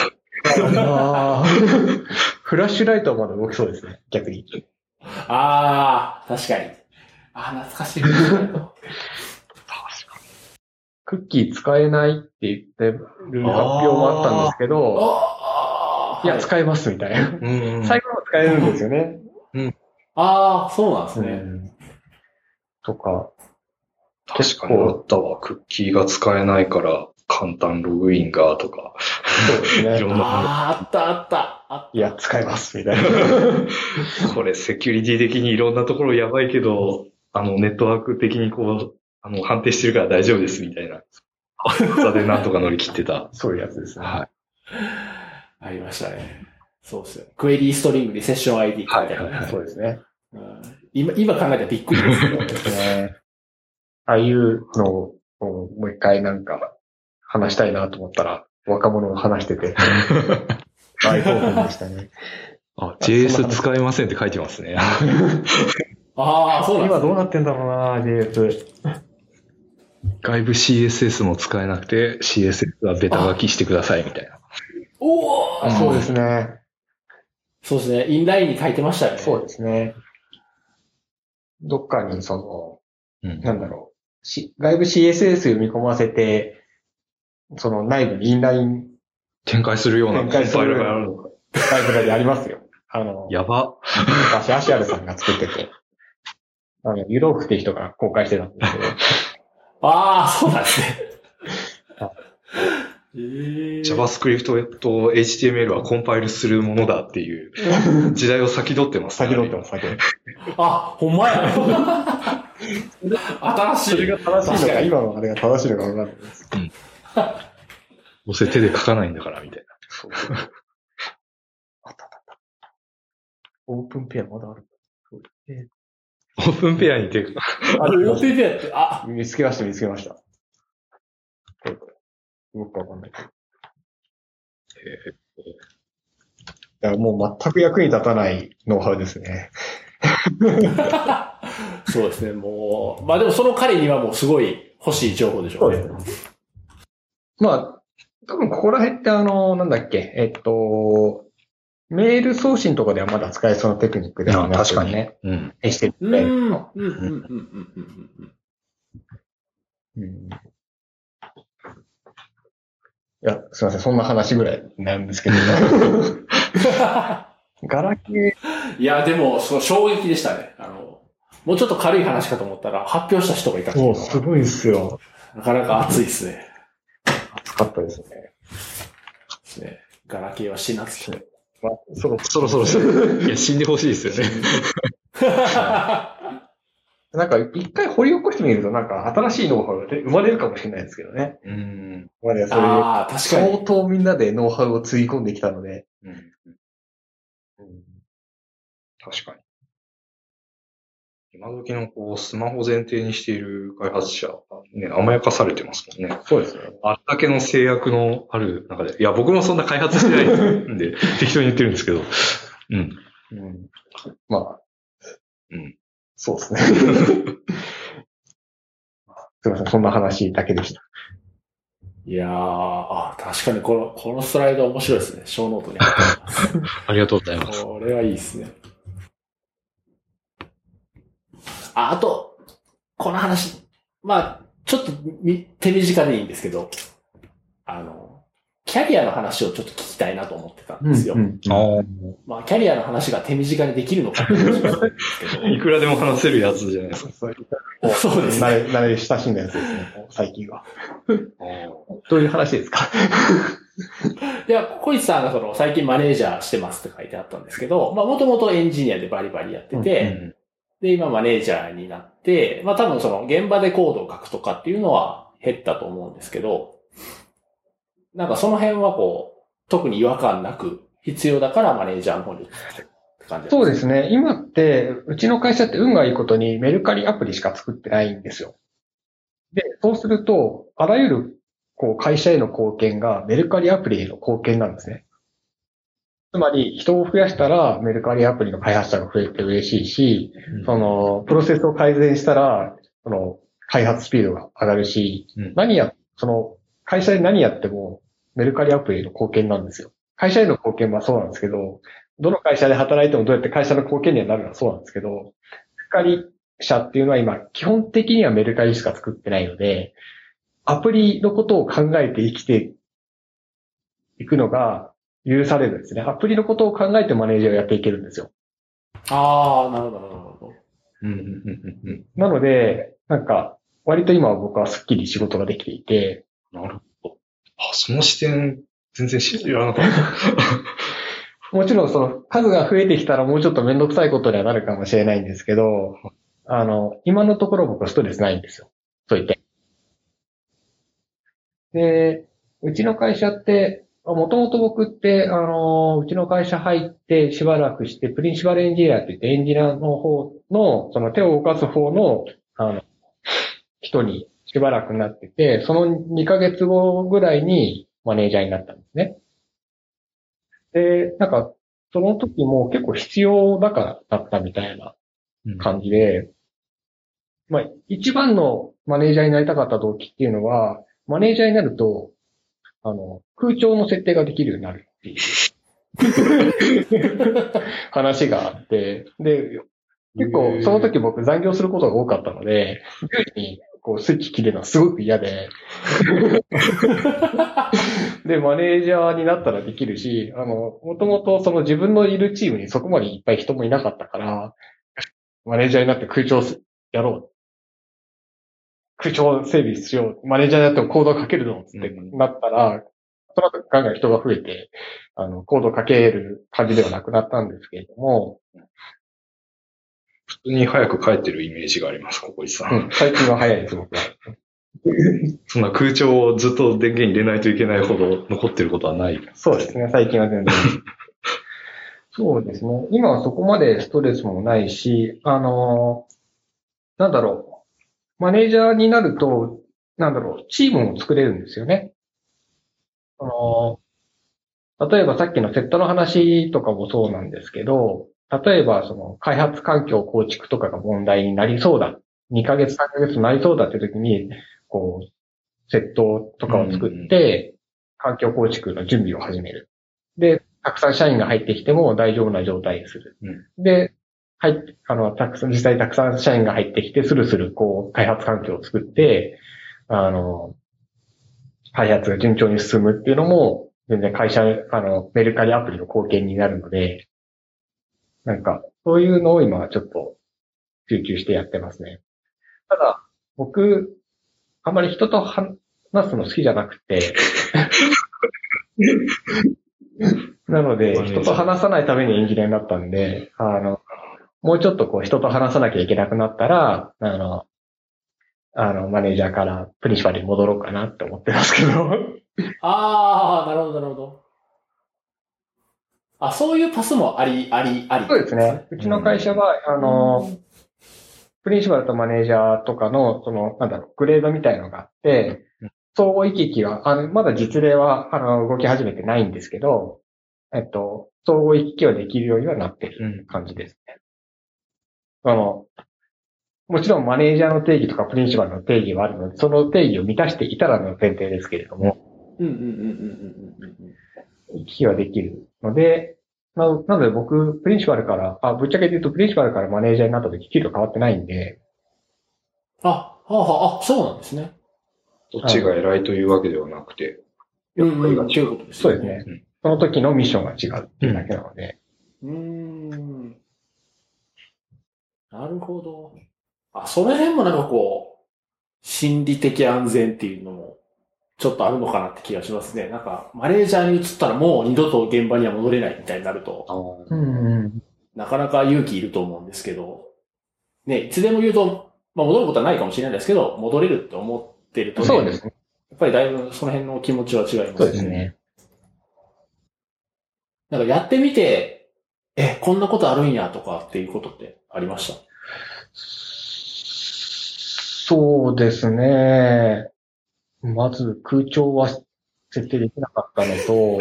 あフラッシュライトはまだ動きそうですね、逆に。ああ、確かに。ああ、懐かしい。確かに。クッキー使えないって言ってる発表もあったんですけど、ああいや、はい、使えますみたいな。うんうん、最後は使えるんですよね。うん、ああ、そうなんですね。うん、とか。確かにあったわ、クッキーが使えないから。簡単ログインがとか。そうですね。いろんなああ、あったあった。あったいや、使います、みたいな。これ、セキュリティ的にいろんなところやばいけど、あの、ネットワーク的にこう、あの、判定してるから大丈夫です、みたいな。さでなんとか乗り切ってた。そういうやつですね。はい。ありましたね。そうですよ。クエリーストリングでセッション アイディー みたいな。はいはいはい、そうですね。うん、今、今考えたらびっくりですけど。そうですね。ああいうのを、もう一回なんか、話したいなと思ったら、若者が話してて。大興奮でしたね。あ、ジェイエス 使えませんって書いてますね。ああ、そうなんですね。今どうなってんだろうな、ジェイエス。外部 シーエスエス も使えなくて、シーエスエス はベタ書きしてくださいみたいな。おお、そうですね。そうですね。インラインに書いてましたよね。そうですね。どっかに、その、うん、なんだろう。し外部 シーエスエス 読み込ませて、その内部にインライン展開するようなコンパイルがあるのか。ライブラリありますよ。あの、やば。昔アシアルさんが作ってて、あの、ユローフっていう人が公開してたんですけど。ああ、そうなんですね。えー、JavaScript と エイチティーエムエル はコンパイルするものだっていう時代を先取ってます、ね。先取ってます、先取ってます。あ、ほんまや。新しい。それが正しいのか、今のあれが正しいのか分かんないです。うん。どうせ手で書かないんだから、みたいな。そうあったあった。オープンペアまだある。オープンペアに手が。あれ、オープンペアって、あ見つけました、見つけました。よくわかんないけど。えー、いや、もう全く役に立たないノウハウですね。そうですね、もう。まあでもその彼にはもうすごい欲しい情報でしょうね。そうですね。まあ、多分ここら辺ってあの、なんだっけ、えっと、メール送信とかではまだ使えそうなテクニックではないですよね。確かに。うん。してるんで。うん。うん。うん。うん。うん。いや、すいません、そんな話ぐらいなんですけど、ね。ガラケー。いや、でも、その衝撃でしたね。あの、もうちょっと軽い話かと思ったら、発表した人がいたっていうのが。そう、すごいですよ。なかなか熱いですね。熱かったですね。ですね。ガラケーは死なずして。まあ、そろそろそろそろ。いや、死んでほしいですよね。なんか、一回掘り起こしてみると、なんか、新しいノウハウが生まれるかもしれないですけどね。うん。まあね、それあ確かに相当みんなでノウハウをつぎ込んできたので。うん。うん、確かに。今時のこう、スマホ前提にしている開発者はね、甘やかされてますもんね。そうですね。あれだけの制約のある中で、いや、僕もそんな開発してないんで、適当に言ってるんですけど。うん。うん。まあ。うん。そうですね。すみません、そんな話だけでした。いやー、あ確かにこの、このスライド面白いですね。ショーノートに貼ってます。ありがとうございます。これはいいですね。あ、あと、この話、まあ、ちょっと手短でいいんですけど、あの、キャリアの話をちょっと聞きたいなと思ってたんですよ。うんうん、あまあ、キャリアの話が手短にできるのかって話なんですけど。いくらでも話せるやつじゃないですか。そうですね。慣れ親しんだやつですね、最近は。どういう話ですか？いや、小市さんがその最近マネージャーしてますって書いてあったんですけど、まあ、もともとエンジニアでバリバリやってて、うんうん、で、今マネージャーになって、まあ、多分その現場でコードを書くとかっていうのは減ったと思うんですけど、なんかその辺はこう、特に違和感なく必要だからマネージャーの方に行ってるって感じですか？そうですね。今って、うちの会社って運がいいことにメルカリアプリしか作ってないんですよ。で、そうすると、あらゆるこう会社への貢献がメルカリアプリへの貢献なんですね。つまり、人を増やしたらメルカリアプリの開発者が増えて嬉しいし、うん、その、プロセスを改善したら、その、開発スピードが上がるし、うん、何や、その、会社で何やっても、メルカリアプリへの貢献なんですよ。会社への貢献はそうなんですけど、どの会社で働いてもどうやって会社の貢献にはなるのはそうなんですけど、メルカリ社っていうのは今、基本的にはメルカリしか作ってないので、アプリのことを考えて生きていくのが許されるんですね。アプリのことを考えてマネージャーをやっていけるんですよ。ああ、なるほど、なるほど。うんうんうんうん、なので、なんか、割と今は僕はスッキリ仕事ができていて、なるほど。あ、その視点、全然知らなかった。もちろん、その、数が増えてきたらもうちょっとめんどくさいことにはなるかもしれないんですけど、あの、今のところ僕はストレスないんですよ。そう言って。で、うちの会社って、もともと僕って、あの、うちの会社入ってしばらくして、プリンシパルエンジニアって言って、エンジニアの方の、その手を動かす方の、あの、人に、しばらくなってて、そのにかげつごぐらいにマネージャーになったんですね。で、なんか、その時も結構必要だからだったみたいな感じで、うん、まあ、一番のマネージャーになりたかった動機っていうのは、マネージャーになると、あの、空調の設定ができるようになるっていう話があって、で、結構その時僕残業することが多かったので、こうスイッチ切れるのはすごく嫌ででマネージャーになったらできるし、あのもともとその自分のいるチームにそこまでいっぱい人もいなかったから、マネージャーになって空調やろう、空調整備しよう、マネージャーになってもコードをかけるのってなったら、うん、その後ガンガン人が増えて、あのコードをかける感じではなくなったんですけれども、普通に早く帰ってるイメージがあります、ここいさん。うん、最近は早いです、僕は。そんな空調をずっと電源入れないといけないほど残ってることはない。そうですね、最近は全然。そうですね。今はそこまでストレスもないし、あの、なんだろう。マネージャーになると、なんだろう、チームも作れるんですよね。あの、例えばさっきのセットの話とかもそうなんですけど、例えば、その、開発環境構築とかが問題になりそうだ。にかげつ、さんかげつになりそうだって時に、こう、セットとかを作って、環境構築の準備を始める。で、たくさん社員が入ってきても大丈夫な状態にする。うん、で、はい、あの、たくさん、実際たくさん社員が入ってきて、スルスル、こう、開発環境を作って、あの、開発が順調に進むっていうのも、全然会社、あの、メルカリアプリの貢献になるので、なんか、そういうのを今はちょっと集中してやってますね。ただ、僕、あんまり人と話すの好きじゃなくて、なので、人と話さないためにエンジニアになったんで、あの、もうちょっとこう人と話さなきゃいけなくなったら、あの、あの、マネージャーからプリンシパルに戻ろうかなって思ってますけど。ああ、なるほど、なるほど。あ、そういうパスもあり、あり、あり。そうですね。うちの会社は、うん、あの、プリンシパルとマネージャーとかの、その、なんだろう、グレードみたいのがあって、相互行き来は、あの、まだ実例は、あの、動き始めてないんですけど、えっと、相互行き来はできるようにはなってる感じですね。うん、あの、もちろんマネージャーの定義とかプリンシパルの定義はあるので、その定義を満たしていたらの前提ですけれども、うんうんうんうんうん。行き来はできるので、なので僕、プリンシパルから、あ、ぶっちゃけて言うとプリンシパルからマネージャーになった時、給料変わってないんで。あ、はあはあ、そうなんですね。どっちが偉いというわけではなくて、役割が違うことですね。そうですね、うん。その時のミッションが違うっていうだけなので。うん。うーん、なるほど。あ、その辺もなんかこう、心理的安全っていうのも、ちょっとあるのかなって気がしますね。なんか、マネージャーに移ったらもう二度と現場には戻れないみたいになると、うんうん、なかなか勇気いると思うんですけど、ね、いつでも言うと、まあ戻ることはないかもしれないですけど、戻れるって思ってるとね、そうですね、やっぱりだいぶその辺の気持ちは違いますね。そうですね。なんかやってみて、え、こんなことあるんやとかっていうことってありました？そうですね。まず空調は設定できなかったのと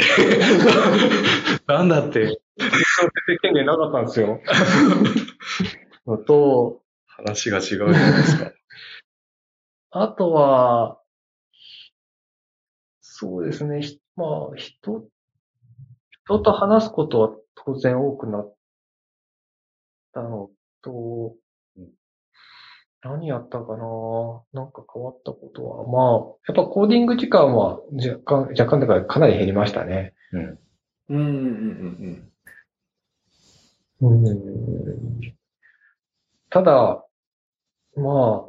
なんだって空調設定権限なかったんですよのと、話が違うじゃないですかあとはそうですね、まあ人人と話すことは当然多くなったのと、何やったかな、なんか変わったことは、まあやっぱコーディング時間は若干若干だからかなり減りましたね。うん。うんうんうんうん。うん。ただま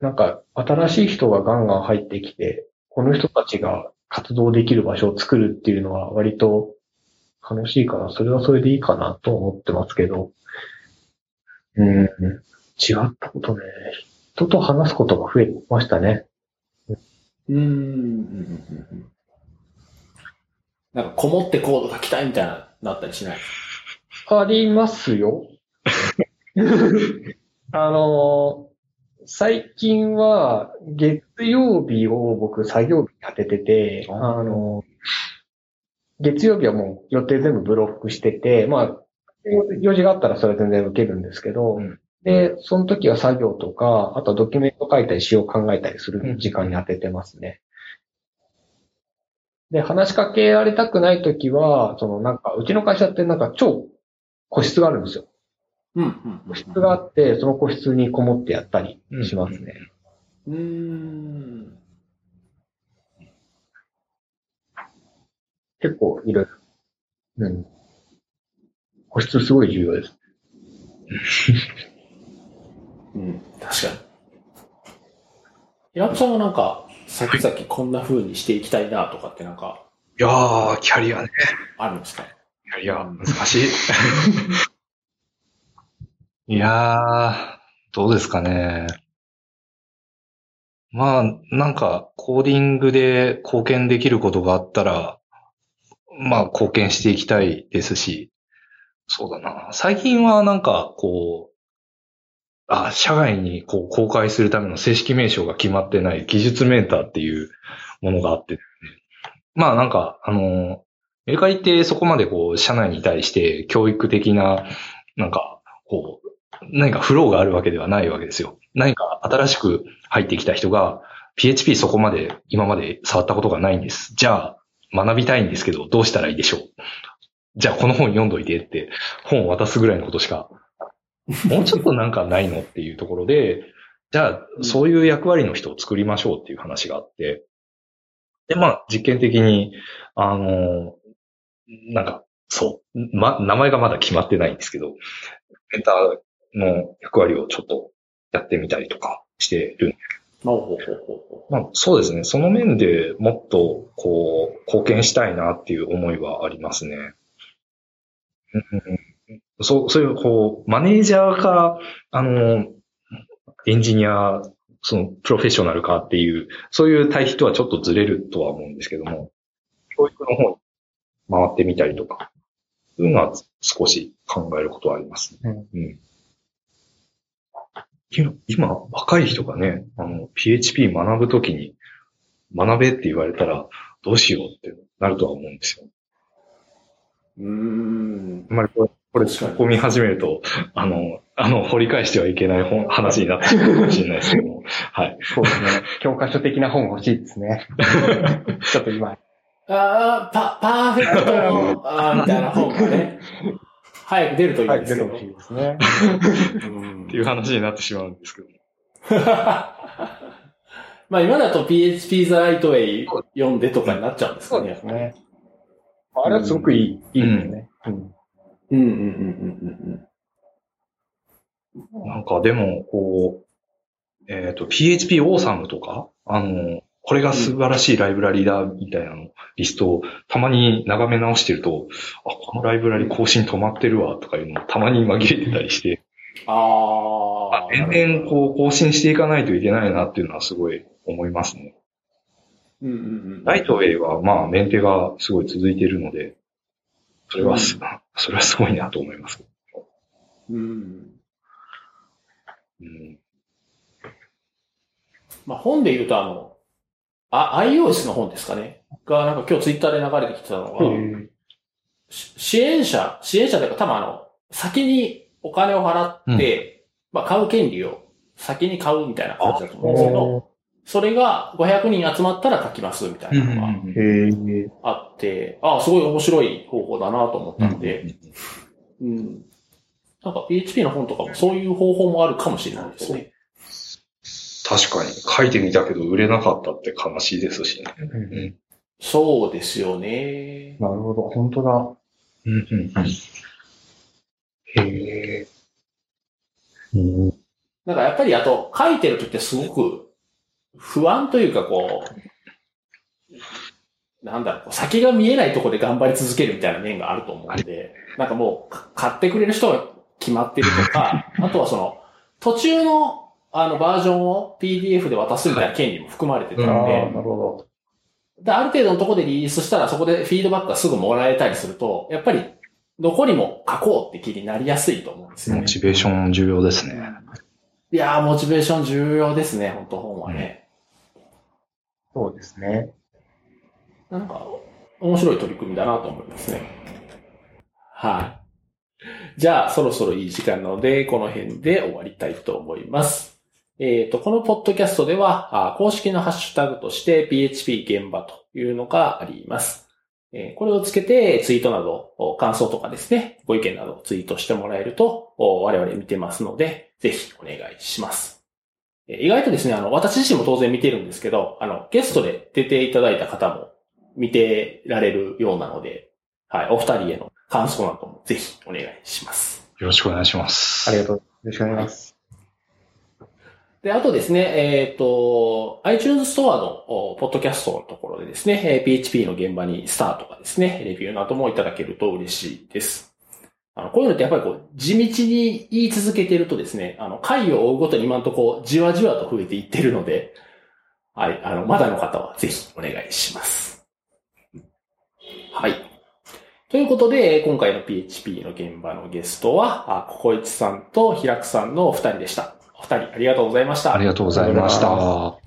あなんか新しい人がガンガン入ってきて、この人たちが活動できる場所を作るっていうのは割と楽しいから、それはそれでいいかなと思ってますけど。うん。うん、違ったことね。人と話すことが増えましたね。うーん。なんかこもってコード書きたいみたいななったりしない？ありますよ。あのー、最近は月曜日を僕作業日に当ててて、あのー、月曜日はもう予定全部ブロックしてて、まあ、用事があったらそれは全然受けるんですけど、うん、で、その時は作業とか、あとドキュメント書いたり詩を考えたりする時間に当ててますね。で、話しかけられたくない時は、そのなんか、うちの会社ってなんか超個室があるんですよ。うんうんうんうん、個室があって、その個室にこもってやったりしますね。うーん。結構いろいろ。うん。保湿すごい重要です。うん、確かに。平子さんはなんか、先々こんな風にしていきたいなとかってなんか、いやー、キャリアね。あるんですか？キャリア、難しい。いやー、どうですかね。まあ、なんか、コーディングで貢献できることがあったら、まあ、貢献していきたいですし、そうだな。最近はなんか、こう、あ、社外にこう公開するための正式名称が決まってない技術メーターっていうものがあって、ね、まあなんか、あの、メルカリってそこまでこう、社内に対して教育的な、なんか、こう、何かフローがあるわけではないわけですよ。何か新しく入ってきた人が、ピーエイチピー そこまで今まで触ったことがないんです。じゃあ、学びたいんですけど、どうしたらいいでしょう。じゃあ、この本読んどいてって、本を渡すぐらいのことしか、もうちょっとなんかないのっていうところで、じゃあ、そういう役割の人を作りましょうっていう話があって、で、まあ、実験的に、あの、なんか、そう、ま、名前がまだ決まってないんですけど、メンターの役割をちょっとやってみたりとかしてるんですけど。まあ、そうですね。その面でもっと、こう、貢献したいなっていう思いはありますね。そう、そういう、こう、マネージャーか、あの、エンジニア、その、プロフェッショナルかっていう、そういう対比とはちょっとずれるとは思うんですけども、教育の方に回ってみたりとか、そういうのは少し考えることはありますね。うん、今、今若い人がね、あの、ピーエイチピー 学ぶときに、学べって言われたら、どうしようってなるとは思うんですよ。うーん。あんまりこれ、これ突っ込み始めると、あの、あの、掘り返してはいけない本話になってくるかもしれないですけども。はい。そうですね。教科書的な本欲しいですね。ちょっと今。ああ、パ、パーフェクトの、あみたいな本がね。早く出るといいですね。はい、出るといいですね。うんっていう話になってしまうんですけど。まあ今だと ピーエイチピー The Right Way 読んでとかになっちゃうんですかね。そうですね。あれはすごくいい、うん、いいですね。うん。うんうんうんうんうん。なんかでも、こう、えっと、ピーエイチピー オーサムとか、あの、これが素晴らしいライブラリだ、みたいなの、リストをたまに眺め直してると、あ、このライブラリ更新止まってるわ、とかいうのをたまに紛れてたりして、ああ。年々こう、更新していかないといけないなっていうのはすごい思いますね。うんうんうん、ライトウェイは、まあ、メンテがすごい続いているので、それはす、うん、それはすごいなと思います。うん。うん、まあ、本で言うと、あの、あ、iOS の本ですかね。が、なんか今日ツイッターで流れてきてたのが、うん、支援者、支援者というか、多分あの、先にお金を払って、うん、まあ、買う権利を先に買うみたいな感じだと思うんですけど、それがごひゃくにん集まったら書きますみたいなのがあって、ああ、すごい面白い方法だなと思ったんで、うん、なんか ピーエイチピー の本とかもそういう方法もあるかもしれないですね。確かに書いてみたけど売れなかったって悲しいですしね。うん、そうですよね。なるほど、本当だ。うんうんうん、へえ。うん、なんかやっぱりあと書いてるときってすごく不安というかこう、なんだろう、先が見えないところで頑張り続けるみたいな面があると思うんで、なんかもう買ってくれる人が決まってるとか、あとはその途中のあのバージョンを ピーディーエフ で渡すみたいな権利も含まれてたので、はい、あー、なるほど。で、ある程度のところでリリースしたらそこでフィードバックがすぐもらえたりすると、やっぱり残りも書こうって気になりやすいと思うんですよね。モチベーション重要ですね。いやー、モチベーション重要ですね、本当本はね。うん、そうですね。なんか、面白い取り組みだなと思いますね。はい、あ。じゃあ、そろそろいい時間なので、この辺で終わりたいと思います。えっと、このポッドキャストでは、公式のハッシュタグとして ピーエイチピー 現場というのがあります。これをつけて、ツイートなど、感想とかですね、ご意見などをツイートしてもらえると、我々見てますので、ぜひお願いします。意外とですね、あの、私自身も当然見てるんですけど、あの、ゲストで出ていただいた方も見てられるようなので、はい、お二人への感想などもぜひお願いします。よろしくお願いします。ありがとう。よろしくお願いします。で、あとですね、えっと、iTunes ストアのポッドキャストのところでですね、ピーエイチピー の現場にスターとかですね、レビューなどもいただけると嬉しいです。あの、こういうのってやっぱりこう、地道に言い続けてるとですね、あの、回を追うごとに今んとこじわじわと増えていってるので、はい、あの、まだの方はぜひお願いします。はい。ということで、今回の ピーエイチピー の現場のゲストは、ココイチさんとヒラクさんのお二人でした。お二人ありがとうございました。ありがとうございました。